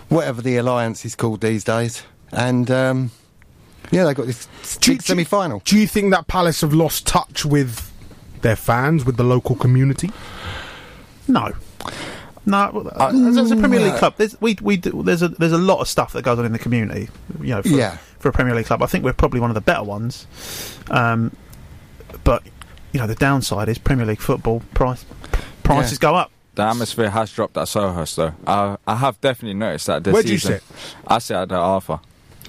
whatever the alliance is called these days. And, yeah, they got this semi-final. Do you think that Palace have lost touch with their fans, with the local community? No. No, as a Premier League club, there's a lot of stuff that goes on in the community, you know, for a Premier League club. I think we're probably one of the better ones. But... You know, the downside is Premier League football prices go up. The atmosphere has dropped at Selhurst, though. I have definitely noticed that this season. Where do you sit? I sit at Arthur.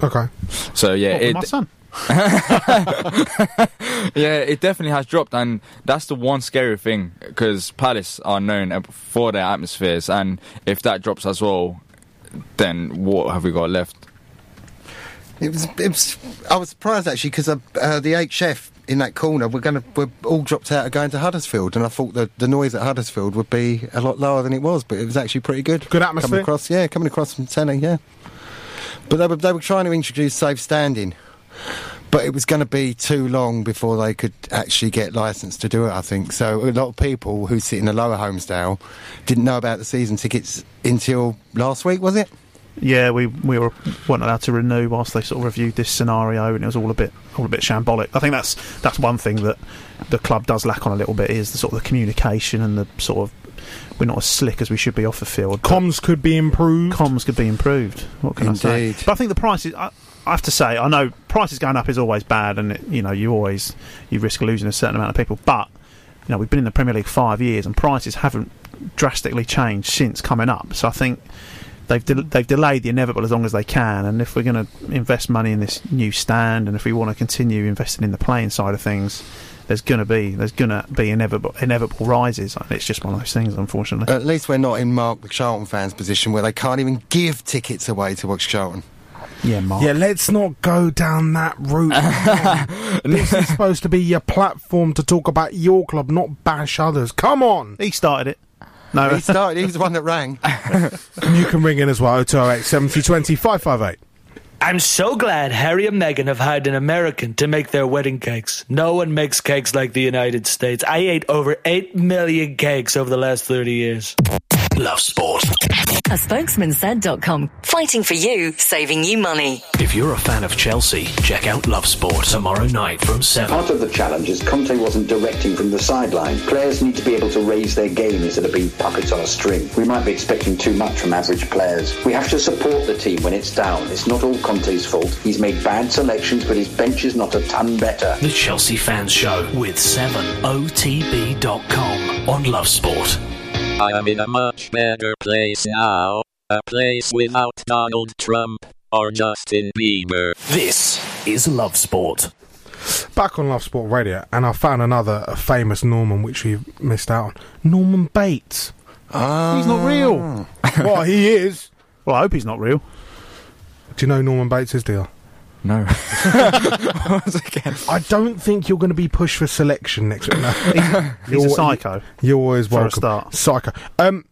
Okay. So, yeah. With my son. Yeah, it definitely has dropped, and that's the one scary thing, because Palace are known for their atmospheres, and if that drops as well, then what have we got left? It was I was surprised, actually, because the HF... in that corner, we're all dropped out of going to Huddersfield, and I thought that the noise at Huddersfield would be a lot lower than it was, but it was actually pretty good. Good atmosphere. Coming across from Tenner, yeah. But they were trying to introduce safe standing, but it was going to be too long before they could actually get licensed to do it, I think. So a lot of people who sit in the lower Homesdale didn't know about the season tickets until last week, was it? Yeah, we weren't allowed to renew whilst they sort of reviewed this scenario, and it was all a bit shambolic. I think that's one thing that the club does lack on a little bit, is the sort of the communication and the sort of, we're not as slick as we should be off the field. Comms could be improved. What can I say? But I think the price is... I have to say, I know prices going up is always bad, and it, you know, you risk losing a certain amount of people. But you know, we've been in the Premier League 5 years, and prices haven't drastically changed since coming up. So I think. They've delayed the inevitable as long as they can, and if we're going to invest money in this new stand, and if we want to continue investing in the playing side of things, there's going to be inevitable rises. It's just one of those things, unfortunately. At least we're not in Mark the Charlton fans' position where they can't even give tickets away to watch Charlton. Yeah, Mark. Yeah, let's not go down that route. This is supposed to be your platform to talk about your club, not bash others. Come on, he started it. No, he was the one that rang. You can ring in as well, 0208 7020 558. I'm so glad Harry and Meghan have hired an American to make their wedding cakes. No one makes cakes like the United States. I ate over 8 million cakes over the last 30 years. Love Sport. A spokesman said.com. Fighting for you, saving you money. If you're a fan of Chelsea, check out Love Sport tomorrow night from 7. Part of the challenge is Conte wasn't directing from the sideline. Players need to be able to raise their game instead of being puppets on a string. We might be expecting too much from average players. We have to support the team when it's down. It's not all Conte's fault. He's made bad selections, but his bench is not a ton better. The Chelsea Fans Show with 7OTB.com on Love Sport. I am in a much better place now, a place without Donald Trump or Justin Bieber. This is Love Sport. Back on Love Sport Radio, and I found another famous Norman which we missed out on. Norman Bates. Oh. He's not real. Well, he is. Well, I hope he's not real. Do you know Norman Bates is, dear? No. I don't think you're going to be pushed for selection next week. No. He's a psycho. You're always welcome. For a start. Psycho.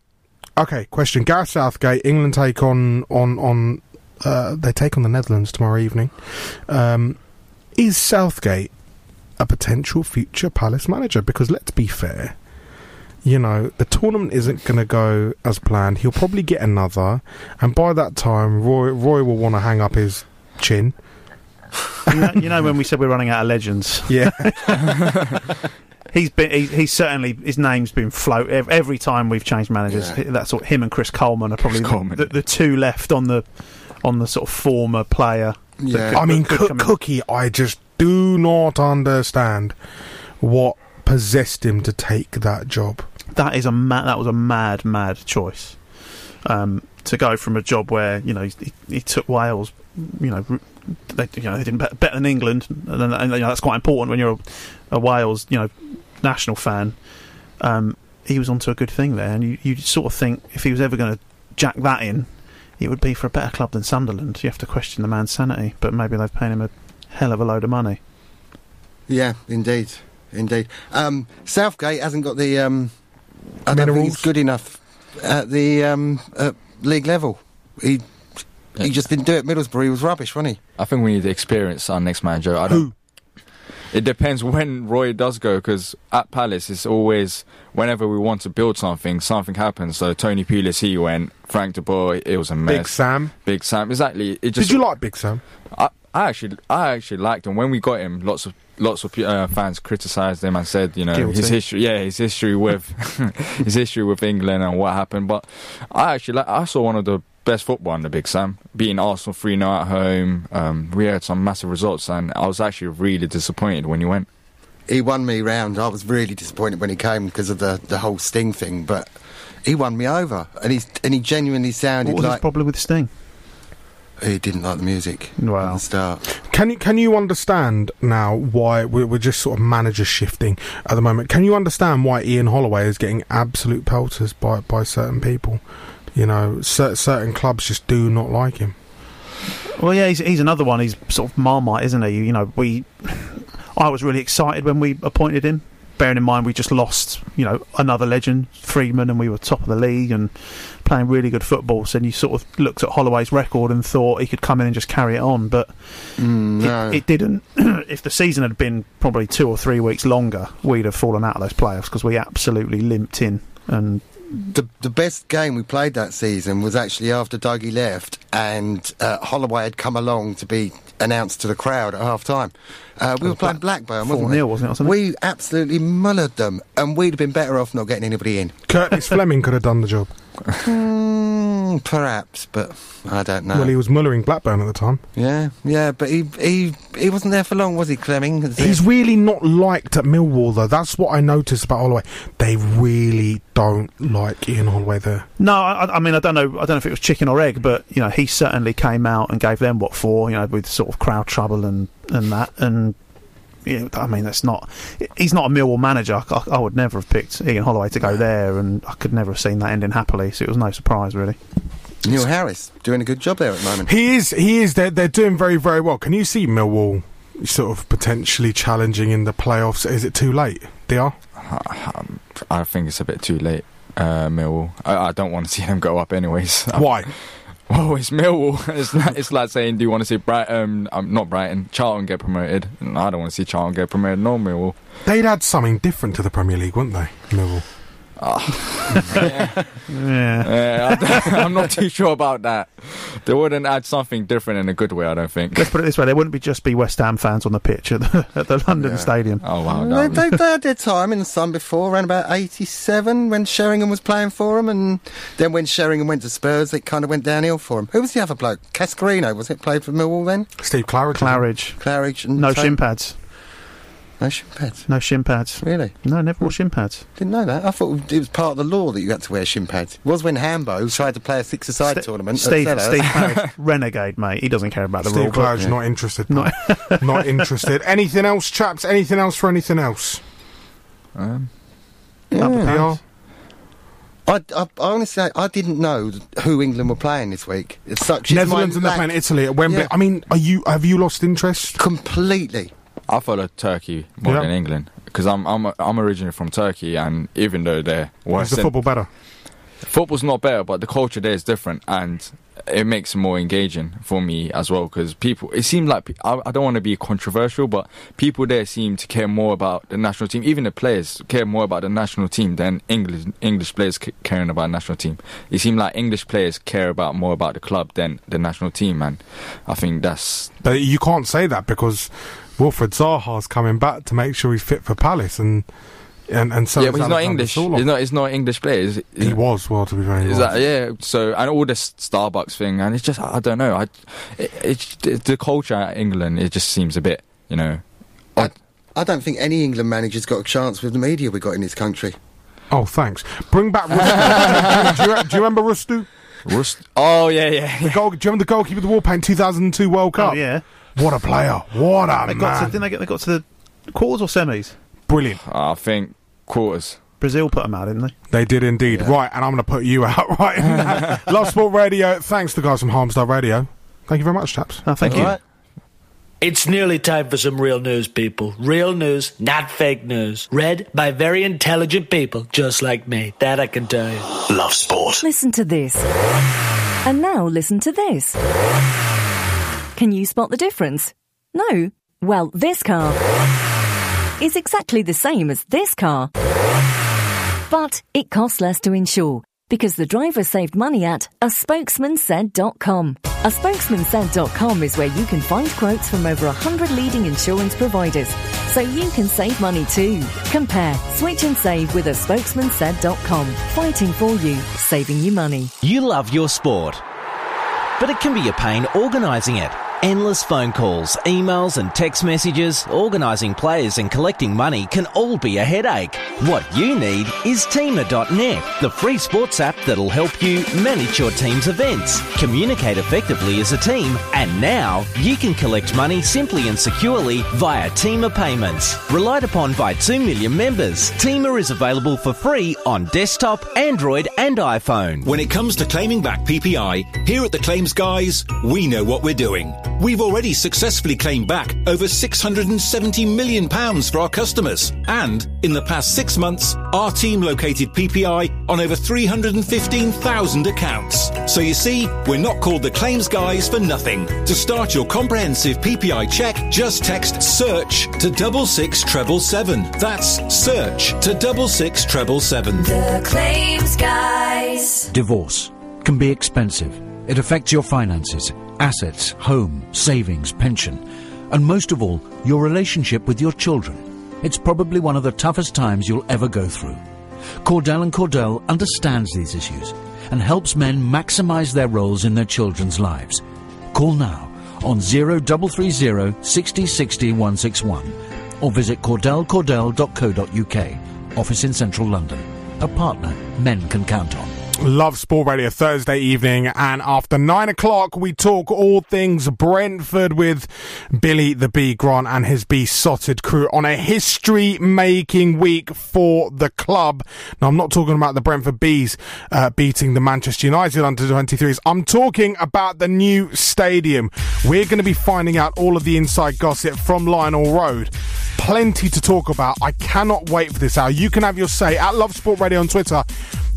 Okay, question. Gareth Southgate, England take on they take on the Netherlands tomorrow evening. Is Southgate a potential future Palace manager? Because let's be fair, you know, the tournament isn't going to go as planned. He'll probably get another, and by that time, Roy will want to hang up his chin. You know when we said we're running out of legends? Yeah. He's certainly, his name's been floated every time we've changed managers. Yeah. That's what him and Chris Coleman are probably the two left on the sort of former player. Yeah. Cookie, I just do not understand what possessed him to take that job. That was a mad choice. To go from a job where, you know, he took Wales, they didn't better than England, and that's quite important when you're a Wales, national fan. He was onto a good thing there, and you sort of think if he was ever going to jack that in, it would be for a better club than Sunderland. You have to question the man's sanity, but maybe they've paid him a hell of a load of money. Yeah, indeed. Southgate hasn't got the I don't think he's good enough at the league level. He just didn't do it at Middlesbrough. He was rubbish, wasn't he? I think we need to experience our next manager. It depends when Roy does go, because at Palace it's always whenever we want to build something happens. So Tony Pulis, he went. Frank de Boer, it was a mess. Big Sam, exactly. Did you like Big Sam? I actually liked him when we got him. Lots of fans criticised him and said, guilty. his history with England and what happened. But I saw one of the best football in the Big Sam, beating Arsenal 3-0 at home. We had some massive results, and I was actually really disappointed when he went. He won me round. I was really disappointed when he came because of the whole Sting thing, but he won me over, and he genuinely sounded like... What was his problem with Sting? He didn't like the music. Wow. At the start. Can you understand now why we're just sort of manager shifting at the moment? Can you understand why Ian Holloway is getting absolute pelters by certain people? You know, certain clubs just do not like him. Well, yeah, he's another one. He's sort of Marmite, isn't he? I was really excited when we appointed him, bearing in mind we just lost, another legend, Freeman, and we were top of the league and playing really good football. So you sort of looked at Holloway's record and thought he could come in and just carry it on, but it didn't. If the season had been probably 2 or 3 weeks longer, we'd have fallen out of those playoffs because we absolutely limped in. And the best game we played that season was actually after Dougie left, and Holloway had come along to be announced to the crowd at half time. We were playing Blackburn, wasn't it? We absolutely mullered them, and we'd have been better off not getting anybody in. Curtis Fleming could have done the job. Perhaps, but I don't know. Well, he was mullering Blackburn at the time. Yeah, but he wasn't there for long, was he, Fleming? He's really not liked at Millwall, though. That's what I noticed about Holloway. They really don't like Ian Holloway there. No, I mean, I don't know if it was chicken or egg, but he certainly came out and gave them what for, with sort of crowd trouble and that, and. Yeah, I mean, he's not a Millwall manager. I would never have picked Ian Holloway to go there, and I could never have seen that ending happily, so it was no surprise, really. Neil Harris doing a good job there at the moment. He is. They're doing very, very well. Can you see Millwall sort of potentially challenging in the playoffs? Is it too late, DR? I think it's a bit too late, Millwall. I don't want to see them go up anyways. Why? Oh, it's Millwall. It's like saying, do you want to see Brighton? Not Brighton. Charlton get promoted. No, I don't want to see Charlton get promoted. No, Millwall. They'd add something different to the Premier League, wouldn't they? Millwall. I'm not too sure about that. They wouldn't add something different in a good way, I don't think. Let's put it this way: there wouldn't just be West Ham fans on the pitch at the London Stadium. Oh wow! They had their time in the sun before, around about 87, when Sheringham was playing for them, and then when Sheringham went to Spurs, it kind of went downhill for him. Who was the other bloke? Cascarino, was it? Played for Millwall then? Steve Claridge. Claridge. No shin pads. No shin pads? No shin pads. Really? No, never wore shin pads. Didn't know that. I thought it was part of the law that you had to wear shin pads. It was when Hambo tried to play a six-a-side tournament. Steve Claridge, renegade, mate. He doesn't care about the rule. Steve Claridge, not interested. Not interested. Anything else, chaps? Anything else for anything else? Yeah. I honestly, I didn't know who England were playing this week. It sucks. Netherlands and they're playing Italy at Wembley. Yeah. I mean, have you lost interest? Completely. I follow Turkey more than England because I'm originally from Turkey, and even though they're worse, is the football better? Football's not better, but the culture there is different, and it makes it more engaging for me as well, because people, it seemed like, I don't want to be controversial, but people there seem to care more about the national team. Even the players care more about the national team than English players caring about the national team. It seemed like English players care about more about the club than the national team, and I think that's... But you can't say that, because Wilfried Zaha's coming back to make sure he's fit for Palace, and so yeah, but he's not English. He's not English player. He was, well, to be very honest. Yeah. So, and all this Starbucks thing, and it's just, I don't know. The culture at England, it just seems a bit, you know. I don't think any England manager's got a chance with the media we got in this country. Oh, thanks. Bring back Rustu. do you remember Rustu? Oh yeah. Do you remember the goalkeeper of the Warpaint 2002 World Cup? Oh, yeah. What a player! What a man! They got to the quarters or semis. Brilliant. I think. Quarters. Brazil put them out, didn't they? They did indeed. Yeah. Right, and I'm going to put you out right now. Love Sport Radio. Thanks to the guys from Harmstar Radio. Thank you very much, chaps. Oh, thank you. Right. It's nearly time for some real news, people. Real news, not fake news. Read by very intelligent people, just like me. That I can tell you. Love Sport. Listen to this. And now listen to this. Can you spot the difference? No? Well, this car is exactly the same as this car, but it costs less to insure because the driver saved money at aspokesmansaid.com. Aspokesmansaid.com is where you can find quotes from over 100 leading insurance providers, so you can save money too. Compare, switch and save with aspokesmansaid.com. Fighting for you, saving you money. You love your sport, but it can be a pain organising it. Endless phone calls, emails and text messages, organising players and collecting money can all be a headache. What you need is Teamer.net, the free sports app that'll help you manage your team's events, communicate effectively as a team, and now you can collect money simply and securely via Teamer payments. Relied upon by 2 million members, Teamer is available for free on desktop, Android and iPhone. When it comes to claiming back PPI, here at The Claims Guys, we know what we're doing. We've already successfully claimed back over £670 million for our customers. And in the past 6 months, our team located PPI on over 315,000 accounts. So you see, we're not called the Claims Guys for nothing. To start your comprehensive PPI check, just text SEARCH to 66777. That's SEARCH to 66777. The Claims Guys. Divorce can be expensive. It affects your finances, assets, home, savings, pension, and most of all, your relationship with your children. It's probably one of the toughest times you'll ever go through. Cordell & Cordell understands these issues and helps men maximise their roles in their children's lives. Call now on 0330 60 60 161 or visit cordellcordell.co.uk. Office in central London. A partner men can count on. Love Sport Radio, Thursday evening, and after 9 o'clock we talk all things Brentford with Billy the Bee Grant and his besotted crew on a history-making week for the club. Now, I'm not talking about the Brentford Bees beating the Manchester United under-23s. I'm talking about the new stadium. We're going to be finding out all of the inside gossip from Lionel Road. Plenty to talk about. I cannot wait for this hour. You can have your say at Love Sport Radio on Twitter.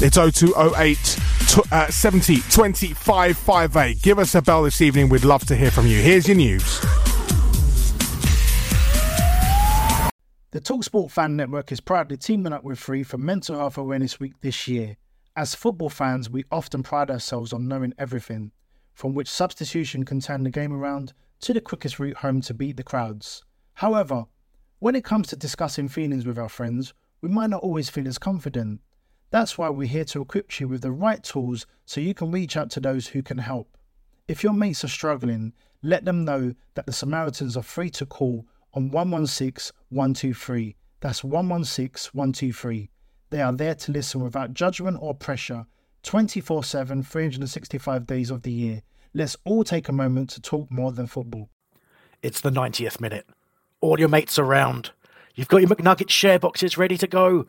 It's 0208 70 25 58. Give us a bell this evening. We'd love to hear from you. Here's your news. The TalkSport Fan Network is proudly teaming up with Free for Mental Health Awareness Week this year. As football fans, we often pride ourselves on knowing everything, from which substitution can turn the game around to the quickest route home to beat the crowds. However, when it comes to discussing feelings with our friends, we might not always feel as confident. That's why we're here to equip you with the right tools so you can reach out to those who can help. If your mates are struggling, let them know that the Samaritans are free to call on 116 123. That's 116 123. They are there to listen without judgment or pressure, 24/7, 365 days of the year. Let's all take a moment to talk more than football. It's the 90th minute. All your mates around. You've got your McNugget share boxes ready to go.